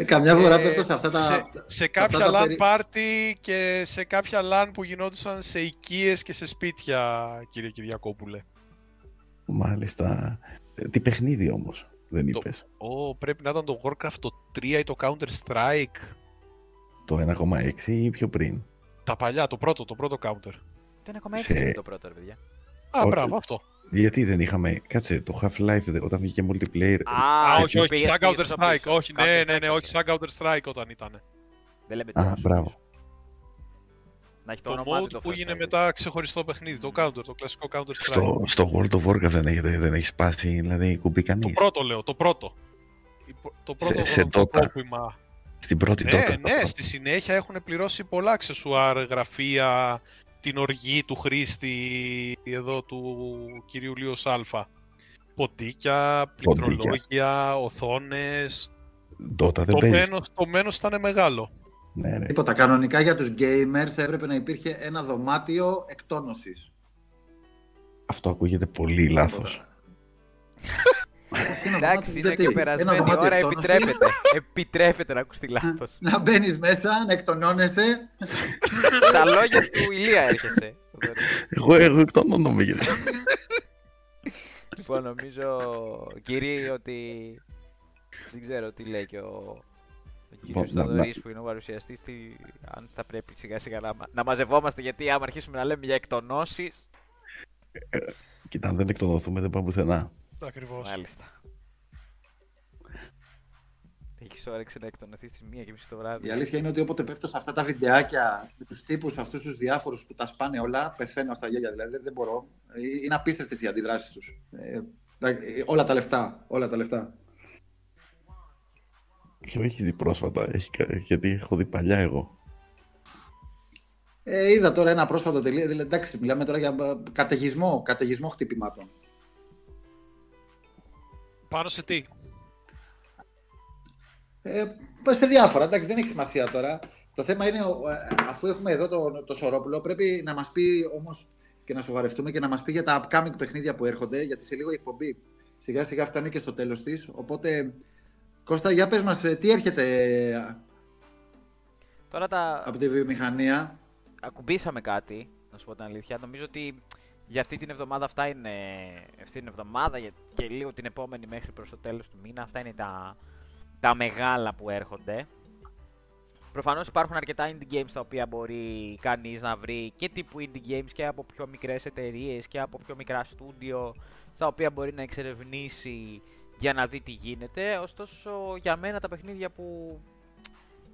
Καμιά φορά πέφτω σε αυτά τα... Σε κάποια LAN party και σε κάποια LAN που γινόντουσαν σε οικίες και σε σπίτια, κύριε Κυριακόπουλε. Μάλιστα. Τι παιχνίδι όμως, δεν είπες? Πρέπει να ήταν το Warcraft το 3 ή το Counter-Strike. Το 1,6 ή πιο πριν? Τα παλιά, το πρώτο Counter. Το 1,6 είναι το πρώτο, ρε παιδιά. Α, μπράβο, αυτό. Γιατί δεν είχαμε. Κάτσε, το Half-Life όταν βγήκε multiplayer. Α, όχι, όχι, σαν Counter-Strike. Όχι, ναι, όχι, σαν Counter-Strike όταν ήταν. Δεν λέμε τίποτα. Α, μπράβο. Το mode που έγινε μετά ξεχωριστό παιχνίδι, το Counter, το κλασικό Counter-Strike. Στο World of Warcraft δεν έχει σπάσει, δηλαδή κουμπί κανείς. Το πρώτο λέω, το πρώτο. Το πρώτο πρωτοκόπημα. Στην πρώτη τότε. Ναι, στη συνέχεια έχουν πληρώσει πολλά αξεσουάρ, γραφεία, την οργή του χρήστη, εδώ του κυρίου Λίος Α. Ποντίκια, πληκτρολόγια, οθόνες. Το μένος ήταν μεγάλο. Ναι, ναι. Τίποτα, κανονικά για τους gamers έπρεπε να υπήρχε ένα δωμάτιο εκτόνωσης. Αυτό ακούγεται πολύ λάθος. Εντάξει, είναι και περασμένη ώρα, επιτρέπεται. Επιτρέπεται να ακουστεί λάθος. Να μπαίνεις μέσα, να εκτονώνεσαι. Τα λόγια του Ηλία έρχεσαι. Εγώ εκτονώνομαι. Λοιπόν, νομίζω, κύριοι, ότι δεν ξέρω τι λέει και ο κύριος Σταδωρής που είναι ο παρουσιαστής, αν θα πρέπει σιγά σιγά να μαζευόμαστε, γιατί άμα αρχίσουμε να λέμε για εκτονώσεις... Κοίτα, αν δεν εκτονωθούμε δεν πάμε πουθενά. Ακριβώς. Μάλιστα. Έχεις όρεξη να εκτονωθείς στις 1:30 το βράδυ. Η αλήθεια είναι ότι όποτε πέφτω σε αυτά τα βιντεάκια με τους τύπους αυτούς τους διάφορους που τα σπάνε όλα, πεθαίνω στα γέλια, δηλαδή δεν μπορώ. Είναι απίστευτες οι αντιδράσεις τους. Όλα τα λεφτά, όλα τα λεφτά. Ποιο έχεις δει πρόσφατα, γιατί έχω δει παλιά εγώ. Είδα τώρα ένα πρόσφατο τελείο, δηλαδή, εντάξει, μιλάμε τώρα για καταιγισμό χτυπημάτων. Πάνω σε τι? Σε διάφορα, εντάξει, δεν έχει σημασία τώρα. Το θέμα είναι, αφού έχουμε εδώ το Σορόπουλο, πρέπει να μας πει όμως και να σοβαρευτούμε και να μας πει για τα upcoming παιχνίδια που έρχονται, γιατί σε λίγο η εκπομπή σιγά σιγά φτάνει και στο τέλος της. Οπότε, Κώστα, για πες μας, τι έρχεται τώρα από τη βιομηχανία. Ακουμπήσαμε κάτι, να σου πω την αλήθεια. Νομίζω ότι για αυτή την εβδομάδα αυτά είναι, αυτή την εβδομάδα και λίγο την επόμενη μέχρι προς το τέλος του μήνα, αυτά είναι τα μεγάλα που έρχονται. Προφανώς υπάρχουν αρκετά indie games τα οποία μπορεί κανείς να βρει και τύπου indie games και από πιο μικρές εταιρείες και από πιο μικρά στούντιο, τα οποία μπορεί να εξερευνήσει για να δει τι γίνεται. Ωστόσο, για μένα τα παιχνίδια που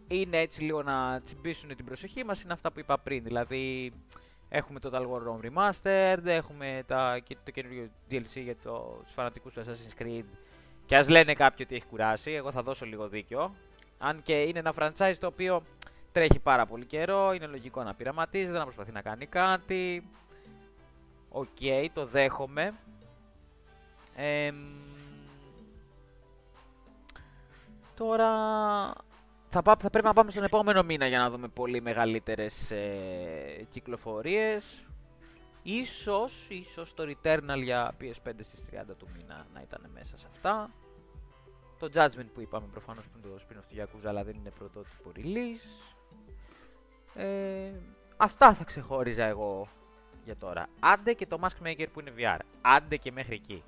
είναι έτσι λίγο να τσιμπήσουν την προσοχή μας είναι αυτά που είπα πριν, δηλαδή... Έχουμε το Total War Rome Remastered, έχουμε και το καινούριο DLC για τους φανατικούς του Assassin's Creed. Και ας λένε κάποιοι ότι έχει κουράσει, εγώ θα δώσω λίγο δίκιο. Αν και είναι ένα franchise το οποίο τρέχει πάρα πολύ καιρό, είναι λογικό να πειραματίζεται, να προσπαθεί να κάνει κάτι. Οκ, το δέχομαι. Τώρα... Θα πρέπει να πάμε στον επόμενο μήνα για να δούμε πολύ μεγαλύτερες κυκλοφορίες. Ίσως το Returnal για PS5 στις 30 του μήνα να ήταν μέσα σε αυτά. Το Judgment που είπαμε προφανώς που είναι το spin-off του Yakuza, αλλά δεν είναι πρωτότυπο release. Αυτά θα ξεχώριζα εγώ για τώρα. Άντε και το Mask Maker που είναι VR. Άντε και μέχρι εκεί.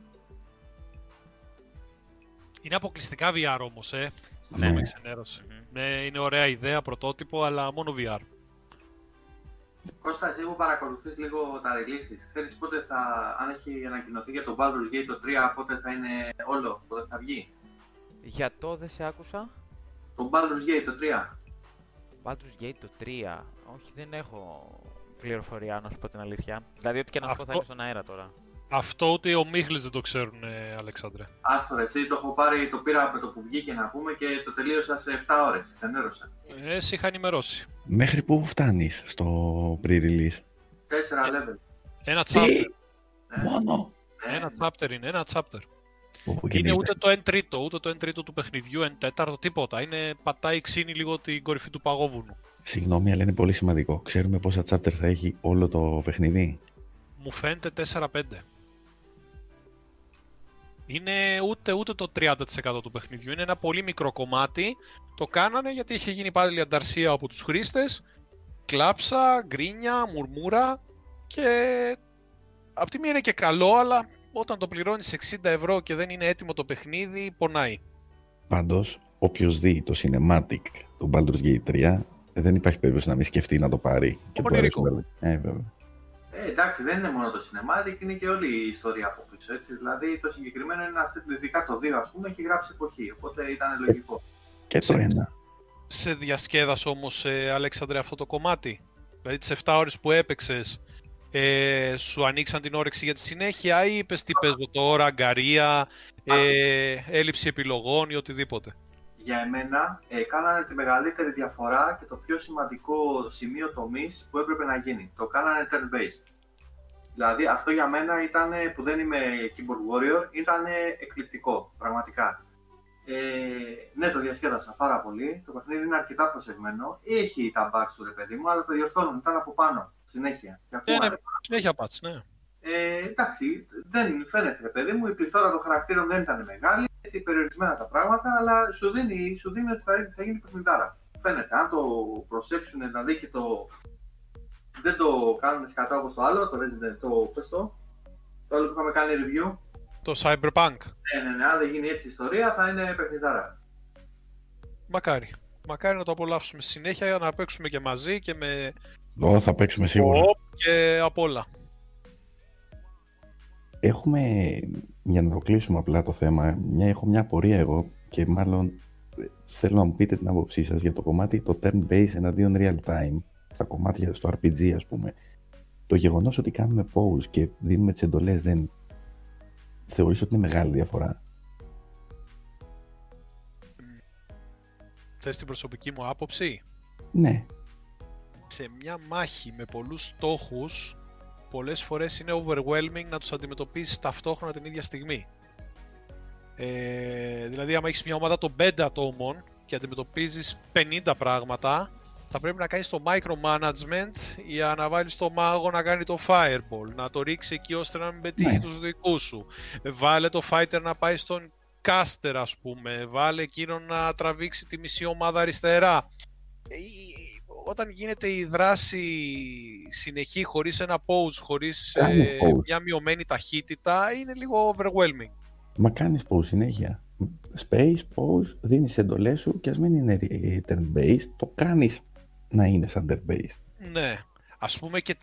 Είναι αποκλειστικά VR όμως, Αυτό ναι. Με ξενέρωσε. Ναι, είναι ωραία ιδέα, πρωτότυπο, αλλά μόνο VR. Κώστα, εσύ που παρακολουθείς λίγο τα releases, ξέρεις πότε αν έχει ανακοινωθεί για το Baldur's Gate το 3, πότε θα είναι όλο, πότε θα βγει? Για το δεν σε άκουσα. Το Baldur's Gate το 3. Baldur's Gate το 3, όχι, δεν έχω πληροφορία να σου πω την αλήθεια. Δηλαδή ό,τι και να σου πω θα είναι στον αέρα τώρα. Αυτό ούτε ο Μίχλης δεν το ξέρουν, Αλεξάνδρε. Άστορα, εσύ το έχω πάρει, το πήρα από το που βγήκε να πούμε και το τελείωσα σε 7 ώρες, ξενέρωσα. Εσύ είχα ενημερώσει. Μέχρι πού φτάνεις στο pre-release? 4 level. Ένα chapter. Μόνο. Ένα chapter είναι, ένα chapter. Είναι ούτε το 1 τρίτο, ούτε το 1 τρίτο του παιχνιδιού, 1 τέταρτο, τίποτα. Είναι πατάει ξύνη λίγο την κορυφή του παγόβουνου. Συγγνώμη, αλλά είναι πολύ σημαντικό. Ξέρουμε πόσα chapter θα έχει όλο το παιχνίδι? Μου φαίνεται 4-5. Είναι ούτε το 30% του παιχνιδιού, είναι ένα πολύ μικρό κομμάτι. Το κάνανε γιατί είχε γίνει πάλι ανταρσία από τους χρήστες. Κλάψα, γκρίνια, μουρμούρα και... Απ' τη μία είναι και καλό, αλλά όταν το πληρώνεις 60€ και δεν είναι έτοιμο το παιχνίδι, πονάει. Πάντως, όποιος δει το cinematic του Baldur's Gate 3, δεν υπάρχει περίπτωση να μην σκεφτεί να το πάρει. Και το αρέσει, βέβαια. Εντάξει, δεν είναι μόνο το cinematic, είναι και όλη η ιστορία από πίσω, έτσι. Δηλαδή το συγκεκριμένο είναι ειδικά το 2, ας πούμε, έχει γράψει εποχή, οπότε ήταν λογικό. Και το 1. Σε διασκέδασε όμως, Αλέξανδρε, αυτό το κομμάτι? Δηλαδή τις 7 ώρες που έπαιξες, σου ανοίξαν την όρεξη για τη συνέχεια ή είπες τι παίζω τώρα, αγκαρία, έλλειψη επιλογών ή οτιδήποτε? Για εμένα κάνανε τη μεγαλύτερη διαφορά και το πιο σημαντικό σημείο τομής που έπρεπε να γίνει. Το κάνανε turn-based. Δηλαδή αυτό για μένα ήταν, που δεν είμαι keyboard warrior, ήταν εκπληκτικό πραγματικά. Ναι, το διασκέδασα πάρα πολύ. Το παιχνίδι είναι αρκετά προσεγμένο. Έχει τα bugs του, ρε παιδί μου, αλλά το διορθώνουν. Ήταν από πάνω, συνέχεια. Συνέχεια patch, ναι. Εντάξει, δεν φαίνεται, ρε παιδί μου, η πληθώρα των χαρακτήρων δεν ήταν μεγάλη. Έτσι, περιορισμένα τα πράγματα, αλλά σου δίνει ότι θα γίνει παιχνιδάρα. Φαίνεται, αν το προσέξουν, δηλαδή και το... Δεν το κάνουν σκατά όπως το άλλο, το Resident, το άλλο που είχαμε κάνει review. Το Cyberpunk. Ναι, αν δεν γίνει έτσι η ιστορία, θα είναι παιχνιδάρα. Μακάρι να το απολαύσουμε στη συνέχεια, να παίξουμε και μαζί και με... θα παίξουμε σίγουρα. Και απ' όλα. Έχουμε, για να προκλείσουμε απλά το θέμα, έχω μια απορία εγώ και μάλλον θέλω να μου πείτε την άποψή σας για το κομμάτι το turn-based εναντίον real-time, στα κομμάτια στο RPG ας πούμε. Το γεγονός ότι κάνουμε pause και δίνουμε τις εντολές, δεν θεωρείς ότι είναι μεγάλη διαφορά? Θες την προσωπική μου άποψη? Ναι. Σε μια μάχη με πολλούς στόχους, πολλές φορές είναι overwhelming να τους αντιμετωπίσεις ταυτόχρονα την ίδια στιγμή. Δηλαδή, άμα έχεις μια ομάδα των 5 ατόμων και αντιμετωπίζεις 50 πράγματα, θα πρέπει να κάνεις το micromanagement για να βάλεις το μάγο να κάνει το fireball, να το ρίξει εκεί ώστε να μην πετύχει τους δικούς σου. Βάλε το fighter να πάει στον caster, ας πούμε. Βάλε εκείνον να τραβήξει τη μισή ομάδα αριστερά. Όταν γίνεται η δράση συνεχή, χωρίς ένα pause, χωρίς μια μειωμένη ταχύτητα, είναι λίγο overwhelming. Μα κάνεις pause συνέχεια. Space, pause, δίνεις εντολές σου και ας μην είναι turn-based, το κάνεις να είναι σαν turn-based. Ναι. Ας πούμε και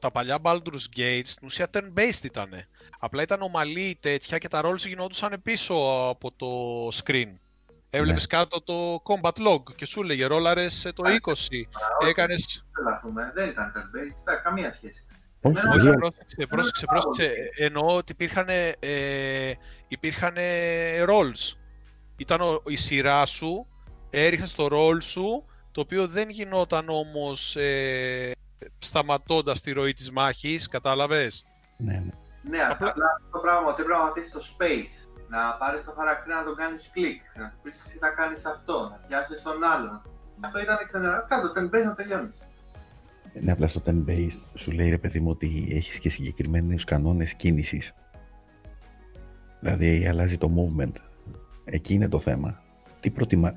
τα παλιά Baldur's Gate, στην ουσία turn-based ήτανε. Απλά ήταν ομαλή τέτοια και τα roles γινόντουσαν πίσω από το screen. Έβλεπες κάτω το combat log και σου έλεγε ρόλαρες το 20. Έκανες... Δεν ήταν turn-based, καμία σχέση. Πρόσεξε. Εννοώ ότι υπήρχαν roles. Ήταν η σειρά σου, έριχνες το ρόλ σου, το οποίο δεν γινόταν όμως σταματώντας τη ροή της μάχης, κατάλαβες? Ναι, απλά το πράγμα, ότι πραγματίζεις το space. Να πάρεις το χαρακτήρα, να το κάνεις κλικ, να του πεις εσύ θα κάνεις αυτό, να πιάσεις τον άλλον. Αυτό ήταν εξαιρετικά. Κάτω, turn-based να τελειώνεις. Ναι, απλά στο turn-based σου λέει, ρε παιδί μου, ότι έχεις και συγκεκριμένους κανόνες κίνησης. Δηλαδή αλλάζει το movement. Εκεί είναι το θέμα. Τι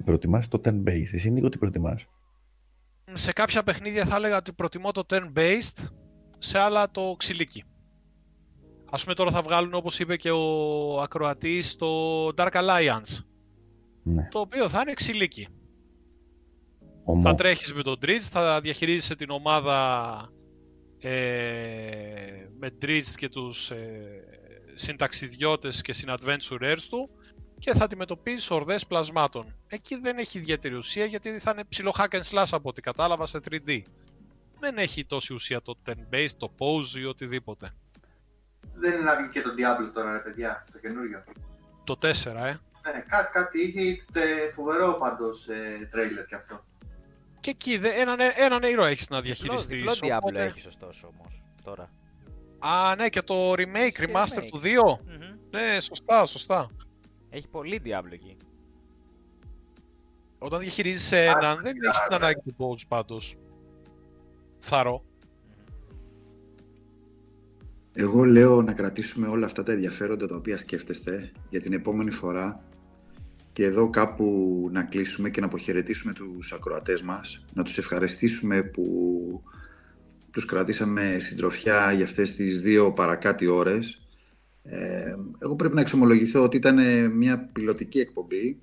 προτιμάς το turn-based? Εσύ, Νίκο, τι προτιμάς? Σε κάποια παιχνίδια θα έλεγα ότι προτιμώ το turn-based, σε άλλα το ξυλίκι. Ας πούμε τώρα θα βγάλουν, όπως είπε και ο ακροατής, το Dark Alliance, το οποίο θα είναι ξυλίκι. Θα τρέχεις με τον Dredge, θα διαχειρίζεσαι την ομάδα με Dredge και τους συνταξιδιώτες και συνadventurers του και θα αντιμετωπίσεις ορδές πλασμάτων. Εκεί δεν έχει ιδιαίτερη ουσία, γιατί θα είναι ψηλό hack and slash από ό,τι κατάλαβα σε 3D. Δεν έχει τόση ουσία το turn-based, το pose ή οτιδήποτε. Δεν είναι να βγει και το Diablo τώρα, ρε παιδιά, το καινούριο. Το 4, Ναι, κάτι είχε φοβερό πάντως τρέιλερ κι αυτό. Και εκεί έναν ήρωα έχεις να διαχειριστείς. Το Diablo έχεις ωστόσο όμως τώρα. Α, ναι, και το remake, remaster του 2. Ναι, σωστά. Έχει πολύ Diablo εκεί. Όταν διαχειρίζεις έναν, δεν έχεις την ανάγκη του boss πάντως. Θαρώ. Εγώ λέω να κρατήσουμε όλα αυτά τα ενδιαφέροντα τα οποία σκέφτεστε για την επόμενη φορά και εδώ κάπου να κλείσουμε και να αποχαιρετήσουμε τους ακροατές μας, να τους ευχαριστήσουμε που τους κρατήσαμε συντροφιά για αυτές τις 2 παρακάτι ώρες. Εγώ πρέπει να εξομολογηθώ ότι ήταν μια πιλωτική εκπομπή.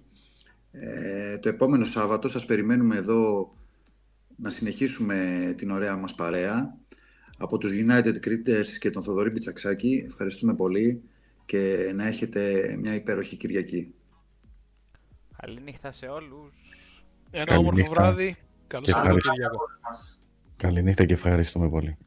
Το επόμενο Σάββατο σας περιμένουμε εδώ να συνεχίσουμε την ωραία μας παρέα. από τους United Creators και τον Θοδωρή Μπιτσαξάκη. Ευχαριστούμε πολύ και να έχετε μια υπέροχη Κυριακή. Καληνύχτα σε όλους. Ένα όμορφο βράδυ. Καλώς ήρθατε. Καληνύχτα και ευχαριστούμε πολύ.